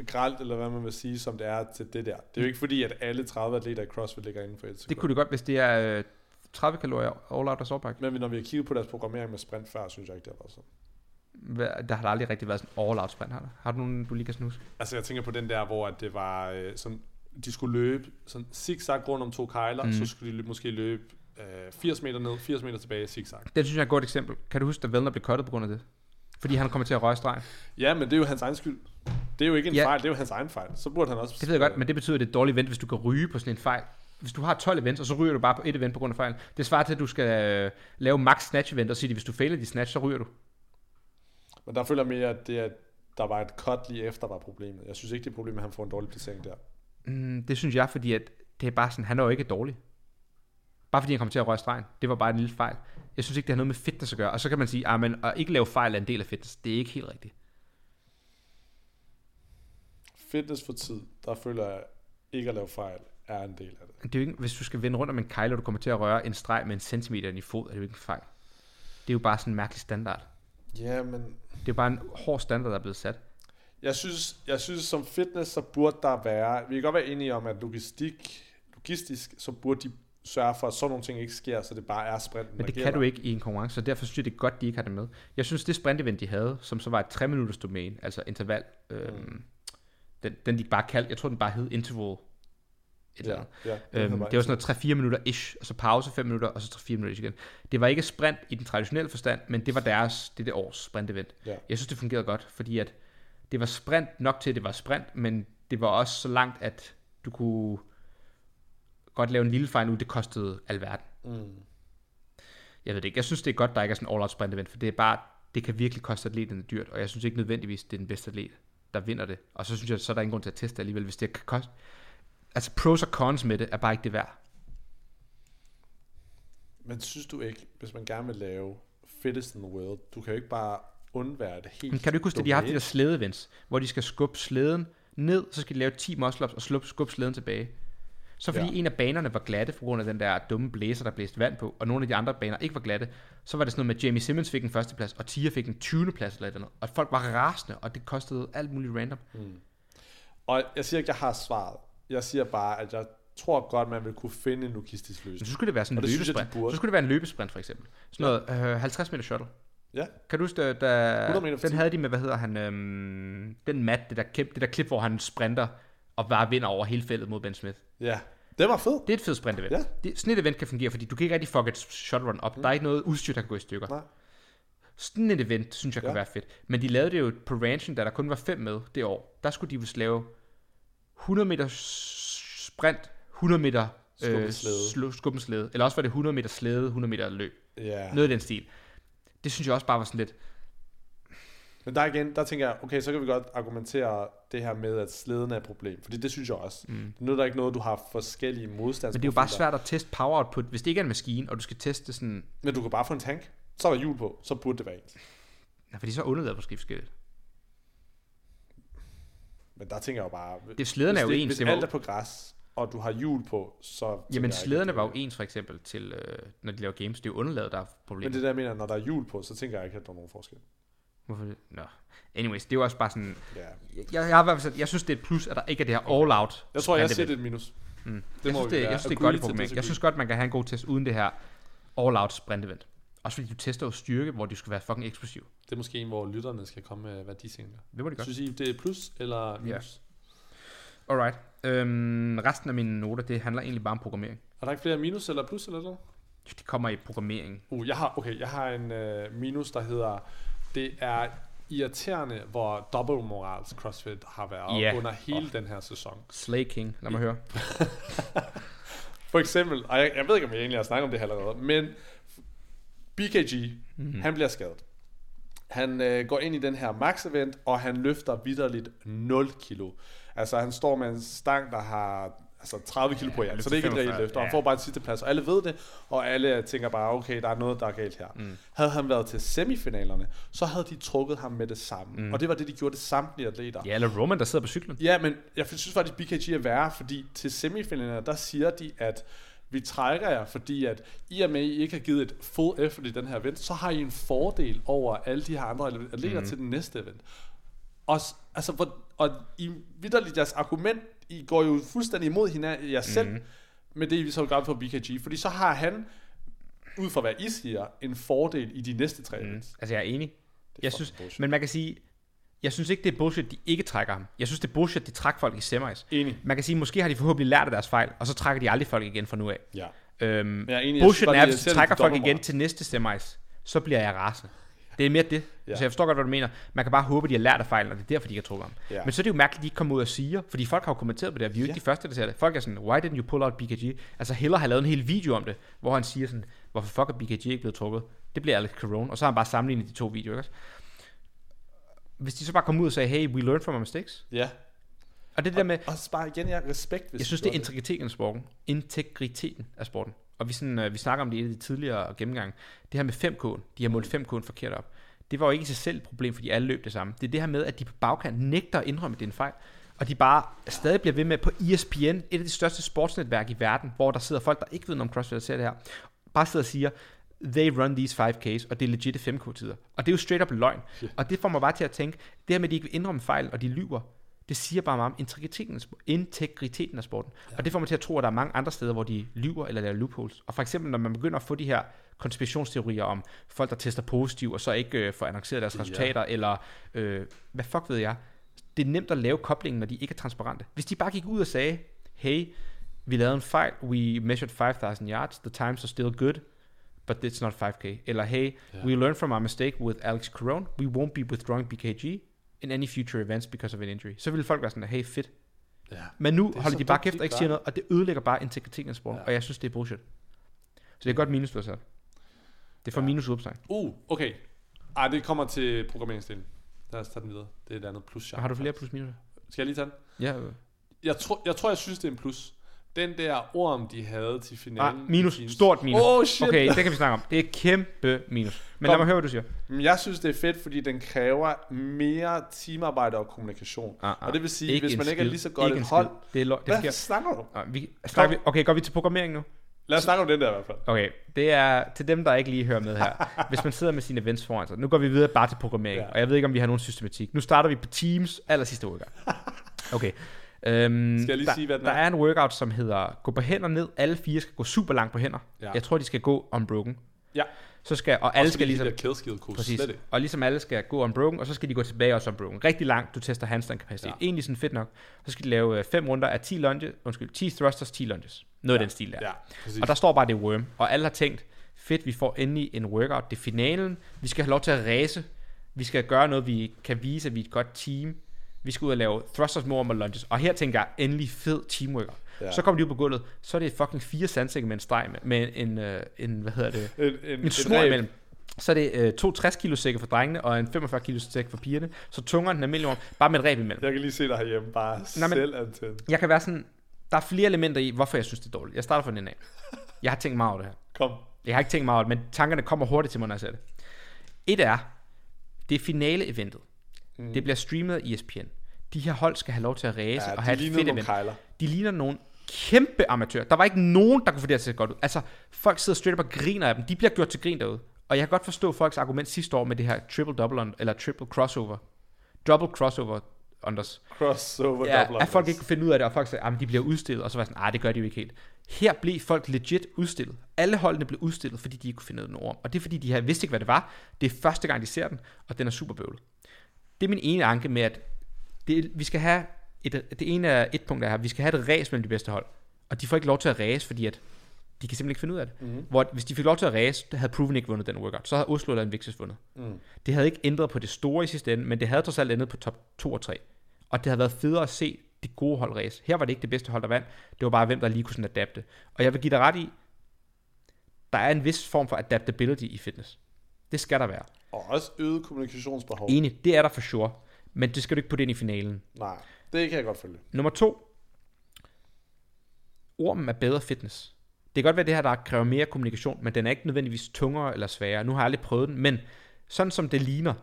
gralt, eller hvad man vil sige, som det er til det der. Det er jo ikke fordi, at alle 30 atleter i CrossFit ligger inden for et sekund. Det kunne det godt, hvis det er 30 kalorier all-out og softback. Men når vi har kigget på deres programmering med sprint før, synes jeg ikke, det har været sådan. Der har der aldrig rigtig været sådan all-out sprint, har der? Har du nogen, du lige kan snuske? Altså jeg tænker på den der, hvor det var sådan, de skulle løbe sådan zigzag rundt om 2 kegler, så skulle de måske løbe 80 meter ned, 80 meter tilbage, zigzag. Det synes jeg er et godt eksempel. Kan du huske, at Vellner blev cuttet på grund af det? Fordi han kommer til at røge stregen. Ja, men det er jo hans egen skyld. Det er jo ikke en fejl, det er jo hans egen fejl. Så burde han også... Det ved jeg godt, men det betyder, at det er et dårligt event, hvis du kan ryge på sådan en fejl. Hvis du har 12 events, og så ryger du bare på et event på grund af fejlen. Det svarer til, at du skal lave max snatch event, og sige, at hvis du fejler dit snatch, så ryger du. Men der føler jeg mere, at der var et cut lige efter, var problemet. Jeg synes ikke, det er problemet, at han får en dårlig placering der. Det synes jeg, fordi at det er bare sådan, han er jo ikke dårlig. Bare fordi han kom til at røre stregen. Det var bare en lille fejl. Jeg synes ikke, det har noget med fitness at gøre. Og så kan man sige, at ikke lave fejl er en del af fitness. Det er ikke helt rigtigt. Fitness for tid, der føler jeg ikke at lave fejl er en del af det. Det er jo ikke, hvis du skal vende rundt om en kejle, og du kommer til at røre en streg med en centimeter i fod, er det jo ikke en fejl. Det er jo bare sådan en mærkelig standard. Ja, men... det er jo bare en hård standard, der er blevet sat. Jeg synes som fitness, så burde der være... Vi kan godt være enige om, at logistisk, så burde de sørge for, at sådan nogle ting ikke sker, så det bare er sprinten. Men det kan du ikke i en konkurrence, så derfor synes jeg, det er godt, de ikke har det med. Jeg synes, det sprintevent, de havde, som så var et 3-minutters domæne, altså interval... Den de bare kaldte, jeg tror den bare hed interval et eller andet. Det var sådan noget 3-4 minutter ish, og så pause 5 minutter, og så 3-4 minutter ish igen. Det var ikke sprint i den traditionelle forstand, men det var deres, det års sprintevent. Ja. Jeg synes det fungerede godt, fordi at det var sprint nok til at det var sprint, men det var også så langt, at du kunne godt lave en lille fejl ud, det kostede alverden. Jeg ved det ikke, jeg synes det er godt, der ikke er sådan en all-out sprintevent, for det er bare, det kan virkelig koste atleterne dyrt, og jeg synes ikke nødvendigvis, det er den bedste atlet, der vinder det. Og så synes jeg, så er der ingen grund til at teste alligevel, hvis det kan koste. Altså pros og cons med det er bare ikke det værd. Men synes du ikke, hvis man gerne vil lave fittest in the world, du kan jo ikke bare undvære det helt. Men kan du ikke huske, at de har haft de der slædevents, hvor de skal skubbe slæden ned, så skal de lave 10 muscle-ups og skubbe slæden tilbage. Så fordi en af banerne var glatte, på grund af den der dumme blæser, der blæste vand på, og nogle af de andre baner ikke var glatte, så var det sådan noget med, at Jamie Simmons fik en førsteplads, og Tia fik en 20. plads eller et eller andet, og folk var rasende, og det kostede alt muligt random. Og jeg siger ikke, at jeg har svaret. Jeg siger bare, at jeg tror godt, man vil kunne finde en logistisk løsning. Men så skulle det være sådan en løbesprint. Så skulle det være en løbesprint, for eksempel. Sådan noget 50 meter shuttle. Ja. Kan du huske, den havde de med, hvad hedder han, den mat, det der klip, hvor han sprinter, og bare vinder over hele feltet mod Ben Smith. Ja, det var fedt. Det er et fedt sprint-event. Ja. Sådan et event kan fungere, fordi du kan ikke rigtig fuck et shot run op. Der er ikke noget udstyr, der kan gå i stykker. Nej. Sådan et event, synes jeg, kan være fedt. Men de lavede det jo på ranchen, da der kun var 5 med det år. Der skulle de vist lave 100 meter sprint, 100 meter skubbenslede. Eller også var det 100 meter slæde, 100 meter løb. Yeah. Noget i den stil. Det synes jeg også bare var sådan lidt... Men der igen, der tænker jeg, okay, så kan vi godt argumentere det her med, at slæden er et problem. Fordi det synes jeg også. Nu er der ikke noget, du har forskellige modstandsprofiler. Men det er jo bare svært at teste power output, hvis det ikke er en maskine, og du skal teste sådan... Men du kan bare få en tank. Så er der hjul på, så burde det være en. Nej, fordi så underlader måske forskelligt. Men der tænker jeg jo bare... Det slæderne er jo ens. Hvis alt er på græs, og du har hjul på, så... Jamen slæderne var jo ens for eksempel til, når de laver games. Det er jo underlaget, der er problemet. Men det der, jeg mener, når der er hjul på, så tænker jeg ikke, at der er nogen forskel. Hvorfor det? Nå. Anyways, det er jo også bare sådan... Jeg synes, det er et plus, at der ikke er det her all-out. Jeg tror, jeg ser det et minus. Jeg synes, det er godt i problemet. Jeg synes godt, man kan have en god test uden det her all-out sprint-event. Også fordi du tester jo styrke, hvor du skal være fucking eksplosiv. Det er måske en, hvor lytterne skal komme med, hvad de tænker. Det må de godt. Synes I, det er plus eller minus? Ja. Alright. Resten af mine noter, det handler egentlig bare om programmering. Er der ikke flere minus eller plus eller noget? Det kommer i programmering. Jeg har en minus, der hedder... Det er irriterende, hvor dobbeltmorals CrossFit har været under hele den her sæson. Slay King, lad mig høre. For eksempel, og jeg ved ikke, om jeg egentlig har snakket om det allerede, men BKG, han bliver skadet. Han går ind i den her max-event, og han løfter vitterligt 0 kilo. Altså, han står med en stang, der har... Altså 30 kilo på hjernen, så det er ikke et reelt løft. Og han får bare en sidste plads, og alle ved det. Og alle tænker bare, okay, der er noget, der er galt her. Havde han været til semifinalerne, så havde de trukket ham med det samme. Og det var det, de gjorde, det samtlige atleter. Ja, eller Roman, der sidder på cyklen. Ja, men jeg synes faktisk, BKG er værre. Fordi til semifinalerne, der siger de, at vi trækker jer, fordi at i og med, I ikke har givet et full effort i den her event, så har I en fordel over alle de her andre atleter til den næste event. Og I vitterligt jeres argument, I går jo fuldstændig imod hinanden, jer selv, med det, I så gør for BKG. Fordi så har han, ud fra hvad I siger, en fordel i de næste 3 events. Altså, jeg er enig. Jeg synes, men man kan sige, jeg synes ikke, det er bullshit, de ikke trækker ham. Jeg synes, det er bullshit, de trækker folk i semis. Enig. Man kan sige, måske har de forhåbentlig lært af deres fejl, og så trækker de aldrig folk igen fra nu af. Ja. Bullshit er, hvis de trækker folk igen til næste semis, så bliver jeg rasende. Det er mere det. Ja. Så jeg forstår godt, hvad du mener. Man kan bare håbe, at de har lært af fejlen, og det er derfor, de kan trukke ham. Ja. Men så er det jo mærkeligt, at de ikke kommer ud og siger, fordi folk har jo kommenteret på det, og vi er jo ikke de første, der siger det. Folk er sådan, why didn't you pull out BKG? Altså Heller har lavet en hel video om det, hvor han siger sådan, hvorfor fuck er BKG ikke blevet trukket? Det bliver Alex Corona, og så har han bare sammenlignet de 2 videoer. Hvis de så bare kom ud og sagde, hey, we learned from our mistakes. Ja. Og det der med, og bare igen, jeg respekt. Jeg synes det er integriteten af sporten. Integriteten af sporten. Og vi, sådan, vi snakker om det i de tidligere gennemgange. Det her med 5K'en, de har målt 5K'en forkert op. Det var jo ikke i sig selv et problem, fordi alle løb det samme. Det er det her med, at de på bagkant nægter at indrømme, at det er en fejl. Og de bare stadig bliver ved med på ESPN, et af de største sportsnetværk i verden, hvor der sidder folk, der ikke ved noget om CrossFit og ser det her, bare sidder og siger, they run these 5Ks, og det er legit 5K-tider. Og det er jo straight up løgn. Yeah. Og det får mig bare til at tænke, det her med, at de ikke vil indrømme fejl, og de lyver, det siger bare meget om integriteten af sporten. Ja. Og det får mig til at tro, at der er mange andre steder, hvor de lyver eller laver loopholes. Og for eksempel, når man begynder at få de her konspirationsteorier om folk, der tester positiv, og så ikke får annonceret deres resultater, eller hvad fuck ved jeg. Det er nemt at lave koblingen, når de ikke er transparente. Hvis de bare gik ud og sagde, hey, vi lavede en fejl, we measured 5,000 yards, the times are still good, but it's not 5K. Eller hey, we learned from our mistake with Alex Corone, we won't be withdrawing BKG in any future events because of an injury. Så ville folk være sådan, hey, fedt. Ja, men nu holder de bare kæft og ikke siger noget, og det ødelægger bare integriteten af sporten, og jeg synes, det er bullshit. Så det er godt minus, du har sat. Det får minus udopsang. Okay. Ej, det kommer til programmeringsdelen. Lad os tage den videre. Det er et andet plus. Har du flere plus minus? Skal jeg lige tage den? Ja. Jeg tror, jeg synes, det er en plus. Den der ord, om de havde til finalen. Ah, minus. Stort minus. Oh, shit. Okay, det kan vi snakke om. Det er kæmpe minus. Men lad mig høre, hvad du siger. Jeg synes, det er fedt, fordi den kræver mere teamarbejde og kommunikation. Og det vil sige, ikke hvis man ikke er lige så godt et hold. Det er hvad snakker du? Okay, går vi til programmering nu? Lad os snakke om den der i hvert fald. Okay, det er til dem, der ikke lige hører med her. Hvis man sidder med sine events foran sig. Nu går vi videre bare til programmering, og jeg ved ikke, om vi har nogen systematik. Nu starter vi på Teams aller sidste udgang. Okay. Skal jeg lige sige, hvad den er? Der er en workout, som hedder gå på hænder ned. Alle fire skal gå super langt på hænder. Ja. Jeg tror, de skal gå unbroken. Ja. Så skal, og alle skal ligesom... Præcis. Og ligesom alle skal gå unbroken, og så skal de gå tilbage også unbroken. Rigtig langt, du tester handstand kapacitet. Ja. Egentlig sådan fedt nok. Så skal de lave 5 runder af 10 thrusters, 10 lunges. Noget af den stil der. Ja, og der står bare, det worm. Og alle har tænkt, fedt, vi får endelig en workout. Det er finalen. Vi skal have lov til at race. Vi skal gøre noget, vi kan vise, at vi er et godt team. Vi skal ud og lave thrusters, morm og lunges. Og her tænker jeg, endelig fed teamworkout. Ja. Så kommer de ud på gulvet. Så er det fucking 4 sandsække med en streg med en hvad hedder det? en snor imellem. Så er det 2 60 kilo sække for drengene og en 45 kilo sække for pigerne. Så tungere den almindelige morm, bare med et reb imellem. Jeg kan lige se dig herhjemme, bare selv antændt. Jeg kan være sådan, der er flere elementer i, hvorfor jeg synes, det er dårligt. Jeg starter fra den af. Jeg har tænkt meget over det her. Jeg har ikke tænkt meget over det, men tankerne kommer hurtigt til mig, når jeg ser det. Et er, det er finale-eventet. Det bliver streamet af ESPN. De her hold skal have lov til at race og have et fedt event. De ligner nogle kæmpe amatører. Der var ikke nogen, der kunne få det at se godt ud. Altså, folk sidder straight up og griner af dem. De bliver gjort til grin derude. Og jeg kan godt forstå folks argument sidste år med det her double crossover. Crossover, folk ikke kunne finde ud af det, og folk sagde, at de bliver udstillet, og så var sådan, det gør de jo ikke helt. Her blev folk legit udstillet. Alle holdene blev udstillet, fordi de ikke kunne finde ud af noget om. Og det er fordi, de her vidste ikke, hvad det var. Det er første gang, de ser den, og den er super bøvlet. Det er min ene anke med, at vi skal have det ene af et punkt er her, vi skal have et ræs mellem de bedste hold. Og de får ikke lov til at ræse, fordi at de kan simpelthen ikke finde ud af det. Hvor hvis de fik lov til at ræse, havde Proven ikke vundet den workout. Så havde Oslo eller Invictus vundet. Det havde ikke ændret på det store i sidste ende, men det havde trods alt ændret på top 2 og 3. Og det havde været federe at se det gode hold ræse. Her var det ikke det bedste hold, der vandt. Det var bare hvem, der lige kunne sådan adapte. Og jeg vil give dig ret i, der er en vis form for adaptability i fitness. Det skal der være. Og også øget kommunikationsbehov. Enig, det er der for sure. Men det skal du ikke putte ind i finalen. Nej, det kan jeg godt følge. Nummer 2. Ormen er bedre fitness. Det kan godt være det her, der kræver mere kommunikation, men den er ikke nødvendigvis tungere eller sværere. Nu har jeg aldrig prøvet den, men sådan som det ligner.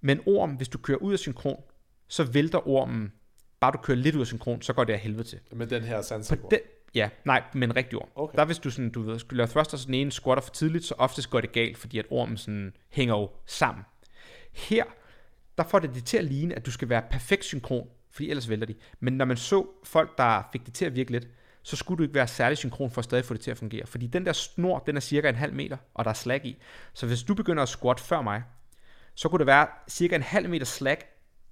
Men ormen, hvis du kører ud af synkron, så vælter ormen. Bare du kører lidt ud af synkron, så går det af helvede til. Med den her sandsækord? Ja, nej, men rigtig orm. Okay. Der hvis du sådan, du ved, skulle lave thruster, så den ene squatter for tidligt, så oftest går det galt, fordi at ormen sådan hænger jo sammen. Her, der får det til at ligne, at du skal være perfekt synkron, fordi ellers vælter de. Men når man så folk, der fik det til at virke lidt, så skulle du ikke være særlig synkron for at stadig få det til at fungere. Fordi den der snor, den er cirka en halv meter, og der er slack i. Så hvis du begynder at squat før mig, så kunne det være cirka en halv meter slack,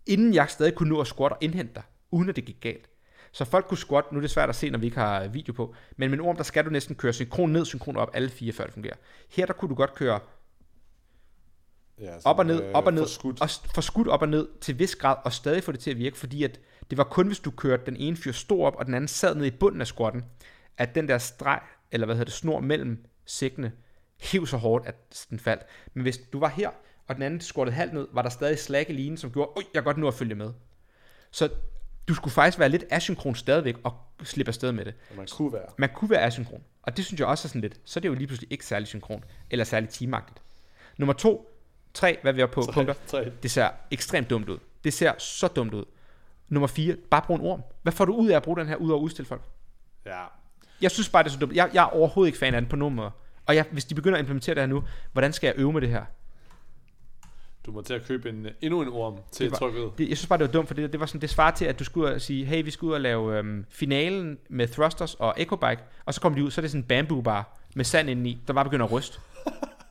inden jeg stadig kunne nå at squat og indhente dig, uden at det gik galt. Så folk kunne squat, nu er det svært at se, når vi ikke har video på, men med en orm, der skal du næsten køre synkron ned, synkron op, alle 4, før det fungerer. Her der kunne du godt køre op og ned, op og ned, og forskudt op og ned til vis grad, og stadig få det til at virke, fordi at det var kun, hvis du kørte den ene fyr stor op, og den anden sad ned i bunden af squatten, at den der streg, eller hvad hedder det, snor mellem sækkene, hev så hårdt, at den faldt. Men hvis du var her, og den anden squattede halvt ned, var der stadig slack i linen, som gjorde, jeg godt nu at følge med. Så Du skulle faktisk være lidt asynkron stadigvæk og slippe afsted med det. Man kunne være asynkron. Og det synes jeg også er sådan lidt, så er det jo lige pludselig ikke særlig synkron, eller særlig teamagtigt. Nummer 3, hvad vi er på punkter. Det ser ekstremt dumt ud. Det ser så dumt ud. Nummer 4, bare brug en orm. Hvad får du ud af at bruge den her, ud over at udstille folk? Ja. Jeg synes bare, det er så dumt. Jeg er overhovedet ikke fan af den på nogen måde. Og hvis de begynder at implementere det her nu, hvordan skal jeg øve med det her? Du må til at købe endnu en orm til trykket. Jeg synes bare, det var dumt, for det var sådan, det svarer til, at du skulle ud og sige, hey, vi skal ud og lave finalen med thrusters og ecobike, og så kom de ud, så er det sådan en bambubar med sand indeni, der bare begynder at ryste.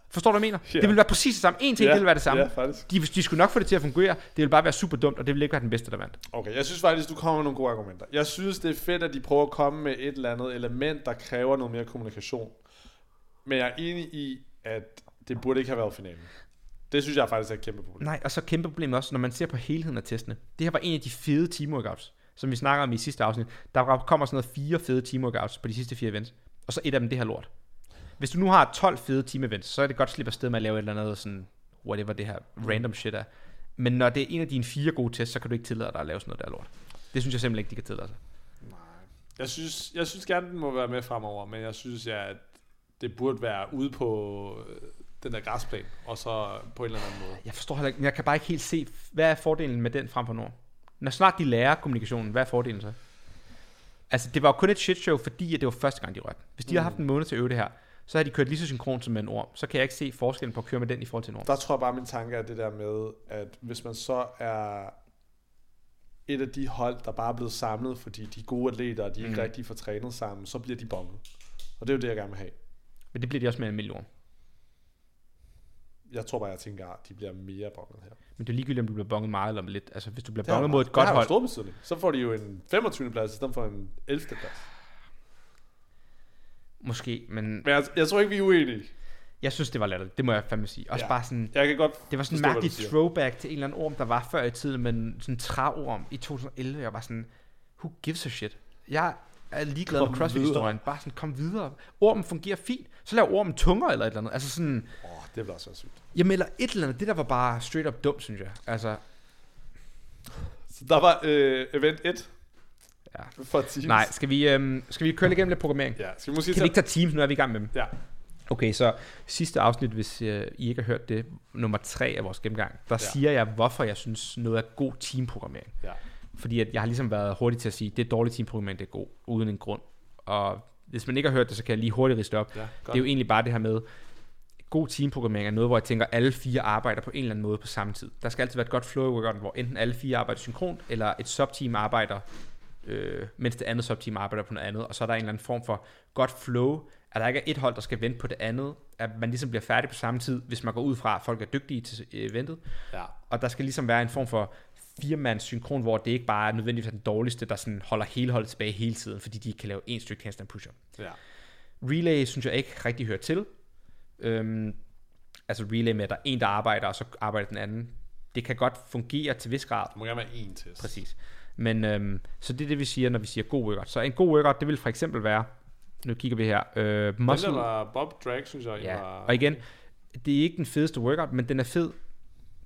Forstår du, hvad jeg mener? Yeah. Det ville være præcis det samme. En ting, det ville være det samme. Yeah, de skulle nok få det til at fungere. Det ville bare være super dumt, og det ville ikke være den bedste, der vandt. Okay, jeg synes faktisk, du kommer med nogle gode argumenter. Jeg synes, det er fedt, at de prøver at komme med et eller andet element, der kræver noget mere kommunikation. Men jeg er enig i, at det burde ikke have været finalen. Det synes jeg faktisk er et kæmpe problem. Nej, og så kæmpe problem også, når man ser på helheden af testene. Det her var en af de fede teamworkouts, som vi snakker om i sidste afsnit. Der kommer sådan noget 4 fede teamworkouts på de sidste 4 events, og så et af dem det her lort. Hvis du nu har 12 fede team-events, så er det godt slippe afsted med at lave et eller andet sådan, whatever det her random shit er. Men når det er en af dine 4 gode tests, så kan du ikke tillade dig at lave sådan noget der lort. Det synes jeg simpelthen ikke, de kan tillade sig. Nej. Jeg synes gerne, den må være med fremover, men jeg synes, at det burde være ude på den der græsplan, og så på en eller anden måde. Jeg forstår heller ikke, men jeg kan bare ikke helt se, hvad er fordelen med den frem for nord? Når snart de lærer kommunikationen, hvad er fordelen så? Altså, det var jo kun et shitshow, fordi det var første gang, de rørte. Hvis de havde haft en måned til at øve det her, så har de kørt lige så synkron som med en orm. Så kan jeg ikke se forskellen på at køre med den i forhold til en orm. Der tror jeg bare, min tanke er det der med, at hvis man så er et af de hold, der bare er blevet samlet, fordi de gode atleter, de ikke rigtig får trænet sammen, så bliver de bonget. Og det er jo det, jeg gerne vil have. Men det bliver de også med en almindelig orm. Jeg tror bare, jeg tænker, at de bliver mere bonget her. Men det er ligegyldigt, om du bliver bonget meget eller lidt. Altså, hvis du bliver bonget mod et godt hold. Det har en stor betydning. Så får de jo en 25. plads, i stedet for en 11. plads. Måske, men jeg tror ikke, vi er uenige. Jeg synes, det var latterligt. Det må jeg fandme sige. Også bare sådan, jeg kan godt det var sådan en mærkelig throwback til en eller anden orm, der var før i tiden, men sådan en træorm i 2011. Jeg var sådan, who gives a shit? Jeg er ligeglad med CrossFit-historien. Bare sådan, kom videre. Ormen fungerer fint. Så laver ormen tunger eller et eller andet. Altså sådan, det bliver også sygt. Jamen, eller et eller andet. Det der var bare straight up dumt, synes jeg. Altså. Så der var event 1. Ja. Nej, skal vi køre igennem lidt programmering? Ja, skal vi måske ikke tage Teams, nu er vi i gang med dem. Ja. Okay, så sidste afsnit, hvis I ikke har hørt det, nummer 3 af vores gennemgang, der siger jeg, hvorfor jeg synes noget er god teamprogrammering. Ja. Fordi at jeg har ligesom været hurtig til at sige, det er dårlig teamprogrammering, det er god, uden en grund. Og hvis man ikke har hørt det, så kan jeg lige hurtigt riste op. Ja, det er jo egentlig bare det her med, god teamprogrammering er noget, hvor jeg tænker, alle 4 arbejder på en eller anden måde på samme tid. Der skal altid være et godt flow workout, hvor enten alle 4 arbejder synkront, eller et subteam arbejder mens det andet subteam arbejder på noget andet, og så er der en eller anden form for godt flow, at der ikke er et hold, der skal vente på det andet, at man ligesom bliver færdig på samme tid, hvis man går ud fra, at folk er dygtige til eventet, og der skal ligesom være en form for 4-mands synkron, hvor det ikke bare er nødvendigvis den dårligste, der sådan holder hele holdet tilbage hele tiden, fordi de ikke kan lave en stykke handstand push-up. Ja. Relay synes jeg ikke rigtig hører til. Altså relay med, at der er en, der arbejder, og så arbejder den anden. Det kan godt fungere til vis grad. Det må gerne være en test. Præcis. Men så det er det, vi siger, når vi siger god workout. Så en god workout, det vil for eksempel være, nu kigger vi her, muscle. Den der var Bob Drag, synes jeg. Ja. Var. Og igen, det er ikke den fedeste workout, men den er fed.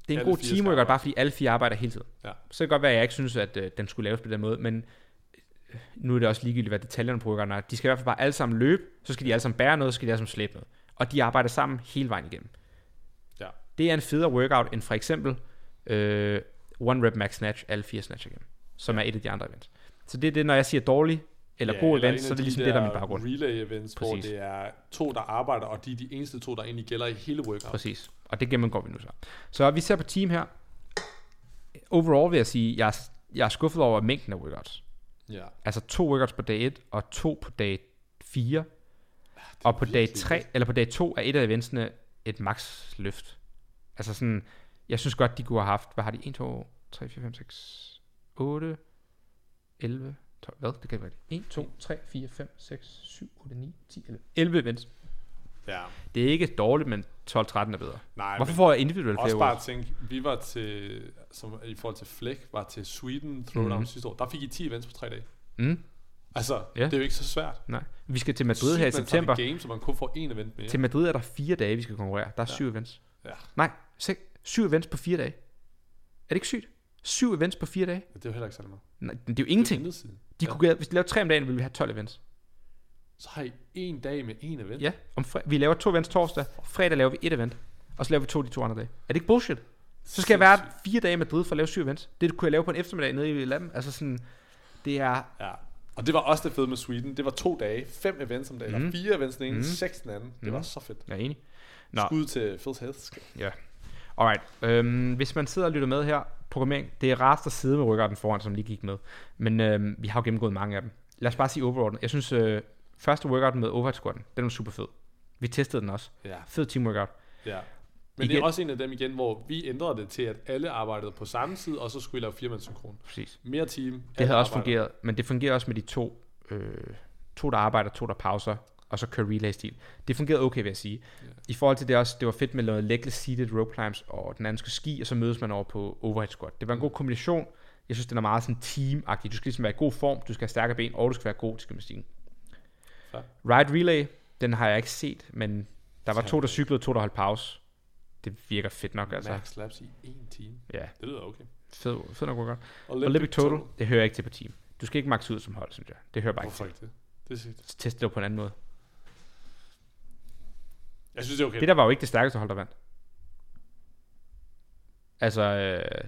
Det er en god team workout, bare fordi alle 4 arbejder hele tiden. Ja. Så det kan godt være, at jeg ikke synes, at den skulle laves på den måde, men nu er det også ligegyldigt, hvad detaljerne på workouten er. De skal i hvert fald bare alle sammen løbe, så skal de alle sammen bære noget, så skal de alle sammen slæbe noget. Og de arbejder sammen hele vejen igennem. Ja. Det er en federe workout end for eksempel one rep max snatch, alle 4 snatch igennem, som er et af de andre events. Så det er det, når jeg siger dårlig eller god eller events, så er det ligesom det, der er min baggrund. Relay events, præcis, hvor det er 2, der arbejder, og de er de eneste 2, der egentlig gælder i hele workout. Præcis, og det gennemgår vi nu så. Så vi ser på team her. Overall vil jeg sige, jeg er skuffet over mængden af workouts. Ja. Altså 2 workouts på dag 1, og 2 på dag 4. Og på dag 3, eller på dag 2 er et af eventsene et max løft. Altså sådan, jeg synes godt, de kunne have haft, hvad har de? 1, 2, 3, 4, 5, 6... 8, 11, 12, hvad? Det kan være 1, 2, 3, 4, 5, 6, 7, 8, 9, 10, 11. 11 events. Ja. Det er ikke dårligt, men 12-13 er bedre. Nej, hvorfor får jeg individuelt flere workouts? Også bare tænke, vi var til, som i forhold til Fleck, var til Sweden Throwdown sidste år. Der fik I 10 events på 3 dage. Mm. Altså, det er jo ikke så svært. Nej. Vi skal til Madrid her i september. Game, så man kun får 1 event mere. Til Madrid er der 4 dage, vi skal konkurrere. Der er 7 events. Ja. Nej, 7 events på 4 dage. Er det ikke sygt? 7 events på 4 dage. Det er jo heller ikke særlig meget. Nej, det er jo ingenting. Det er de kunne gøre, hvis de lavede 3 om dagen, ville vi have 12 events. Så har I en dag med en event? Ja, vi laver 2 events torsdag, fredag laver vi 1 event, og så laver vi 2 de 2 andre dage. Er det ikke bullshit? Så skal jeg være 4 dage med drivet for at lave 7 events. Det kunne jeg lave på en eftermiddag nede i Lappen. Altså sådan, det er... Ja. Og det var også det fede med Sweden. Det var 2 dage, 5 events om dagen, og 4 events den ene, 6 den anden. Det var så fedt. Jeg er enig. Nå. Skud til Phil's Health. Ja. Alright. Hvis man sidder og lytter med her, programmering, det er rarest at sidde med ryggarten foran, som lige gik med. Men vi har jo gennemgået mange af dem. Lad os bare sige overouten. Jeg synes, første workouten med overhead squatten, den var super fed. Vi testede den også. Ja. Fed team workout. Ja. Men igen, det er også en af dem igen, hvor vi ændrede det til, at alle arbejdede på samme tid, og så skulle vi lave 4-mandssynkron. Præcis. Mere team. Det havde også fungeret, men det fungerer også med de to der arbejder, 2 der pauser, og så kører relay-stil. Det fungerede okay, vil jeg sige. Yeah. I forhold til det også, det var fedt med noget legless seated rope climbs, og den anden skal ski, og så mødes man over på overhead squat. Det var en god kombination. Jeg synes, det er meget sådan team-agtigt. Du skal ligesom være i god form, du skal have stærke ben, og du skal være god til gymnastikken. Ride relay, den har jeg ikke set, men der var 2 der cyklede, 2 der holdt pause. Det virker fedt nok, altså. Max laps i 1 time. Ja. Det lyder okay. Fed nok, godt. Olympic total, det hører ikke til på team. Du skal ikke maxe ud som hold, synes jeg. Det hører bare ikke til. Hvorfor ikke det? Det er sygt. Test det på en anden måde. Jeg synes, det er okay. Det der var jo ikke det stærkeste hold, der vandt. Altså,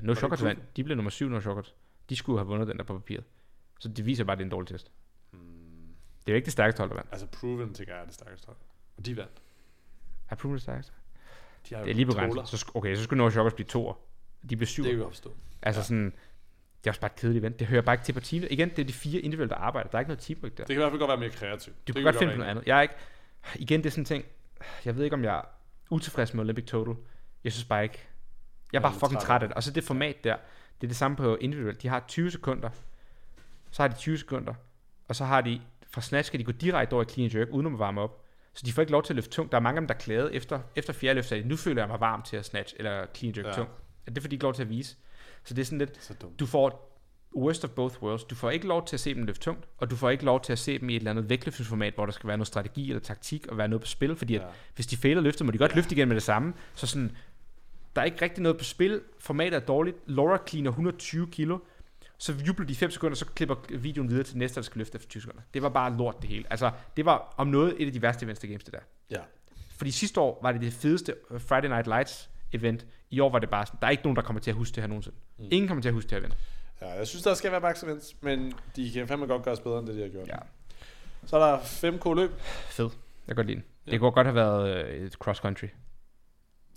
No Shockers vandt. De blev nummer 7, No Shockers. De skulle have vundet den der på papiret. Så det viser bare, det er en dårlig test. Det er jo ikke det stærkeste hold, der vandt. Altså, Proven, tænker jeg, er det stærkeste hold. Og de vandt. Er Proven det stærkeste? De det er lige begrænset. Så skulle Norge Shockers blive 2'er. De blev 7'er. Det er jo opstået. Altså sådan, det er også bare et kedeligt event. Det hører bare ikke til på teamet. Igen, det er de 4 individuelle, der arbejder. Der er ikke noget teamwork der. Det kan i hvert fald godt være mere kreativt. Du kan godt finde på noget andet. Jeg er ikke... Igen, det er sådan en ting... Jeg ved ikke, om jeg er utilfreds med Olympic Total. Jeg synes bare ikke... Jeg er bare fucking træt af det. Og så det format der. Det er det samme på individuelt. De har 20 sekunder. Så har de 20 sekunder. Og så har de... Fra snatch skal de gå direkte over i clean and jerk, uden at varme op. Så de får ikke lov til at løfte tungt. Der er mange af dem, der klagede efter fjerde løft, sagde, nu føler jeg mig varm til at snatch eller clean jerk tungt. Det er fordi de ikke lov til at vise. Så det er sådan lidt, så du får worst of both worlds. Du får ikke lov til at se dem løfte tungt, og du får ikke lov til at se dem i et eller andet vægtløftningsformat, hvor der skal være noget strategi eller taktik og være noget på spil. Fordi at, hvis de fejler løftet, må de godt løfte igen med det samme. Så sådan, der er ikke rigtig noget på spil. Formatet er dårligt. Laura cleaner 120 kilo. Så jubler de 5 sekunder, så klipper videoen videre til næste, der skal løfte efter 20 sekunder. Det var bare lort det hele. Altså, det var om noget et af de værste events til Games, det der. Ja. Fordi sidste år var det fedeste Friday Night Lights event. I år var det bare sådan, der er ikke nogen, der kommer til at huske det her nogensinde. Ingen kommer til at huske det her event. Ja, jeg synes, der skal være max events, men de kan fandme godt gøres bedre, end det, de har gjort. Ja. Så er der 5K løb. Fed. Jeg kan godt lide den. Ja. Det kunne godt have været et cross country.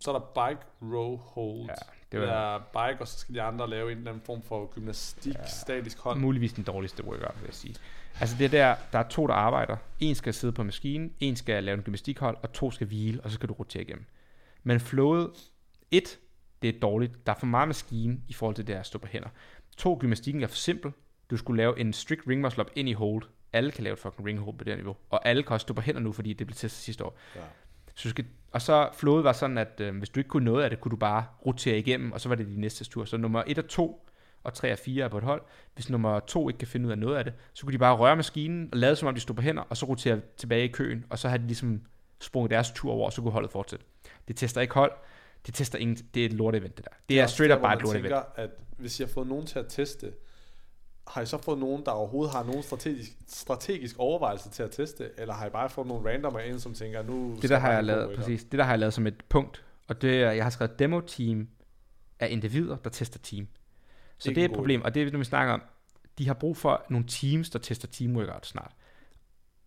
Så er der bike, row, hold. Ja. Det er bike, og så skal de andre lave en eller anden form for gymnastik, statisk hånd. Muligvis den dårligste workout, vil jeg sige. Altså det der, der er 2 der arbejder. En skal sidde på maskinen, en skal lave en gymnastikhold, og 2 skal hvile, og så skal du rotere igennem. Men flowet, 1, det er dårligt. Der er for meget maskine i forhold til det at stå på hænder. 2, gymnastikken er for simpel. Du skulle lave en strict ring muscle up ind i hold. Alle kan lave et fucking ring hold på det niveau. Og alle kan også stå på hænder nu, fordi det blev testet sidste år. Ja. Så og så flowet var sådan, at hvis du ikke kunne noget af det, kunne du bare rotere igennem, og så var det de næste tur. Så nummer 1 og 2 og 3 og 4 er på et hold. Hvis nummer 2 ikke kan finde ud af noget af det, så kunne de bare røre maskinen og lade som om de stod på hænder, og så rotere tilbage i køen, og så havde de ligesom sprunget deres tur over, og så kunne holdet fortsætte. Det tester ikke hold. Det tester ingen. Det er et lort event, det der. Det er straight up bare et lort event. Jeg tænker, at hvis jeg har fået nogen til at teste, har I så fået nogen, der overhovedet har nogen strategisk overvejelse til at teste, eller har I bare fået nogle randomer ind, som tænker, nu... Det der har jeg lavet, præcis. Det der har jeg lavet som et punkt, og det er, jeg har skrevet demo team af individer, der tester team. Så det er et problem, og det er, når vi snakker om, de har brug for nogle teams, der tester teamworkout snart.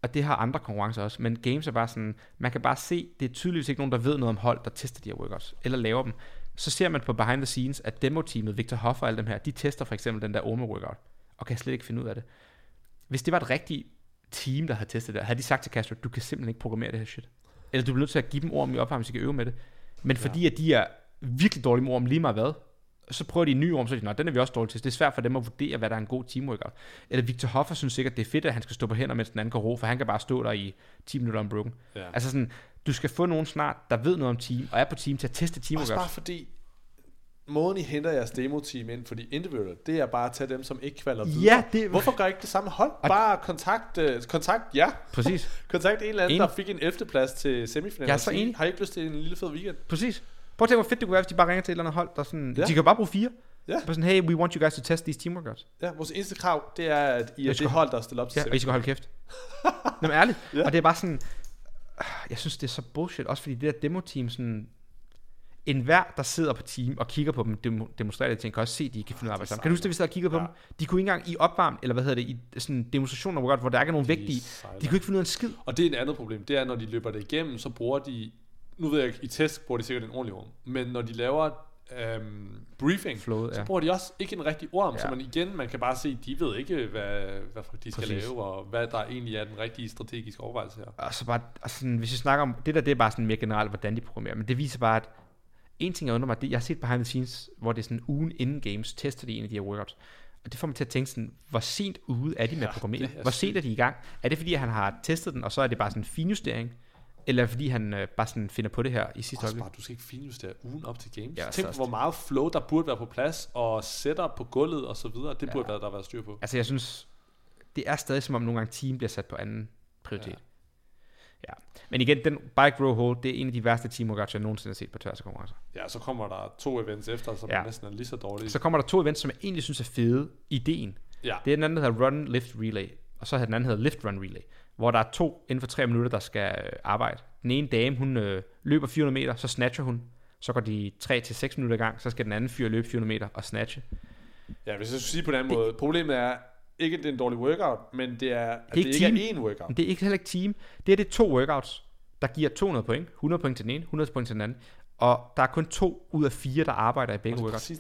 Og det har andre konkurrencer også, men games er bare sådan, man kan bare se, det er tydeligvis ikke nogen, der ved noget om hold, der tester de her workouts, eller laver dem. Så ser man på behind the scenes, at demo teamet, Victor Hoffer og alle dem her, de tester for eksempel den der Orme workout. Og kan slet ikke finde ud af det. Hvis det var et rigtigt team, der havde testet det, havde de sagt til Castro, du kan simpelthen ikke programmere det her shit. Eller du bliver nødt til at give dem ord om i opvarmning, så de kan øve med det. Men fordi at de er virkelig dårlige med ord om lige meget hvad, så prøver de en ny ord om, så de nej, den er vi også dårlige til. Det er svært for dem at vurdere, hvad der er en god teamworkout. Eller Victor Hoffer synes sikkert, det er fedt, at han skal stå på hænder, mens den anden kan ro, for han kan bare stå der i 10 minutter unbroken. Ja. Altså sådan, du skal få nogen snart, der ved noget om team, og er på team til at teste teamworkout. Også bare fordi... Måden I henter jeres demo-team ind for de individuelle, det er bare at tage dem, som ikke kvalder videre. Ja, det... Hvorfor gør I ikke det samme hold? Bare kontakt jer. Præcis. Kontakt en eller anden, der fik en 11. plads til semifinalen. Jeg er så enig. Har I ikke lyst til en lille fed weekend? Præcis. Prøv at tænke, hvor fedt det kunne være, hvis de bare ringer til et eller andet hold, der sådan... Ja. De kan bare bruge 4. Ja. Sådan, hey, we want you guys to test these team workouts. Ja, vores eneste krav, det er, at I er det hold, der stiller op til. Ja, og I skal holde kæft. Nå, men ærligt. Ja. Og det er bare sådan, jeg synes, det er så bullshit, også fordi det der demo-team, sådan, enhver, der sidder på team og kigger på dem, demonstrerer det til, kan også se, at de kan finde ud af at arbejde sammen. Kan du huske, at vi sidder og kigger på dem? De kunne ikke engang i opvarm, eller hvad hedder det, i sådan demonstrationer, hvor der ikke er nogen vægtige. De kunne ikke finde ud af en skid. Og det er et andet problem, det er, når de løber det igennem, så bruger de, nu ved jeg ikke, i test bruger de sikkert en ordentlig orm, men når de laver briefing, flowet, så bruger de også ikke en rigtig orm, så man kan bare se, de ved ikke, hvad de skal lave, og hvad der egentlig er den rigtige strategiske overvejelse her. Og så bare, altså, hvis vi snakker om, det der, det er bare sådan mere generelt, hvordan de programmerer, men det viser bare, at en ting, jeg undrer mig, det, jeg har set behind the scenes, hvor det er sådan ugen inden games, tester de en af de her workouts. Og det får mig til at tænke sådan, hvor sent ude er de med at programmere? Hvor sent er de i gang? Er det fordi, han har testet den, og så er det bare sådan en finjustering? Eller fordi han bare sådan finder på det her i sidste øjeblik? Du skal ikke finjustere ugen op til games. Ja, tænk på, hvor meget flow, der burde være på plads, og setup på gulvet og så videre. Det burde være, der var styr på. Altså jeg synes, det er stadig som om nogle gange team bliver sat på anden prioritet. Ja. Ja, men igen, den bike row hold, det er en af de værste teamworkouts, jeg nogensinde har set på tørsekonkurrencer. Ja, så kommer der to events efter, som næsten er lige så dårlige. Så kommer der to events, som jeg egentlig synes er fede, ideen. Ja. Det er den anden, der hedder Run Lift Relay, og så har den anden, der hedder Lift Run Relay, hvor der er to inden for 3 minutter, der skal arbejde. Den ene dame, hun løber 400 meter, så snatcher hun, så går de 3-6 minutter i gang, så skal den anden fyr løbe 400 meter og snatche. Ja, hvis jeg skulle sige på den anden måde, problemet er, ikke, det er en dårlig workout, men det er, at det ikke er én workout. Det er ikke heller ikke team. Det er to workouts, der giver 200 point. 100 point til den ene, 100 point til den anden. Og der er kun 2 ud af 4, der arbejder i begge workouts.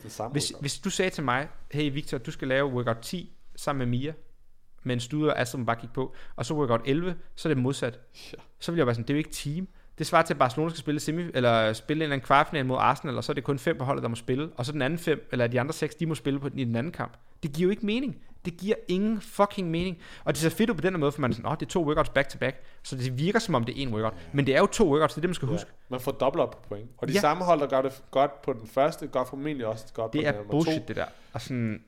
Hvis du sagde til mig, hey Victor, du skal lave workout 10 sammen med Mia, mens du og Astrid bare gik på, og så workout 11, så er det modsat. Ja. Så vil jeg bare sådan, det er jo ikke team. Det svarer til, at Barcelona skal spille spille en eller anden kvartfinal mod Arsenal, og så er det kun 5 på holdet, der må spille. Og så den anden 5, eller de andre 6, de må spille i den anden kamp. Det giver jo ikke mening. Det giver ingen fucking mening. Og det ser fedt ud på den her måde, for man er sådan, det er 2 workouts back to back, så det virker som om det er én workout. Men det er jo 2 workouts, det er det, man skal huske. Man får dobbelt op på point. Og de samme hold, der gør det godt på den første, gør formentlig også godt på den anden. Det er bullshit, 2. det der. Og sådan,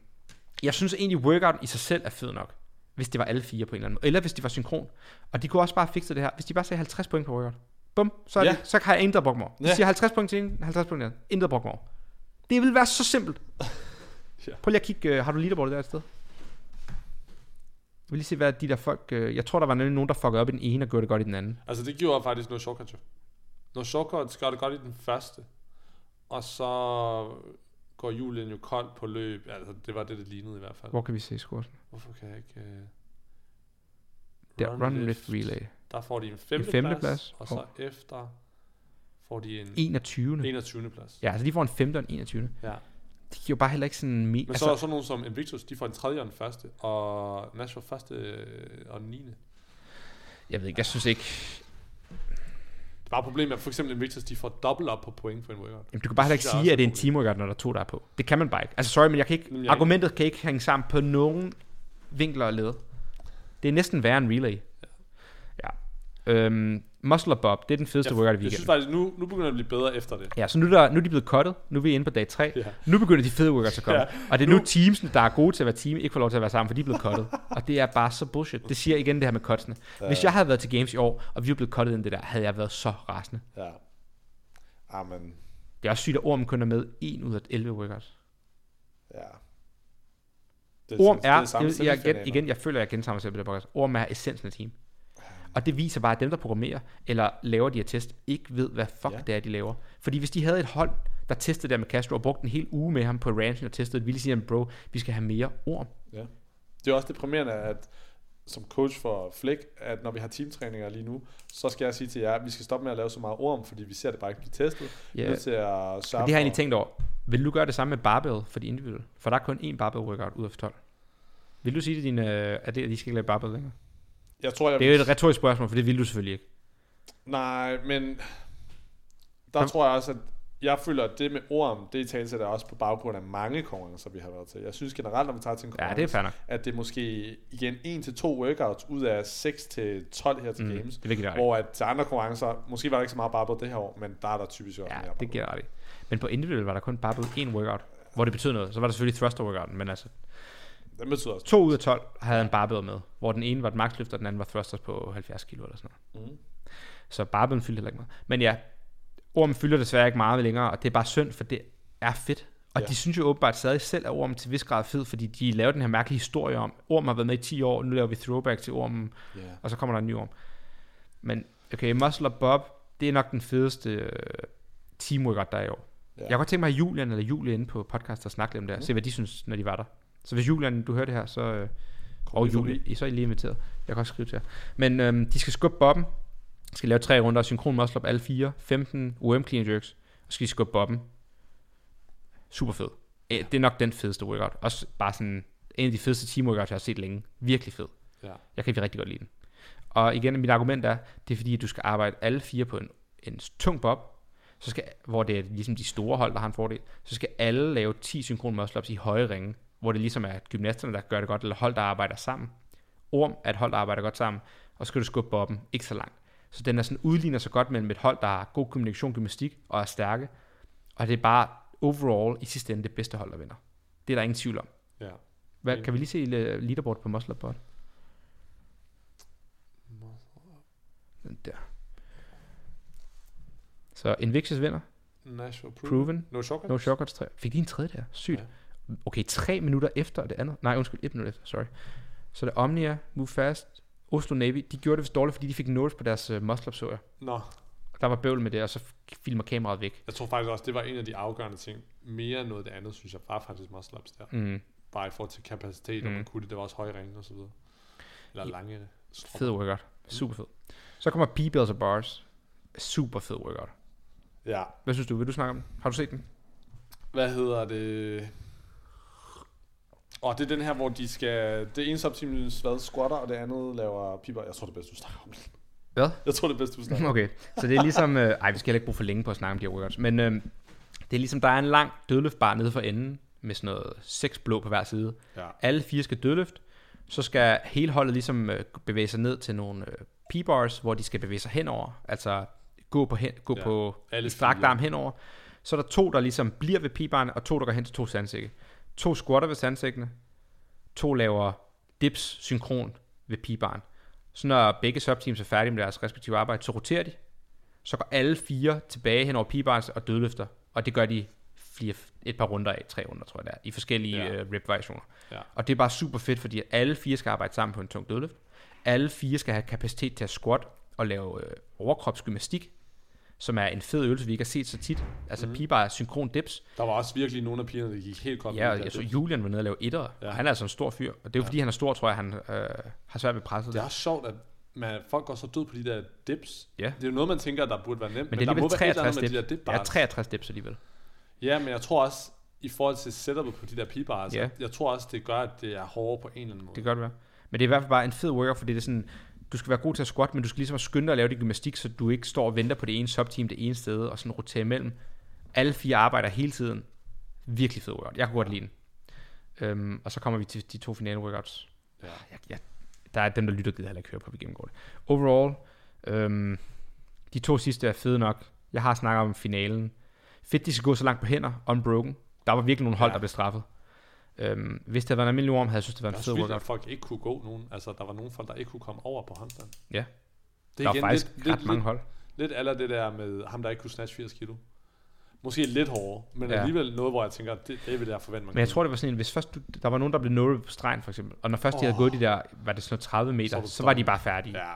jeg synes egentlig, workout i sig selv er fed nok, hvis det var alle 4 på en eller anden måde. Eller hvis det var synkron. Og de kunne også bare fikse det her, hvis de bare sagde 50 point på workout. Bum, så, det, så har jeg intet at brokke mig over. Hvis jeg siger 50 point til en, 50 point til en, intet at brokke mig over. Det ville være så simpelt. Prøv lige at kigge, har du leaderboardet der et sted? Jeg vil lige se, hvad de der folk... Jeg tror, der var nogen, der fuckede op i den ene og gjorde det godt i den anden. Altså, det gjorde faktisk noget shortcuts. Når shortcuts gør det godt i den første, og så går Julien jo kold på løb. Altså, det var det, det lignede i hvert fald. Hvor kan vi se skursen? Hvorfor kan jeg ikke... Der, run lift relay. Der får de en femteplads, og så efter får de en... 21. plads. Ja, altså de får en 5. og en 21. Ja. Det giver bare heller ikke sådan... Men altså, så er sådan nogle som Invictus, de får en 3. og en 1. og Nashville 1. og 9. Jeg ved ikke, jeg synes ikke... Det var problemet, at for eksempel Invictus, de får dobbelt op på point for en workout. Jamen, du kan bare heller ikke sige, at det er en teamworkout, når der er 2, der er på. Det kan man bare ikke. Altså sorry, men jeg kan ikke... Jamen, argumentet kan ikke hænge sammen på nogen vinkler og led. Det er næsten værre end relay. Muscle og Bob, det er den fedeste workout i weekenden. Jeg synes faktisk, nu begynder det at blive bedre efter det. Ja, så nu er de blevet cuttet. Nu er vi inde på dag 3. Ja. Nu begynder de fede workouts at komme. Ja. Og det er nu teamsene, der er gode til at være team, ikke får lov til at være sammen, for de er blevet cuttet. Og det er bare så bullshit. Det siger igen det her med cutsene. Hvis jeg havde været til games i år, og vi var blevet cuttet ind det der, havde jeg været så rasende. Ja. Amen. Det er også sygt, at Orm kun er med 1 ud af 11 workouts. Ja. Orm er, igen, jeg føler, jeg gensammer selv på det podcast. Orm er essensen af team. Og det viser bare, at dem, der programmerer eller laver de her test, ikke ved, hvad fuck det er, de laver. Fordi hvis de havde et hold, der testede der med Castro og brugte en hel uge med ham på ranchen og testede, ville de sige, bro, vi skal have mere orm. Ja. Det er også deprimerende, at som coach for Flick, at når vi har teamtræninger lige nu, så skal jeg sige til jer, at vi skal stoppe med at lave så meget orm, fordi vi ser det bare ikke blive testet. Vi er nødt til at sørge for... Det har jeg egentlig tænkt over. Vil du gøre det samme med barbell for de individuelle? For der er kun én barbell workout ud af 12. Vil du sige til dine, at de skal ikke lave barbell længere? Jeg tror, det er jo et retorisk spørgsmål, for det vil du selvfølgelig ikke. Nej, men der tror jeg også, at jeg føler, at det med orm, det i talsætter også på baggrund af mange konkurrencer, vi har været til. Jeg synes generelt, når vi tager til en konkurrence, det at det er måske igen 1-2 workouts ud af 6-12 her til games, det hvor at til andre konkurrencer, måske var der ikke så meget barbell det her år, men der er der typisk også mere. Ja, det giver det. Men på individuelt var der kun barbell 1 workout, hvor det betød noget. Så var der selvfølgelig thruster workouten, men altså... 2 ud af 12 havde en barbell med, hvor den ene var et maxløft, og den anden var thrusters på 70 kilo eller sådan noget. Så barbellen fyldte heller ikke meget. Men ja, ormen fylder desværre ikke meget længere, og det er bare synd, for det er fedt. Og de synes jo åbenbart stadig selv, at Ormen til vis grad er fed, fordi de laver den her mærkelige historie om, Ormen har været med i 10 år, nu laver vi throwback til Ormen, og så kommer der en ny Orm. Men okay, Muscle Bob, det er nok den fedeste teamworkout, der er i år. Ja. Jeg kan godt tænke mig, at Julian eller Julie inde på podcast og snakke lidt om det her, se hvad de synes, når de var der. Så hvis Julian, du hører det her, så, og Julie, så er I lige inviteret. Jeg kan også skrive til jer. Men de skal skubbe Bobben, de skal lave 3 runder, synkron muscle-up alle 4, 15 OM clean jerks, og skal de skubbe Bobben. Super fed. Det er nok den fedeste workout. Også bare sådan en af de fedeste teamworkouts, jeg har set længe. Virkelig fed. Ja. Jeg kan rigtig godt lide den. Og igen, mit argument er, det er fordi, at du skal arbejde alle 4 på en tung bob, så skal, hvor det er ligesom de store hold, der har en fordel, så skal alle lave 10 synkron muscle-ups i høje ringe, hvor det ligesom er gymnasterne, der gør det godt, eller hold, der arbejder sammen. Orm er et hold, der arbejder godt sammen, og så skal du skubbe bobben ikke så langt. Så den er sådan, udligner så godt mellem et hold, der har god kommunikation, gymnastik og er stærke, og det er bare overall i sidste ende det bedste hold, der vinder. Det er der ingen tvivl om. Ja. Hvad, kan vi lige se leaderboard på muscle up board? Den der. Så Invictus vinder. Proven. No Shortcuts 3. Fik de en tredje der? Sygt. Ja. Okay, 3 minutter efter det andet. Nej, undskyld, 1 minut efter. Sorry. Så det Omnia, Move Fast, Oslo Navy. De gjorde det vist dårligt, fordi de fik notes på deres muscle up, så jeg. Nå. Der var bøvl med det, og så filmer kameraet væk. Jeg tror faktisk også, det var en af de afgørende ting. Mere end noget det andet, synes jeg, var faktisk muscle-ups der. Bare i forhold til kapacitet, og man kunne det var også høje ringe og så videre. Eller lange strømmer. Fed workout. Super fed. Så kommer P-Bells og Bars. Super fed workout. Ja. Hvad synes du? Vil du snakke om den? Har du set den? Hvad hedder det? Og det er den her, hvor de skal... Det ene subteam squatter, og det andet laver piber. Jeg tror, det er bedst, du snakker om det. Hvad? Jeg tror det er bedst du snakker. Okay, så det er ligesom vi skal heller ikke bruge for længe på at snakke om de her workouts. Men det er ligesom der er en lang dødløftbar nede for enden med sådan noget 6 blå på hver side. Ja. Alle 4 skal dødløft. Så skal hele holdet ligesom bevæge sig ned til nogle p-bars, hvor de skal bevæge sig henover. Altså gå på strakt arm henover. Så er der 2 der ligesom bliver ved p-barne, og 2 der går hen til 2 sandsække. 2 squatter ved sandsækkene. 2 laver dips synkron ved p-barne. Så når begge subteams er færdige med deres respektive arbejde, så roterer de. Så går alle 4 tilbage hen over p-bars og dødløfter. Og det gør de et par runder af, 3 runder, tror jeg det er, i forskellige rep-variationer. Ja. Og det er bare super fedt, fordi alle 4 skal arbejde sammen på en tung dødløft. Alle 4 skal have kapacitet til at squat og lave overkropsgymnastik, som er en fed øvelse, vi ikke har set så tit. Altså p-bar synkron dips. Der var også virkelig nogle af pigerne, der gik helt godt. Ja, og jeg så Julian var nede og lave etter, og han er altså en stor fyr. Og det er jo fordi, han er stor, tror jeg, han har svært ved presset. Det er også sjovt, at folk går så død på de der dips. Ja. Det er jo noget, man tænker, der burde være nemt. Men det er alligevel 63 dips. De der 63 dips alligevel. Ja, men jeg tror også, i forhold til setupet på de der p-bars, jeg tror også, det gør, at det er hårdere på en eller anden måde. Det gør det være. Men det er i hvert fald bare en fed workout, fordi det er sådan... Du skal være god til at squat, men du skal ligesom skynde dig at lave det gymnastik, så du ikke står og venter på det ene subteam det ene sted, og sådan rotere imellem. Alle 4 arbejder hele tiden. Virkelig fed workout. Jeg kunne godt lide den. Og så kommer vi til de 2 finale workouts. Ja. Der er dem, der lytter, gider heller ikke høre på, vi gennemgår det. Overall, de 2 sidste er fede nok. Jeg har snakket om finalen. Fedt, de skal gå så langt på hænder, unbroken. Der var virkelig nogle hold, der blev straffet. Hvis det havde været en almindelig orm, havde jeg synes, det var en fed workout. Jeg synes, at folk ikke kunne gå nogen. Altså, der var nogle folk, der ikke kunne komme over på håndstand. Ja. Det er der igen var faktisk lidt, ret mange hold. Lidt aller det der med ham, der ikke kunne snatch 80 kilo. Måske lidt hårdere, men alligevel noget, hvor jeg tænker, det ville jeg forvente mig. Men jeg tror, det var sådan en, hvis først der var nogen, der blev nullet på stregen, for eksempel. Og når først de havde gået de der, var det sådan 30 meter, så var de bare færdige. Ja.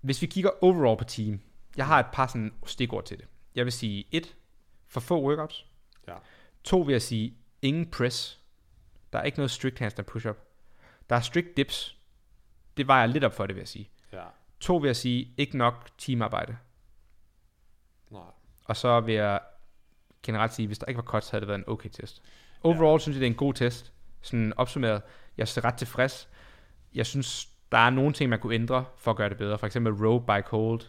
Hvis vi kigger overall på team, jeg har et par sådan stikord til det. Jeg vil sige 1, for få workouts. Ja. 2 vil jeg sige, ingen press. Der er ikke noget strict handstand push-up. Der er strict dips. Det vejer lidt op for det, vil jeg sige. Ja. 2 vil jeg sige, ikke nok teamarbejde. Nej. Og så vil jeg generelt sige, hvis der ikke var cuts, havde det været en okay test. Overall synes jeg, det er en god test. Sådan opsummeret. Jeg er ret tilfreds. Jeg synes, der er nogle ting, man kunne ændre for at gøre det bedre. For eksempel row, bike, hold.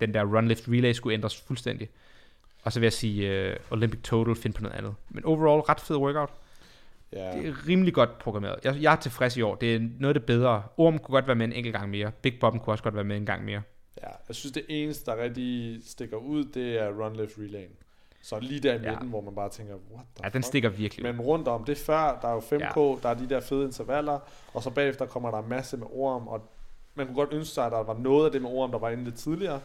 Den der run, lift, relay skulle ændres fuldstændig. Og så vil jeg sige Olympic Total, find på noget andet. Men overall, ret fed workout. Yeah. Det er rimelig godt programmeret. Jeg er tilfreds i år. Det er noget af det bedre. Orm kunne godt være med en enkelt gang mere. Big Bob'en kunne også godt være med en gang mere. Ja, jeg synes det eneste, der rigtig stikker ud, det er Run Left Relay'en. Så lige der i midten, hvor man bare tænker, what the fuck? Den stikker virkelig. Men rundt om det før, der er jo 5K, der er de der fede intervaller, og så bagefter kommer der en masse med Orm, og man kunne godt ønske sig, at der var noget af det med Orm, der var inde lidt tidligere.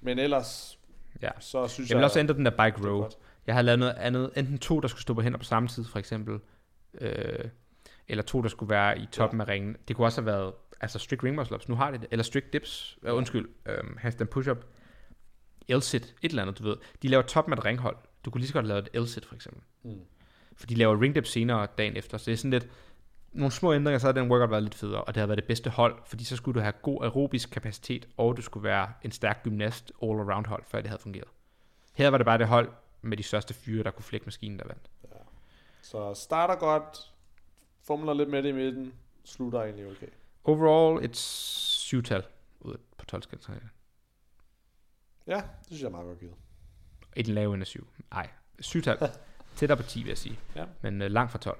Men ellers... Ja. Så synes jeg vil også ændre den der bike row. Jeg havde lavet noget andet, enten to, der skulle stå på hænder på samme tid, for eksempel, eller to, der skulle være i toppen af ringen. Det kunne også have været, altså strict ring muscle ups, nu har det, eller strict dips, handstand push-up, L-sit, et eller andet, du ved. De laver toppen af et ringhold. Du kunne lige så godt lave et L-sit, for eksempel. Mm. For de laver ring dip senere dagen efter, så det er sådan lidt, nogle små ændringer, så havde den workout været lidt federe, og det havde været det bedste hold, fordi så skulle du have god aerobisk kapacitet, og du skulle være en stærk gymnast all-around hold, før det havde fungeret. Her var det bare det hold med de største fyre, der kunne flække maskinen, der vandt. Ja. Så starter godt, fumler lidt med det i midten, slutter egentlig okay. Overall, et 7-tal ude på 12-skalaen. Ja, det synes jeg er meget godt givet. Et lav end af 7. Nej, 7-tal. Tættere på 10, vil jeg sige. Ja. Men langt fra 12.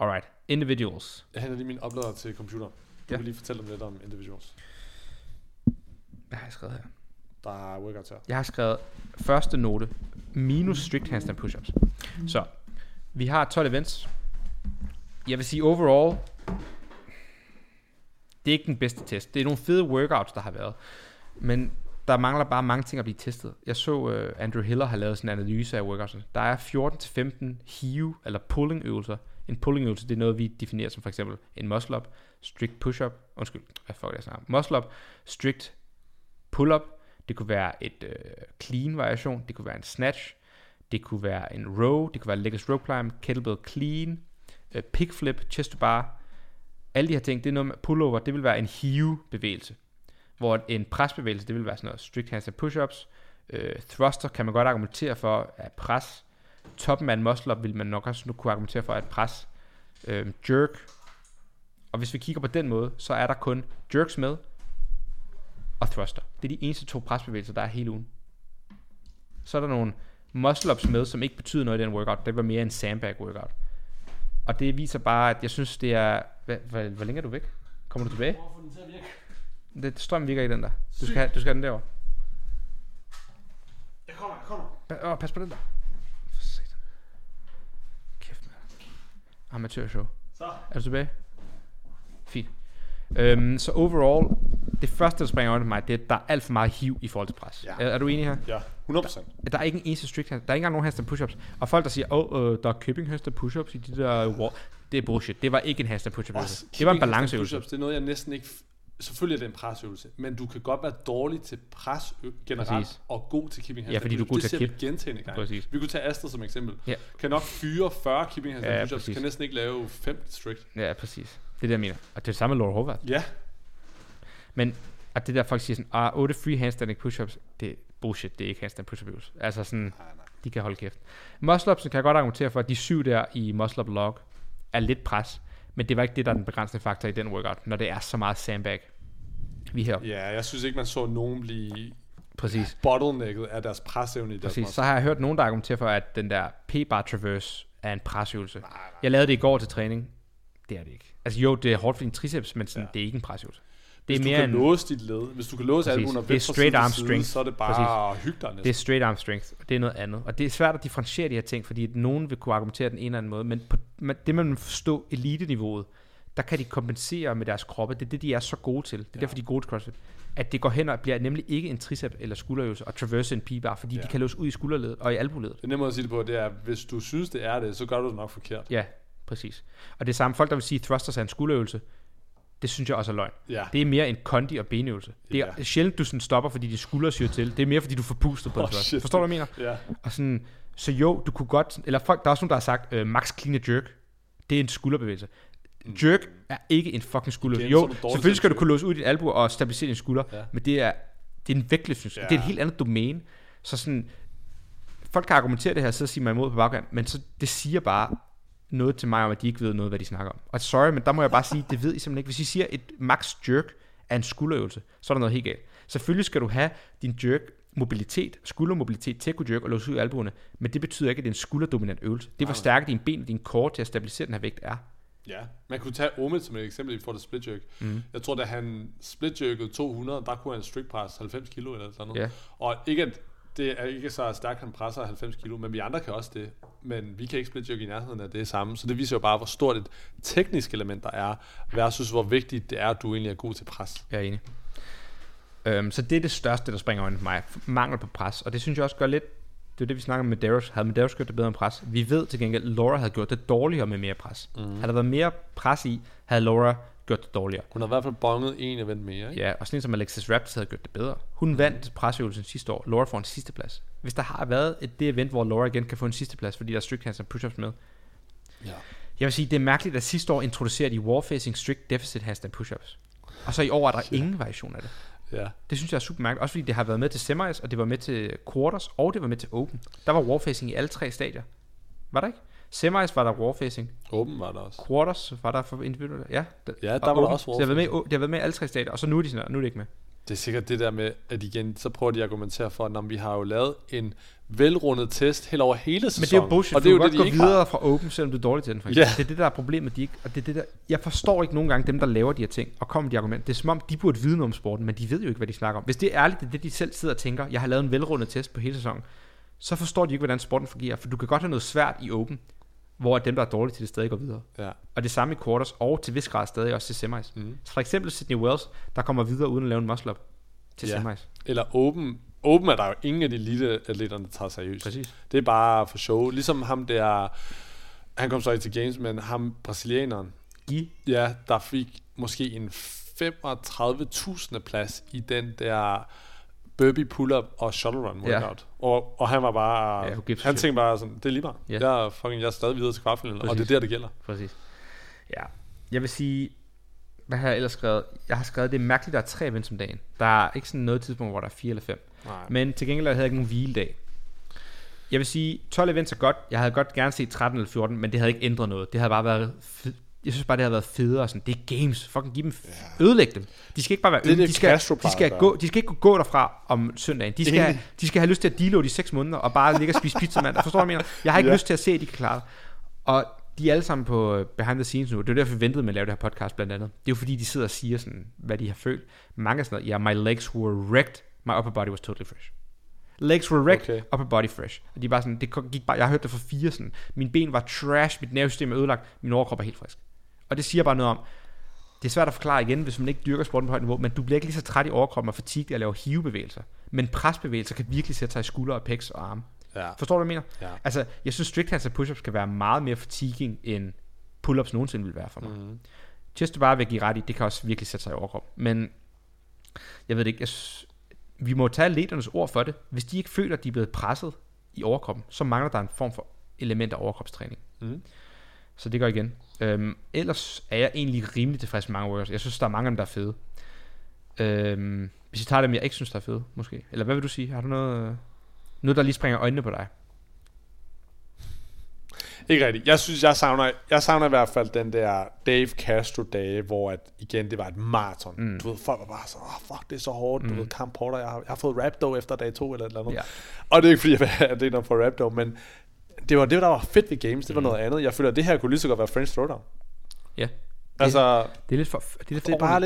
Alright, individuals. Jeg henter lige mine oplader til computeren. Du vil lige fortælle dem lidt om individuals. Hvad har jeg skrevet her? Der er workouts her. Jeg har skrevet første note, minus strict handstand pushups. Så, vi har 12 events. Jeg vil sige overall, det er ikke den bedste test. Det er nogle fede workouts, der har været. Men der mangler bare mange ting at blive testet. Jeg så Andrew Hiller har lavet sådan en analyse af workouts. Der er 14-15 hive eller pulling øvelser. En pulling øvelse, det er noget, vi definerer som for eksempel en muscle up, strict push up, muscle up, strict pull up, det kunne være et clean variation, det kunne være en snatch, det kunne være en row, det kunne være leggers row climb, kettlebell clean, pick flip, chest to bar, alle de her ting, det er noget med pullover, det vil være en hive bevægelse, hvor en presbevægelse, det vil være sådan noget strict handstand push ups, thruster kan man godt argumentere for at pres, toppen af en muscle-up vil man nok også nu kunne argumentere for at pres, jerk. Og hvis vi kigger på den måde, så er der kun jerks med og thruster. Det er de eneste to presbevægelser, der er hele ugen. Så er der nogle muscle-ups med, som ikke betyder noget i den workout. Det var mere en sandbag-workout. Og det viser bare, at jeg synes, det er... Hvor længe er du væk? Kommer du tilbage? Det strøm virker i den der. Du skal have den derovre. Jeg kommer. Pas på den der. Amatørshow. Så. Er du tilbage? Fint. Så overall, det første, der springer over til mig, det er, at der er alt for meget hiv i forhold til pres. Ja. Er du enig her? Ja, 100%. Der er ikke en eneste strict, der er ikke engang nogen handstand push-ups. Og folk, der siger, der er købing handstand push-ups i de der wall. Det er bullshit. Det var ikke en handstand push-up. Også, det var en balanceøvelse. Det er noget, jeg næsten ikke... Selvfølgelig er det en presøvelse, men du kan godt være dårlig til pres generelt. Præcis. Og god til keeping handstand. Ja, fordi du er god til at kippe. Det ser vi gentagne gange. Præcis. Vi kunne tage Astrid som eksempel. Ja. Kan nok fyre 40 keeping handstand push-ups, kan næsten ikke lave 5 strict. Ja, præcis. Det er det, jeg mener. Og det er det samme med Laura Hobart. Ja. Men at det der folk siger sådan, 8 free handstand push-ups, det er bullshit, det er ikke handstand push-ups. Altså sådan, nej. De kan holde kæft. Muscle-ups kan jeg godt argumentere for, at de 7 der i muscle-up log er lidt pres. Men det var ikke det, der er den begrænsende faktor i den workout, når det er så meget sandbag. Vi her. Ja, jeg synes ikke, man så nogen blive bottlenecket af deres presøvne i deres muscle. Så har jeg hørt nogen, der argumenterer for, at den der P-bar traverse er en presøvelse. Nej. Jeg lavede det i går til træning. Det er det ikke. Altså jo, det er hårdt for din triceps, men sådan, det er ikke en presøvelse. Det er mere en... Hvis du kan låse dit led, hvis du kan låse albuen og vægt fra side til side, så er det bare at hygge dig næsten. Det er straight arm strength, og det er noget andet. Og det er svært at differentiere de her ting, fordi nogen vil kunne argumentere den ene eller anden måde, men på det, man forstår eliteniveauet, der kan de kompensere med deres kroppe. Det er det, de er så gode til. Det er derfor, de er gode til CrossFit. At det går hen og bliver nemlig ikke en tricep eller skulderøvelse og traverse en p-bar, fordi de kan låse ud i skulderledet og i albuledet. Det nemmere at sige det på, det er, hvis du synes, det er det, så gør du det nok forkert. Ja, præcis. Og det samme folk, der vil sige, thrusters er en skulderøvelse. Det synes jeg også er løgn. Ja. Det er mere en kondi- og benøvelse. Det er sjældent, du sådan stopper, fordi de skuldre syrer til. Det er mere, fordi du får pustet på det. Shit. Forstår du, hvad jeg mener? Ja. Og sådan, så jo, du kunne godt... Eller folk, der er også nogen, der har sagt, max clean and jerk. Det er en skulderbevægelse. Jerk er ikke en fucking skulderbevægelse. Jo, selvfølgelig skal du kunne låse ud i din albu og stabilisere din skulder, men det er en vægtløs, synes jeg. Det er et helt andet domæne. Så sådan... Folk kan argumentere det her, så siger man imod på bagkant, men så det siger bare... noget til mig om, at de ikke ved noget, hvad de snakker om. Og sorry, men der må jeg bare sige, det ved I simpelthen ikke. Hvis I siger, et max jerk er en skulderøvelse, så er der noget helt galt. Selvfølgelig skal du have din jerk mobilitet, skuldermobilitet, techo jerk og låse ud i albuerne, men det betyder ikke, at det er en skulderdominant øvelse. Det er, hvor stærke dine ben og dine core til at stabilisere den her vægt er. Ja, man kunne tage Omid som et eksempel for det split jerk. Jeg tror, da han split jerkede 200, der kunne han strict press 90 kilo eller sådan noget. Og igen, det er ikke så stærkt, han presser 90 kilo, men vi andre kan også det. Men vi kan ikke split jerk i nærheden af det samme. Så det viser jo bare, hvor stort et teknisk element der er, versus hvor vigtigt det er, at du egentlig er god til pres. Jeg er enig. Så det er det største, der springer ind for mig. Mangel på pres. Og det synes jeg også gør lidt Det er det, vi snakker om med Medeiros. Havde Medeiros gjort det bedre med pres? Vi ved til gengæld, at Laura havde gjort det dårligere med mere pres. Mm. Havde der været mere pres i, havde Laura gjort det dårligere. Hun har i hvert fald bonget en event mere, ikke? Ja, og sådan en som Alexis Raptors havde gjort det bedre. Hun vandt presøvelsen sidste år. Laura får en sidste plads. Hvis der har været det event, hvor Laura igen kan få en sidste plads, fordi der er strict og push-ups med. Ja. Jeg vil sige, det er mærkeligt, at sidste år introducerede de warfacing strict deficit handstand push-ups. Og så i år er der ingen variation af det. Ja. Det synes jeg er super mærkeligt. Også fordi det har været med til semis, og det var med til quarters, og det var med til open. Der var warfacing i alle tre stadier. Var der ikke? Semis var der warfacing. Open var der også. Quarters var der for individuelt. Ja, der var der også warfacing. Det har været med i alle tre stadier, og så nu er de sådan, nu er det ikke med. Det er sikkert det der med, at igen, så prøver de at argumentere for, at når vi har jo lavet en velrundet test helt over hele sæsonen. Men det er jo bullshit, og det er jo det, de ikke videre har. Fra open, selvom du er dårlig til den, for eksempel. Yeah. Det er det, der er problemet, de ikke, og det er det der, jeg forstår ikke nogen gange dem, der laver de her ting, og kommer de argumenter. Det er som om, de burde vide noget om sporten, men de ved jo ikke, hvad de snakker om. Hvis det er ærligt, det er det, de selv sidder og tænker, jeg har lavet en velrundet test på hele sæsonen, så forstår de ikke, hvordan sporten fungerer, for du kan godt have noget svært i open, hvor dem, der er dårlige til det, stadig går videre. Ja. Og det samme i quarters, og til vis grad stadig også til semis. Mm. Så for eksempel Sydney Wells, der kommer videre uden at lave en muscle-up til semis. Eller open. Open er der jo ingen af de elite-atleterne, der tager seriøst. Præcis. Det er bare for show. Ligesom ham der, han kom så ikke til Games, men ham brasilianeren. Ja, der fik måske en 35.000 plads i den der burpee pull-up og shuttle run workout. Ja. Og han var bare... Ja, han tænkte bare sådan, det er lige meget. Ja. Jeg er stadig videre til kvartfinalen, og det er der, det gælder. Præcis. Ja. Jeg vil sige... Hvad har jeg ellers skrevet? Jeg har skrevet, det er mærkeligt, der er 3 events om dagen. Der er ikke sådan noget tidspunkt, hvor der er 4 eller 5. Nej. Men til gengæld havde jeg ikke nogen hviledag. Jeg vil sige, 12 events er godt. Jeg havde godt gerne set 13 eller 14, men det havde ikke ændret noget. Det havde bare været... Jeg synes bare, det havde været federe. Sådan, det er games. Fucking give dem. Ødelæg dem. De skal ikke bare være ødelæg. De skal ikke kunne gå derfra om søndagen. De skal have lyst til at dealo de 6 måneder, og bare ligge og spise pizza, mand. Forstår du, hvad jeg mener? Jeg har ikke lyst til at se, at de kan klare det. Og de er alle sammen på behind the scenes nu. Det er jo derfor, vi ventede med at lave det her podcast, blandt andet. Det er jo fordi, de sidder og siger sådan, hvad de har følt. Mange er sådan noget, yeah, my legs were wrecked, my upper body was totally fresh. Legs were wrecked, okay. Upper body fresh. Og de er bare sådan, det gik bare, jeg har hørt det fra 4 sådan. Mine ben var trash, mit nervesystem er ødelagt, min overkrop er helt frisk. Og det siger bare noget om, det er svært at forklare igen, hvis man ikke dyrker sporten på højt niveau, men du bliver ikke lige så træt i overkroppen og fatigue af at lave hivebevægelser. Men presbevægelser kan virkelig sætte sig i skuldre og pecs og arme. Ja. Forstår du, hvad jeg mener? Ja. Altså, jeg synes, strict hands og push-ups kan være meget mere fatiguing, end pull-ups nogensinde vil være for mig. Mm-hmm. Chest to bar vil give ret i, det kan også virkelig sætte sig i overkroppen. Men jeg ved det ikke, vi må tage ledernes ord for det. Hvis de ikke føler, at de er blevet presset i overkroppen, så mangler der en form for element af overkropstræning. Mm-hmm. Så det går igen. Ellers er jeg egentlig rimelig tilfreds med mange workouts. Jeg synes, der er mange af dem, der er fede. Hvis jeg tager dem, jeg ikke synes, der er fede, måske. Eller hvad vil du sige? Har du noget... Nu der lige springer øjnene på dig. Ikke rigtigt. Jeg synes, jeg savner i hvert fald den der Dave Castro-dage, hvor at, igen, det var et maraton. Mm. Du ved, folk var bare så, fuck, det er så hårdt. Du ved, Cam Porter, jeg har fået rap-dough efter dag 2 eller et eller andet. Ja. Og det er ikke fordi, jeg er nok for rap-dough, men det var det, der var fedt ved games. Det var noget andet. Jeg føler, at det her kunne lige så godt være French Throwdown. Ja. Altså, det er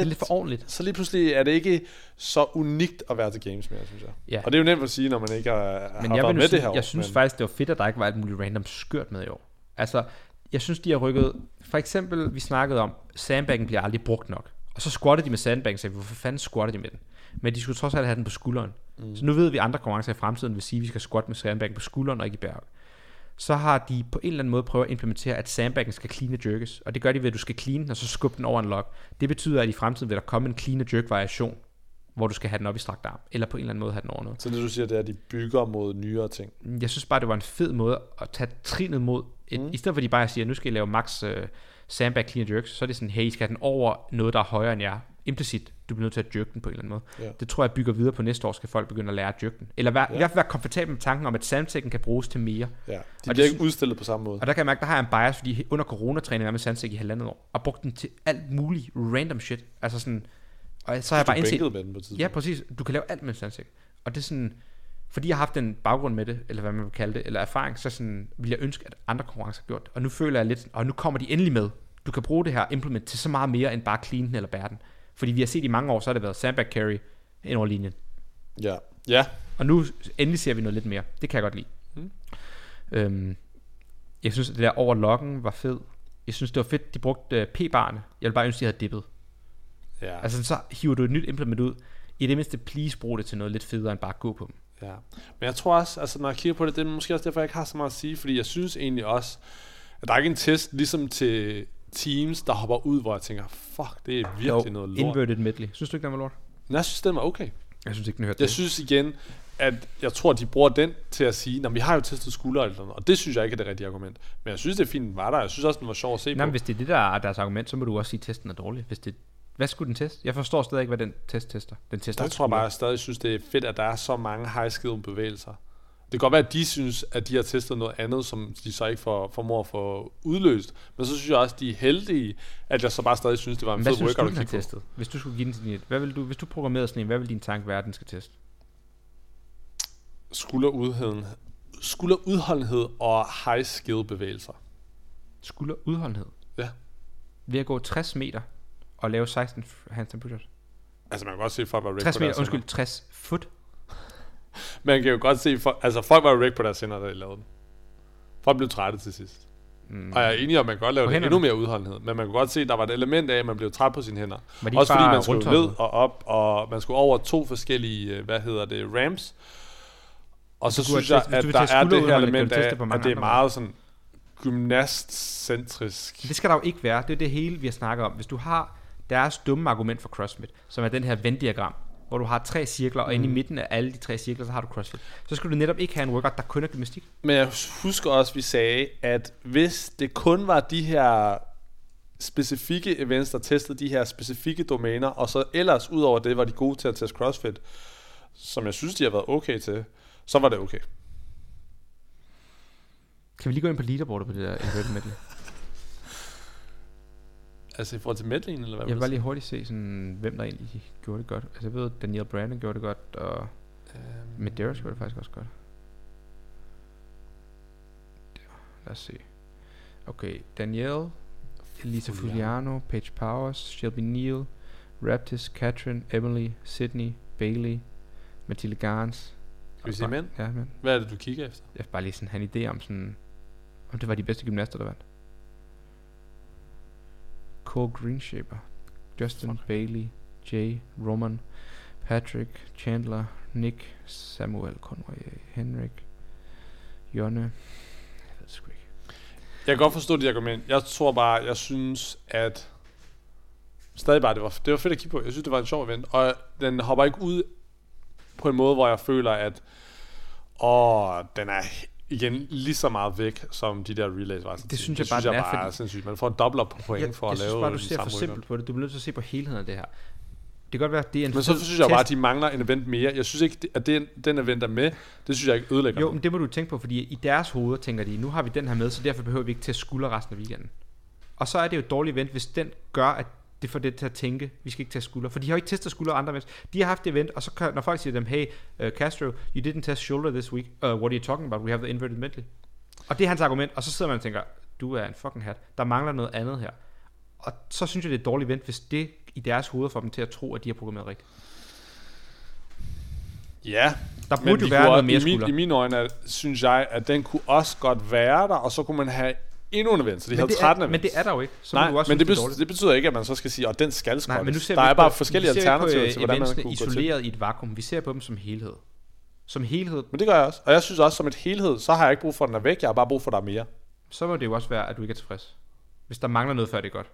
lidt for ordentligt. Så lige pludselig er det ikke så unikt at være til games mere, synes jeg. Ja. Og det er jo nemt at sige, når man ikke har været med det her år. Jeg synes faktisk, det var fedt, at der ikke var alt muligt random skørt med i år. Altså, jeg synes, de har rykket... For eksempel, vi snakkede om, sandbaggen bliver aldrig brugt nok. Og så squattede de med sandbaggen, og sagde, hvorfor fanden squattede de med den? Men de skulle trods alt have den på skulderen. Mm. Så nu ved vi, at andre konkurrencer i fremtiden vil sige, at vi skal squatte med sandbaggen på skulderen og ikke i bæret. Så har de på en eller anden måde prøvet at implementere, at sandbaggen skal clean og jerkes. Og det gør de ved, at du skal clean, og så skubbe den over en log. Det betyder, at i fremtiden vil der komme en clean og jerk variation, hvor du skal have den op i strakt arm, eller på en eller anden måde have den over noget. Så det du siger, det er, at de bygger mod nyere ting? Jeg synes bare, det var en fed måde at tage trinet mod. I stedet for, at de bare siger, at nu skal I lave max sandbag clean og jerks, så er det sådan, hey, I skal have den over noget, der er højere end jer. Implicit, du bliver nødt til at jerke den på en eller anden måde. Yeah. Det tror jeg bygger videre på næste år, skal folk begynde at lære at jerke den. Eller i hvert fald være komfortabel med tanken om, at sandtækken kan bruges til mere. Yeah. De bliver ikke udstillet på samme måde. Og der kan jeg mærke, der har jeg en bias, fordi under coronatræning var med sandtæk i 1,5 år, og brugte den til alt muligt random shit. Altså sådan, og så har jeg bare indset... Med den på tidspunkt. Ja, præcis. Du kan lave alt med sandtæk. Og det er sådan... Fordi jeg har haft en baggrund med det, eller hvad man vil kalde det, eller erfaring, så sådan, vil jeg ønske, at andre konkurrencer har gjort det. Og nu føler jeg lidt, og nu kommer de endelig med. Du kan bruge det her implement til så meget mere, end bare clean den eller bære den. Fordi vi har set i mange år, så har det været sandbag carry ind over linjen. Ja. Ja. Og nu endelig ser vi noget lidt mere. Det kan jeg godt lide. Jeg synes, at det der over loggen var fed. Jeg synes, det var fedt, de brugte p-barne. Jeg ville bare ønske, de havde dippet. Ja. Altså, så hiver du et nyt implement ud. I det mindste, please brug det til noget lidt federe, end bare gå på dem. Ja. Men jeg tror også, altså når jeg kigger på det, det er måske også derfor, jeg ikke har så meget at sige, fordi jeg synes egentlig også, at der er ikke en test ligesom til teams, der hopper ud, hvor jeg tænker, fuck, det er virkelig noget lort. Inverted medley. Synes du ikke, den var lort? Men jeg synes, den var okay. Jeg synes ikke, den hørte det. Jeg synes igen, at jeg tror, de bruger den til at sige, at vi har jo testet skuldre eller noget, og det synes jeg ikke er det rigtige argument. Men jeg synes, det er fint, den var der. Jeg synes også, den var sjov at se på. Men hvis det er det, der er deres argument, så må du også sige, at testen er dårlig. Hvis det, hvad skulle den teste? Jeg forstår stadig ikke, hvad den test tester. Den tester der tror jeg bare, jeg stadig synes, det er fedt, at der er så mange high-skillede bevægelser. Det kan godt være, at de synes, at de har testet noget andet, som de så ikke formår at få udløst. Men så synes jeg også, at de er heldige, at jeg så bare stadig synes, det var en fed workout at kigge testet? På. Hvis du skulle give den til din, hvad vil du, hvis du programmerede sådan en, hvad vil din tanke være, at den skal teste? Skulderudholdenhed og high-skill bevægelser. Skulderudholdenhed? Ja. Ved at gå 60 meter og lave 16 handstand push-ups? Altså man kan godt se, at folk var 60 foot. Man kan jo godt se, altså folk var jo ræk på deres hænder, da de lavede den. Folk blev trætte til sidst. Mm. Og jeg er enig om, man kan godt lave det endnu mere udholdenhed. Men man kan godt se, at der var et element af, at man blev træt på sine hænder. Også fordi man skulle ned og op, og man skulle over to forskellige, ramps. Og så synes jeg, at der er det her element af, at det er meget sådan gymnastcentrisk. Det skal der jo ikke være. Det er det hele, vi har snakket om. Hvis du har deres dumme argument for CrossFit, som er den her Venn-diagram, hvor du har tre cirkler, og inde i midten af alle de tre cirkler, så har du CrossFit. Så skulle du netop ikke have en workout, der kun er gymnastik. Men jeg husker også, vi sagde, at hvis det kun var de her specifikke events, der testede de her specifikke domæner, og så ellers ud over det, var de gode til at teste CrossFit, som jeg synes, de har været okay til, så var det okay. Kan vi lige gå ind på leaderboardet på det der inverted medley? Altså i forhold til medleyen, eller hvad? Jeg vil bare lige hurtigt se, sådan, hvem der egentlig gjorde det godt. Altså jeg ved, Daniel Brandon gjorde det godt, og Medeiros gjorde det faktisk også godt. Lad os se. Okay, Daniel, Elisa Fugliano, Paige Powers, Shelby Neal, Raptis, Katrin, Emily, Sydney, Bailey, Mathilde Garns. Skal vi se mænd? Ja, mænd. Hvad er det, du kigger efter? Jeg vil bare lige sådan have en idé om sådan, om det var de bedste gymnaster, der vandt. Cole Greenshaper, Justin Bailey, Jay, Roman, Patrick, Chandler, Nick, Samuel, Conroy, Henrik, Jonne. Jeg kan godt forstå det argument. Jeg tror bare, jeg synes, at stadig bare, det var fedt at kigge på. Jeg synes, det var en sjov event, og den hopper ikke ud på en måde, hvor jeg føler, at den er igen lige så meget væk, som de der relays var. Det synes jeg bare er sindssygt. Man får en dobbler på point for at lave den samme. Jeg synes bare, du ser for simpelt på det. Du bliver nødt til at se på helheden af det her. Det kan godt være, at det er en men så synes test. Jeg bare, at de mangler en event mere. Jeg synes ikke, at den event er med. Det synes jeg ikke ødelægger. Jo, men det må du tænke på, fordi i deres hoveder tænker de, nu har vi den her med, så derfor behøver vi ikke til at skulder resten af weekenden. Og så er det jo et dårligt event, hvis den gør, at det får det til at tænke, vi skal ikke tage skulder. For de har jo ikke testet skulder andre mennesker. De har haft det event, og så når folk siger dem, hey Castro, you didn't test shoulder this week. What are you talking about? We have the inverted medley. Og det er hans argument, og så sidder man og tænker, du er en fucking hat. Der mangler noget andet her. Og så synes jeg, det er et dårligt event, hvis det i deres hoveder får dem til at tro, at de har programmeret rigtigt. Ja, der burde jo være noget mere skulder. I mine øjne synes jeg, at den kunne også godt være der, og så kunne man have endnu en event, så de men havde 13 events. Men det er der jo ikke. Så nej, også men det betyder ikke, at man så skal sige, at den skal skottes. Der er bare forskellige alternativer til, hvordan man kunne gå til. Vi ser isoleret i et vakuum. Vi ser på dem som helhed. Som helhed. Men det gør jeg også. Og jeg synes også, som et helhed, så har jeg ikke brug for, at den er væk. Jeg har bare brug for, at der er mere. Så må det jo også være, at du ikke er tilfreds. Hvis der mangler noget, før det er godt.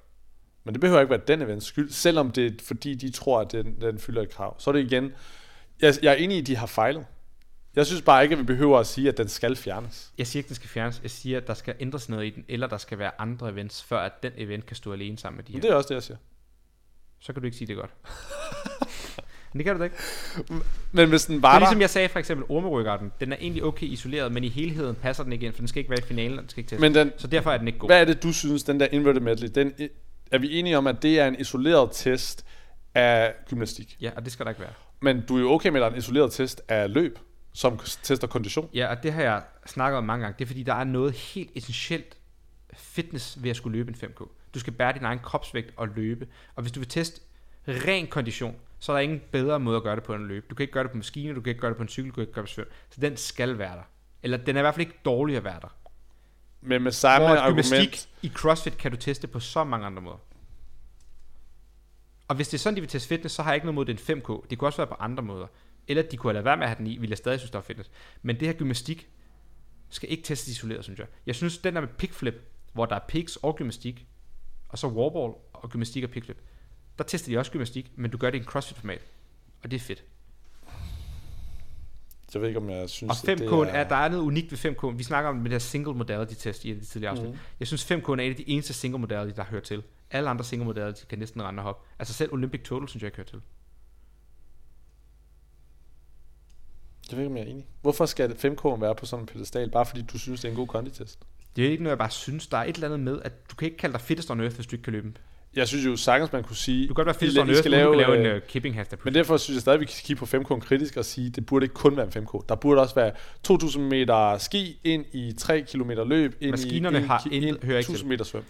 Men det behøver ikke være den events skyld, selvom det er, fordi de tror, at den fylder et krav. Så er det igen. Jeg er enig i, at de har fejlet. Jeg synes bare ikke, at vi behøver at sige, at den skal fjernes. Jeg siger ikke, at den skal fjernes. Jeg siger, at der skal ændres noget i den, eller der skal være andre events, før at den event kan stå alene sammen med de her. Men det er også det, jeg siger. Så kan du ikke sige det godt. Men det kan du da ikke. Men hvis den var der... Ligesom jeg sagde for eksempel, ormeryggarten, den er egentlig okay isoleret, men i helheden passer den ikke ind, for den skal ikke være i finalen, den skal ikke testes. Den... Så derfor er den ikke god. Hvad er det, du synes, den der inverted medley, er vi enige om, at det er en isoleret test af gymnastik? Ja, og det skal der ikke være. Men du er jo okay med, at der er en isoleret test af løb, som tester kondition. Ja, og det har jeg snakket om mange gange. Det er fordi, der er noget helt essentielt fitness ved at skulle løbe en 5K. Du skal bære din egen kropsvægt og løbe. Og hvis du vil teste ren kondition, så er der ingen bedre måde at gøre det på end at løbe. Du kan ikke gøre det på maskiner, du kan ikke gøre det på en cykel, du kan ikke gøre det på svøm. Så den skal være der. Eller den er i hvert fald ikke dårlig at være der. Men med samme argument... gymnastik i CrossFit kan du teste på så mange andre måder. Og hvis det er sådan, de vil teste fitness, så har jeg ikke noget mod den 5K. Det kunne også være på andre måder. eller de kunne have lavet være med at have den i, ville jeg stadig synes, der er fedt. Men det her gymnastik skal ikke testes isoleret, synes jeg. Jeg synes, den der med pickflip, hvor der er picks og gymnastik, og så warball og gymnastik og pickflip, der tester de også gymnastik, men du gør det i en CrossFit-format, og det er fedt. Jeg ved ikke, om jeg synes, og 5K'en er... Der er noget unikt ved 5K'en. Vi snakker om den der single modality-test i det tidligere afsnit. Mm. Jeg synes, 5K'en er en af de eneste single modality, der hører til. Alle andre single modality kan næsten rende og hoppe. Altså selv Olympic Total, synes jeg ikke hører til. Jeg ved ikke, om jeg er enig. Hvorfor skal 5K'en være på sådan en pedestal? Bare fordi du synes, det er en god konditest? Det er ikke noget, jeg bare synes. Der er et eller andet med, at du kan ikke kalde dig fittest on earth, hvis du ikke kan løbe. Jeg synes jo sagtens, man kunne sige... Du kan godt være fittest on earth, men du kan lave en kipping half. Men derfor synes jeg stadig, vi kan kigge på 5K kritisk og sige, det burde ikke kun være en 5K. Der burde også være 2.000 meter ski ind i 3 km løb, ind maskinerne i 1.000 meter svøm.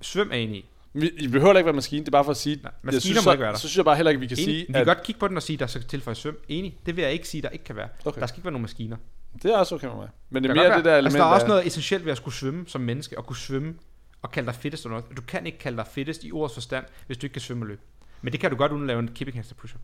Svøm er enig i. Vi behøver ikke være maskine, det er bare for at sige... Nej, jeg synes, så synes jeg bare heller ikke, vi kan sige... Vi kan godt kigge på den og sige, der skal tilføjes svøm. Enig, det vil jeg ikke sige, der ikke kan være. Okay. Der skal ikke være nogen maskiner. Det er også okay med mig. Men det er mere det der element... Altså, der er også noget essentielt ved at skulle svømme som menneske, og kunne svømme og kalde dig fittest eller noget. Du kan ikke kalde dig fittest i ordets forstand, hvis du ikke kan svømme og løbe. Men det kan du godt uden at lave en kipping handstand push-up.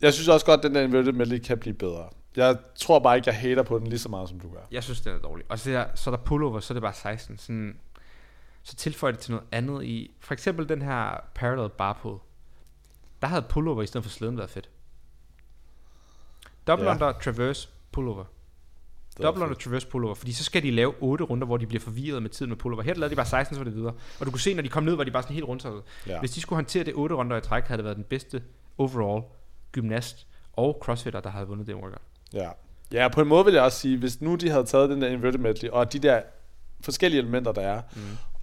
Jeg synes også godt, at den der inverted medley kan blive bedre. Jeg tror bare ikke, jeg hater på den lige så meget, som du gør. Jeg synes, den er dårlig. Og så er der pullover, så er det bare 16. Sådan, så tilføjer det til noget andet i... For eksempel den her parallel bar pull. Der havde pullover i stedet for slæden været fedt. Double under, traverse, pullover. Double under, traverse, pullover. Fordi så skal de lave 8 runder, hvor de bliver forvirret med tiden med pullover. Her lavede de bare 16, så var det videre. Og du kunne se, når de kom ned, var de bare sådan helt rundt. Ja. Hvis de skulle håndtere det 8 runder i træk, havde det været den bedste overall gymnast og crossfitter, der havde vundet det workout. Ja. Ja, på en måde vil jeg også sige, hvis nu de havde taget den der inverted medley og de der forskellige elementer, der er,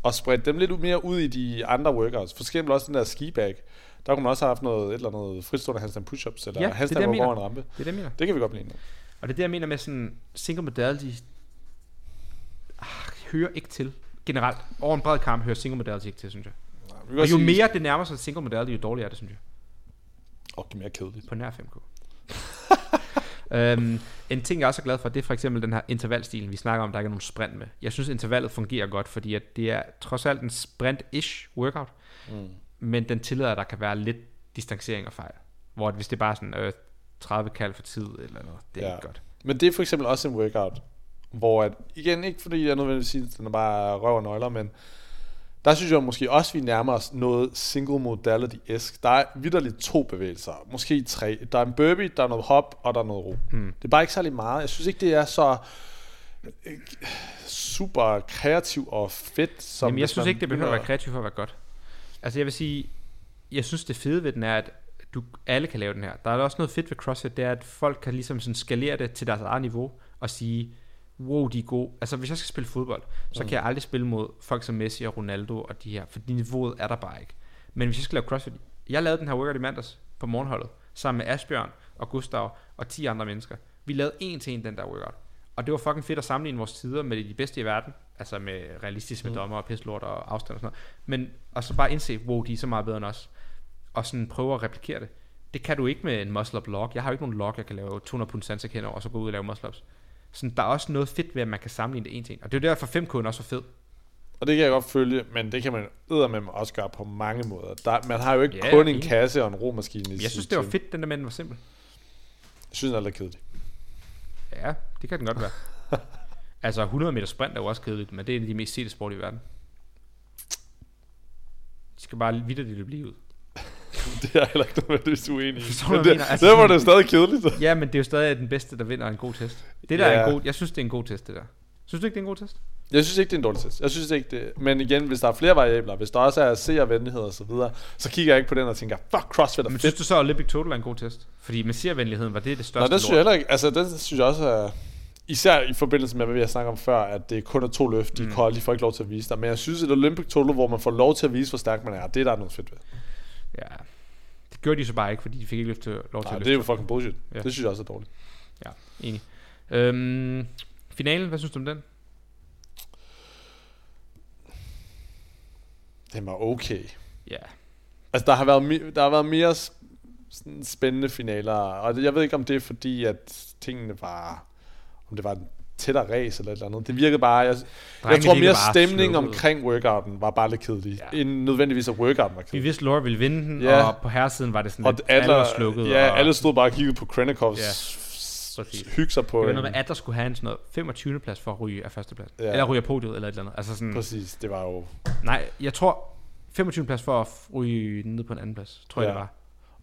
og spredt dem lidt mere ud i de andre workouts. For eksempel også den der skibag. Der kunne man også have haft noget, et eller andet fritstående handstand push-ups, eller handstand over en rampe. Det er det, jeg mener. Det kan vi godt blive enige om. Og det er det, jeg mener med sådan single modality, hører ikke til. Generelt, over en bred kamp hører single modality ikke til, synes jeg. Nej, og jo mere det nærmer sig single modality, jo dårligere er det, synes jeg. Og det er mere kedeligt. På nær 5K. En ting jeg også er glad for, det er for eksempel den her intervalstilen vi snakker om, der ikke er nogen sprint med. Jeg synes intervallet fungerer godt, fordi at det er trods alt en sprint-ish workout, men den tillader at der kan være lidt distancering og fejl, hvor hvis det bare er sådan 30 kald for tid eller noget, det er ikke godt. Men det er for eksempel også en workout, hvor at, igen ikke fordi jeg nødvendigvis siger den er bare røv og nøgler, men der synes jeg måske også, vi nærmer os noget single modality-esk. Der er vitterligt 2 bevægelser, måske 3. Der er en burpee, der er noget hop, og der er noget ro. Det er bare ikke særlig meget. Jeg synes ikke, det er så super kreativ og fedt. Som jamen, jeg synes ikke, det behøver at være kreativt for at være godt. Altså jeg vil sige, jeg synes det fede ved den er, at alle kan lave den her. Der er også noget fedt ved CrossFit, det er, at folk kan ligesom sådan skalere det til deres eget niveau, og sige... wow, de er gode. Altså, hvis jeg skal spille fodbold, så kan jeg aldrig spille mod folk som Messi og Ronaldo og de her, for niveauet er der bare ikke. Men hvis jeg skal lave CrossFit... Jeg lavede den her workout i mandags på morgenholdet, sammen med Asbjørn og Gustav og 10 andre mennesker. Vi lavede 1-1 den der workout. Og det var fucking fedt at sammenligne vores tider med de bedste i verden, altså med realistiske dommer og pisselort og afstand og sådan noget. Men, og så bare indse, wow, de er så meget bedre end os. Og sådan prøve at replikere det. Det kan du ikke med en muscle-up log. Jeg har jo ikke nogen log, jeg kan lave 200 pund sandsæk henover, og så gå ud og lave muscle-ups. Så der er også noget fedt ved, at man kan sammenligne det en ting. Og det er jo derfor 5K'en også er fed. Og det kan jeg godt følge, men det kan man eddermem også gøre på mange måder. Der, man har jo ikke kun en kasse og en romaskine. Jeg synes, det var fedt, den der mænd var simpel. Jeg synes, den er lidt kedelig. Ja, det kan den godt være. Altså, 100 meter sprint er jo også kedeligt, men det er en af de mest sete sport i verden. De skal bare vitterligt blive ud. Det er heller ikke noget, hvis du er enig i. Altså, det var det stadig kedeligt. Ja, men det er jo stadig den bedste, der vinder en god test. Det der er en god... Jeg synes, det er en god test, det der. Synes du ikke, det er en god test? Jeg synes ikke, det er en dårlig test. Jeg synes ikke det... Men igen, hvis der er flere variabler, hvis der også er seer venlighed og så videre, så kigger jeg ikke på den og tænker, fuck, CrossFit er fedt. Men synes du så, Olympic Total er en god test? Fordi med seervenligheden var det største lort. Nej, det synes jeg heller ikke. Altså, det synes jeg også er... Især i forbindelse med, hvad vi har snakket om før, at det kun er 2 løft, de kolde, de får ikke lov til at vise dig. Men jeg synes, at Olympic Total, hvor man får lov til at vise, hvor stærk man er, det der er noget fedt ved. Ja, det gjorde de så bare ikke, fordi de fik ikke lov til at løfte. Det er jo fucking bullshit. Ja. Det synes jeg også er dårligt. Ja, enig. Finalen, hvad synes du om den? Den var okay. Ja. Altså, der har været mere sådan spændende finaler, og jeg ved ikke, om det er fordi, at tingene var... Om det var en tættere race eller et eller andet. Det virkede bare, jeg tror mere stemningen omkring workouten var bare lidt kedelig, end nødvendigvis at workouten var kedelig. Vi vidste, Laura ville vinde den, og på herresiden var det sådan lidt Adler slukket. Ja, alle stod bare og kiggede på Krennikovs hygge sig på. Det var noget med, at der skulle have en sådan noget 25. plads for at ryge af førstepladsen. Ja. Eller ryge af podiet eller et eller andet. Altså sådan, præcis, det var jo... Nej, jeg tror 25. plads for at ryge ned på en anden plads, tror jeg det var.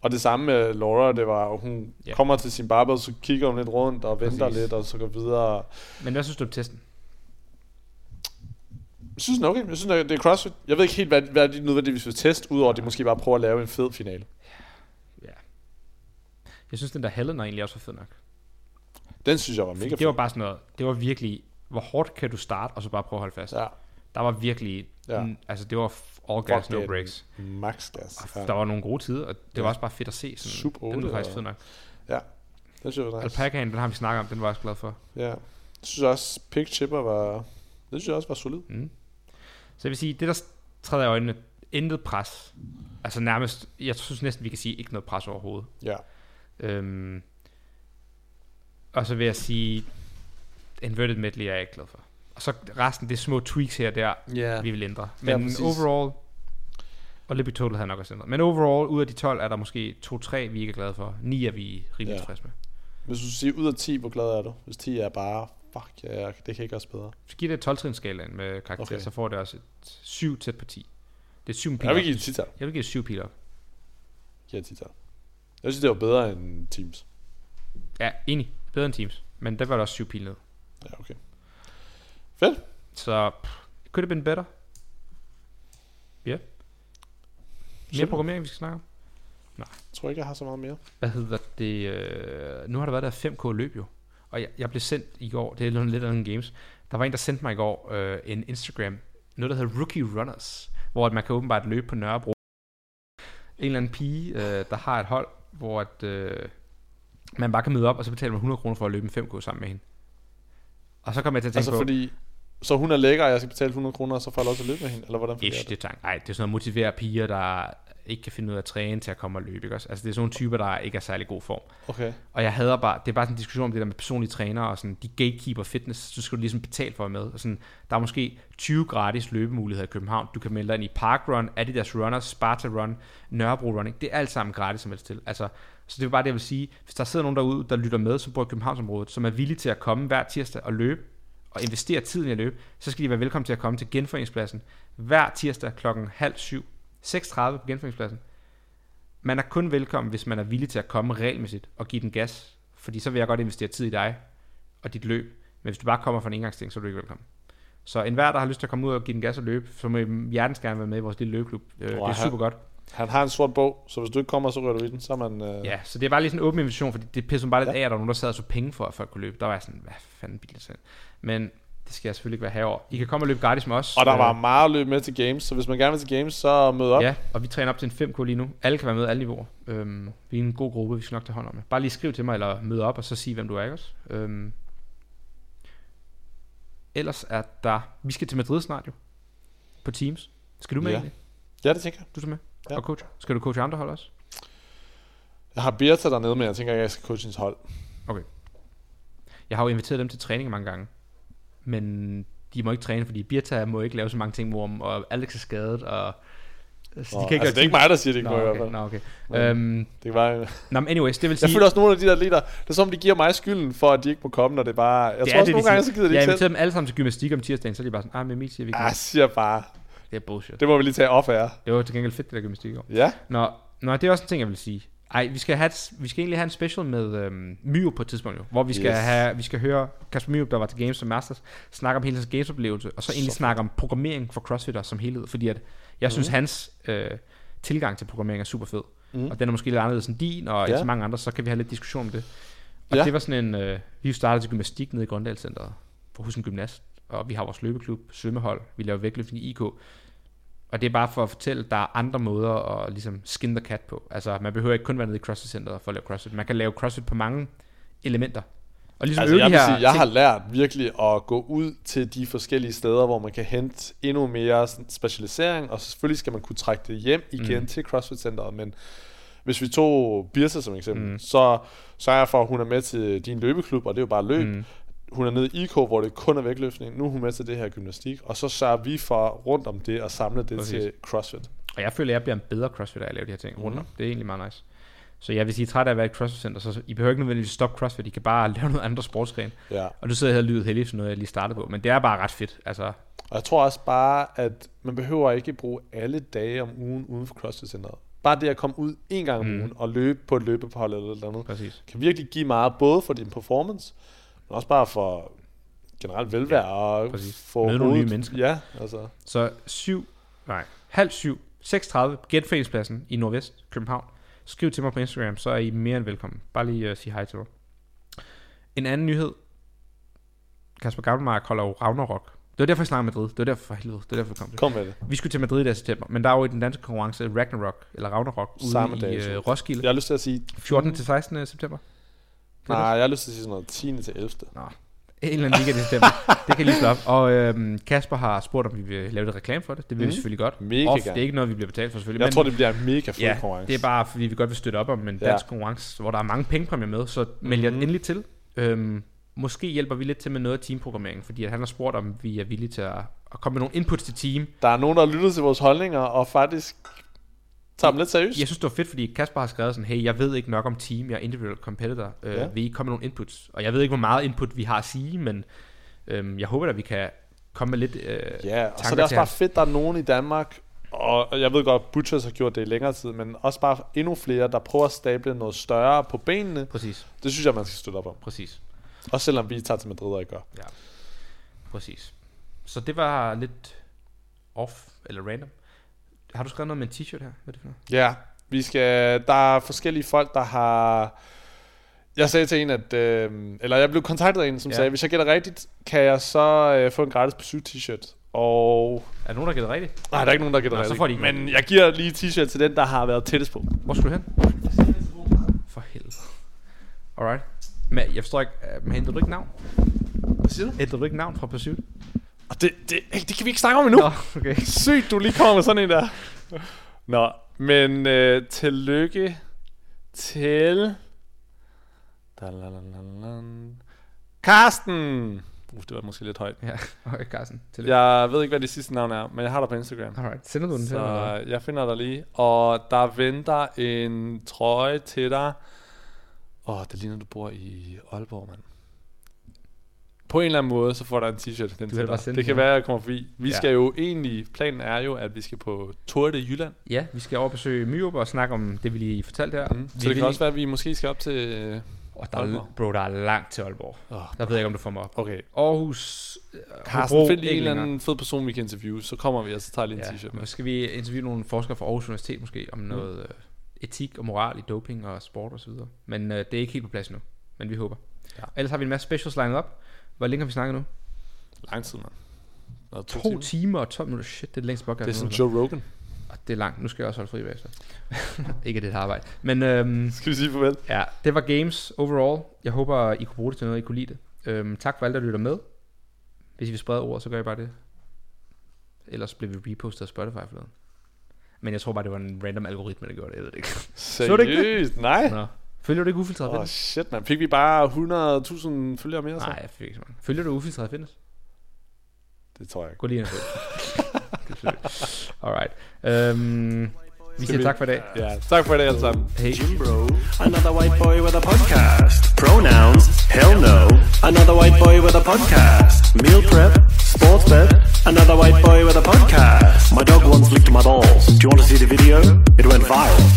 Og det samme med Laura, det var, hun kommer til sin barber, så kigger hun lidt rundt og venter lidt, og så går videre. Men hvad synes du om testen? Jeg synes den er okay. Jeg synes, det er CrossFit. Jeg ved ikke helt, hvad de nødvendigvis vil teste, udover at de måske bare prøver at lave en fed finale. Ja. Jeg synes, den der Helena egentlig også var fed nok. Den synes jeg var mega fed. Det var bare sådan noget, det var virkelig, hvor hårdt kan du starte, og så bare prøve at holde fast. Ja. Der var virkelig, altså det var all gas, no breaks. Max gas. Der var nogle gode tider, og det var også bare fedt at se. Sådan, Sub 8. Den var faktisk fed nok. Ja, det synes jeg var nice. Alpacaen, den har vi snakket om, den var jeg også glad for. Ja, det synes jeg også, Pick Chipper var, det synes jeg også var solid. Mm. Så jeg vil sige, det der træder i øjnene, intet pres. Altså nærmest, jeg synes næsten, vi kan sige, ikke noget pres overhovedet. Ja. Og så vil jeg sige, inverted medley er jeg ikke glad for. Og så resten, det er små tweaks her og der, vi vil ændre. Men overall, og Olympic Total havde nok også ændret. Men overall, ud af de 12, er der måske 2-3, vi ikke er glade for. 9 er vi rimelig tilfredse med. Hvis du siger ud af 10, hvor glad er du? Hvis 10 er bare, det kan ikke også bedre. Så giver det 12-trinsskalaen med karakter, så får det også et 7 tæt på 10. Det er 7 pil. Jeg vil give et 10-tal. Jeg vil give et 7 pil op. Jeg giver et 10-tal. Jeg synes, det var bedre end Teams. Ja, enig. Bedre end Teams. Men der var der også 7 pil ned. Ja, okay. Fedt. Så could have been better. Ja. Yeah. Mere programmering, vi skal snakke om? Nej. Jeg tror ikke, jeg har så meget mere. Hvad hedder det? Nu har der været der 5K løb jo. Og jeg blev sendt i går, det er lidt af en games. Der var en, der sendte mig i går en Instagram, noget der hedder Rookie Runners, hvor man kan åbenbart løbe på Nørrebro. En eller anden pige, der har et hold, hvor at, man bare kan møde op, og så betaler man 100 kroner for at løbe en 5K sammen med hende. Og så kom jeg til at tænke på... Fordi, så hun er lækker, og jeg skal betale 100 kroner, og så får jeg lov til at løbe med hende? Eller hvordan fungerer det? Nej, det er sådan at motivere piger, der ikke kan finde ud af at træne til at komme og løbe. Ikke også? Altså det er sådan nogle typer, der ikke er særlig god form. Okay. Og jeg hader bare... Det er bare sådan en diskussion om det der med personlige trænere, og sådan de gatekeeper fitness, så skal du ligesom betale for at med. Og sådan, der er måske 20 gratis løbemuligheder i København. Du kan melde dig ind i Parkrun, Adidas Runners, Sparta Run, Nørrebro Running. Det er alt sammen gratis, som helst til. Altså... Så det er bare det, jeg vil sige. Hvis der sidder nogen derude, der lytter med, som bor i Københavnsområdet, som er villige til at komme hver tirsdag og løbe, og investere tiden i at løbe, så skal de være velkommen til at komme til Genforeningspladsen hver tirsdag klokken 6:30 på Genforeningspladsen. Man er kun velkommen, hvis man er villig til at komme regelmæssigt og give den gas, fordi så vil jeg godt investere tid i dig og dit løb. Men hvis du bare kommer for en engangsting, så er du ikke velkommen. Så enhver, der har lyst til at komme ud og give den gas og løbe, så må hjertens gerne være med i vores lille løbeklub. Det er super godt. Han har en sort bog, så hvis du ikke kommer, så rører du i den, så man... Ja, så det er bare lige sådan en åben invitation, fordi det pissede bare lidt af, at der var nogen, der sad og så penge for, at folk kunne løbe. Der var jeg sådan, hvad fanden bilder sådan. Men det skal jeg selvfølgelig ikke være herovre. I kan komme og løbe gratis med os. Og der var meget at løbe med til games, så hvis man gerne vil til games, så mød op. Ja, og vi træner op til en 5K lige nu. Alle kan være med, alle niveauer. Vi er en god gruppe, vi skal nok tage hånd om det. Bare lige skriv til mig, eller mød op, og så sig, hvem du er, ikke også? Ellers er der... Vi skal til Madrid snart jo. På Teams. Skal du med egentlig? Ja, det tænker jeg. Du skal med. Ja. Og coach. Skal du coache andre hold også? Jeg har Birta dernede, men jeg tænker ikke, at jeg skal coache hendes hold. Okay. Jeg har jo inviteret dem til træning mange gange, men de må ikke træne, fordi Birta må ikke lave så mange ting mor, og Alex er skadet, og altså, de kan ikke altså, det er ikke mig, der siger det ikke. Okay. Det var men anyways, det vil sige, jeg føler også nogle af de der atleter, det er som de giver mig skylden for, at de ikke må komme, når det bare jeg det tror også det, nogle gange så gider de ikke. Jeg inviterer dem alle sammen til gymnastik om tirsdagen, så er de bare sådan, men Emil siger vi ikke. Siger bare det er bullshit. Det må vi lige tage off af. Det var til gengæld fedt, det der gymnastik over. Ja. Nå, det er også en ting, jeg vil sige. Vi skal egentlig have en special med Myo på et tidspunkt, jo, hvor vi skal vi skal høre Kasper Myo, der var til Games og Masters, snakke om hele hans gamesoplevelse, og så egentlig snakke om programmering for crossfitter som helhed, fordi at jeg synes, hans tilgang til programmering er super fed. Og den er måske lidt anderledes end din, og ikke så mange andre, så kan vi have lidt diskussion om det. Og det var sådan en... vi startede til gymnastik nede i Grøndalscenteret, hos en gymnast. Og vi har vores løbeklub, svømmehold, vi laver vægtløftning i IK. Og det er bare for at fortælle, at der er andre måder at ligesom skin the cat på. Altså man behøver ikke kun være nede i CrossFit-centeret for at lave CrossFit. Man kan lave CrossFit på mange elementer. Og ligesom altså, jeg har lært virkelig at gå ud til de forskellige steder, hvor man kan hente endnu mere specialisering. Og selvfølgelig skal man kunne trække det hjem igen til CrossFit-centeret. Men hvis vi tog Birse som eksempel, så sørger jeg for, at hun er med til din løbeklub, og det er jo bare løb. hun er nede i IK, hvor det kun er vægtløftning. Nu er hun med til det her gymnastik, og så sørger vi for rundt om det og samle det præcis. Til CrossFit. Og jeg føler, at jeg bliver en bedre CrossFit, at jeg laver de her ting rundt om. Det er egentlig meget nice. Så ja, hvis I er trætte af at være et CrossFit-center, så I behøver ikke nødvendigvis stoppe CrossFit. I kan bare lave noget andet sportsgren. Ja. Og du sidder her og lyder heldig, sådan noget jeg lige startede på. Men det er bare ret fedt. Altså. Og jeg tror også bare, at man behøver ikke bruge alle dage om ugen uden for CrossFit-centeret. Bare det at komme ud en gang om ugen og løbe på et løbehold eller noget andet, præcis. Kan virkelig give meget, både for din performance, men også bare for generelt velvære og få møde nogle nye mennesker. Ja, altså. Så 6:30, 6:30, Genforeningspladsen i Nordvest, København. Skriv til mig på Instagram, så er I mere end velkommen. Bare lige sige hej til mig. En anden nyhed. Kasper Gavlenmark holder jo Ragnarok. Det var derfor, jeg snakkede Madrid. Det var derfor, for helvede. Det var derfor, jeg kom med det. Vi skulle til Madrid i september, men der er jo i den danske konkurrence Ragnarok ude samme i dag, Roskilde. Jeg har lyst til at sige 14. til 16. september. Nej, jeg har lyst til at sige sådan noget 10. til 11. Nå, en eller anden weekend i september. Det kan lige slå op. Og Kasper har spurgt, om vi vil lave et reklame for det. Det vil vi selvfølgelig godt. Mega gerne. Det er ikke noget, vi bliver betalt for selvfølgelig. Jeg tror, det bliver en mega fed konkurrence. Det er bare, fordi vi godt vil støtte op om en dansk konkurrence, hvor der er mange pengepræmier med. Så meld jer endelig til. Måske hjælper vi lidt til med noget af teamprogrammeringen, fordi han har spurgt, om vi er villige til at komme med nogle inputs til team. Der er nogen, der har lyttet til vores holdninger og faktisk tager dem lidt seriøst. Jeg synes, det var fedt, fordi Kasper har skrevet sådan, hey, jeg ved ikke nok om team, jeg er individual competitor, vil I komme med nogle inputs? Og jeg ved ikke, hvor meget input vi har at sige, men jeg håber da, vi kan komme med lidt tanker. Og så er det også bare fedt, der er nogen i Danmark, og jeg ved godt, Butchers har gjort det i længere tid, men også bare endnu flere, der prøver at stable noget større på benene. Præcis. Det synes jeg, man skal støtte op om. Præcis. Også selvom vi tager til Madrid og ikke gør. Ja, præcis. Så det var lidt off eller random. Har du skrevet noget med en t-shirt her? Hvad er det for noget? Ja, vi skal, der er forskellige folk, der har... Jeg sagde til en, at... eller jeg blev kontaktet af en, som sagde, hvis jeg gætter rigtigt, kan jeg så få en gratis besøg t-shirt. Og... Er der nogen, der gætter rigtigt? Nej, der er ikke nogen, der gætter rigtigt. Men jeg giver lige t-shirt til den, der har været tættest på. Hvor skal du hen? For helvede. Alright. Men jeg forstår ikke, men henter du ikke navn? Hvad siger du? Henter du ikke navn fra Pursuit? Og det kan vi ikke snakke om endnu. Nå, okay. Sygt, du lige kommer med sådan en der. Nå, men tillykke til... Karsten! Det var måske lidt højt. Ja, okay, Karsten. Tillykke. Jeg ved ikke, hvad det sidste navn er, men jeg har dig på Instagram. Alright, sender du den så til mig? Så jeg finder dig lige, og der venter en trøje til dig. Det ligner, du bor i Aalborg, mand. På en eller anden måde, så får der en t-shirt. Den til dig. Det kan være, at jeg kommer forbi. Vi skal jo egentlig, planen er jo, at vi skal på tur til Jylland. Ja, vi skal over besøge Myrup og snakke om det, vi lige fortalte her. Så det kan også være, at vi måske skal op til Aalborg. Bro, der er langt til Aalborg. Der ved jeg ikke, om du får mig op. Okay. Aarhus, Carsten, find lige en eller anden fed person, vi kan interviewe. Så kommer vi, og så tager lige en t-shirt med. Skal vi interviewe nogle forskere fra Aarhus Universitet måske om noget... etik og moral i doping og sport og så videre. Men det er ikke helt på plads nu. Men vi håber. Ja. Ellers har vi en masse specials lined op. Hvor længe har vi snakket nu? Lang tid, mand. 2 timer og 12 minutter. Shit, det er det længste podcast. Det er sådan Joe Rogan. Og det er langt. Nu skal jeg også holde fri bagefter. Ikke det her arbejde. Men, skal vi sige farvel? Ja, det var games overall. Jeg håber, I kunne bruge det til noget, I kunne lide det. Tak for alle, der lytter med. Hvis I vil sprede ord, så gør I bare det. Ellers bliver vi repostet af Spotify forleden. Men jeg tror bare, det var en random algoritme, der gjorde det. Jeg ved det ikke. Seriøst? Nej. Nå. Følger du ikke Ufiltreret Fitness? Shit, man. Fik vi bare 100.000 følgere mere? Så? Nej, jeg fik ikke så mange. Følger du Ufiltreret Fitness? Det tror jeg ikke. Gå lige ind og følg. Alright. Vi siger tak for i dag. Ja, tak for i dag alle sammen. Hey. Gym bro. Another white boy with a podcast. Pronouns? Hell no. Another white boy with a podcast. Meal prep? Sports bet? Another white boy with a podcast. My dog once licked my balls. Do you want to see the video? It went viral.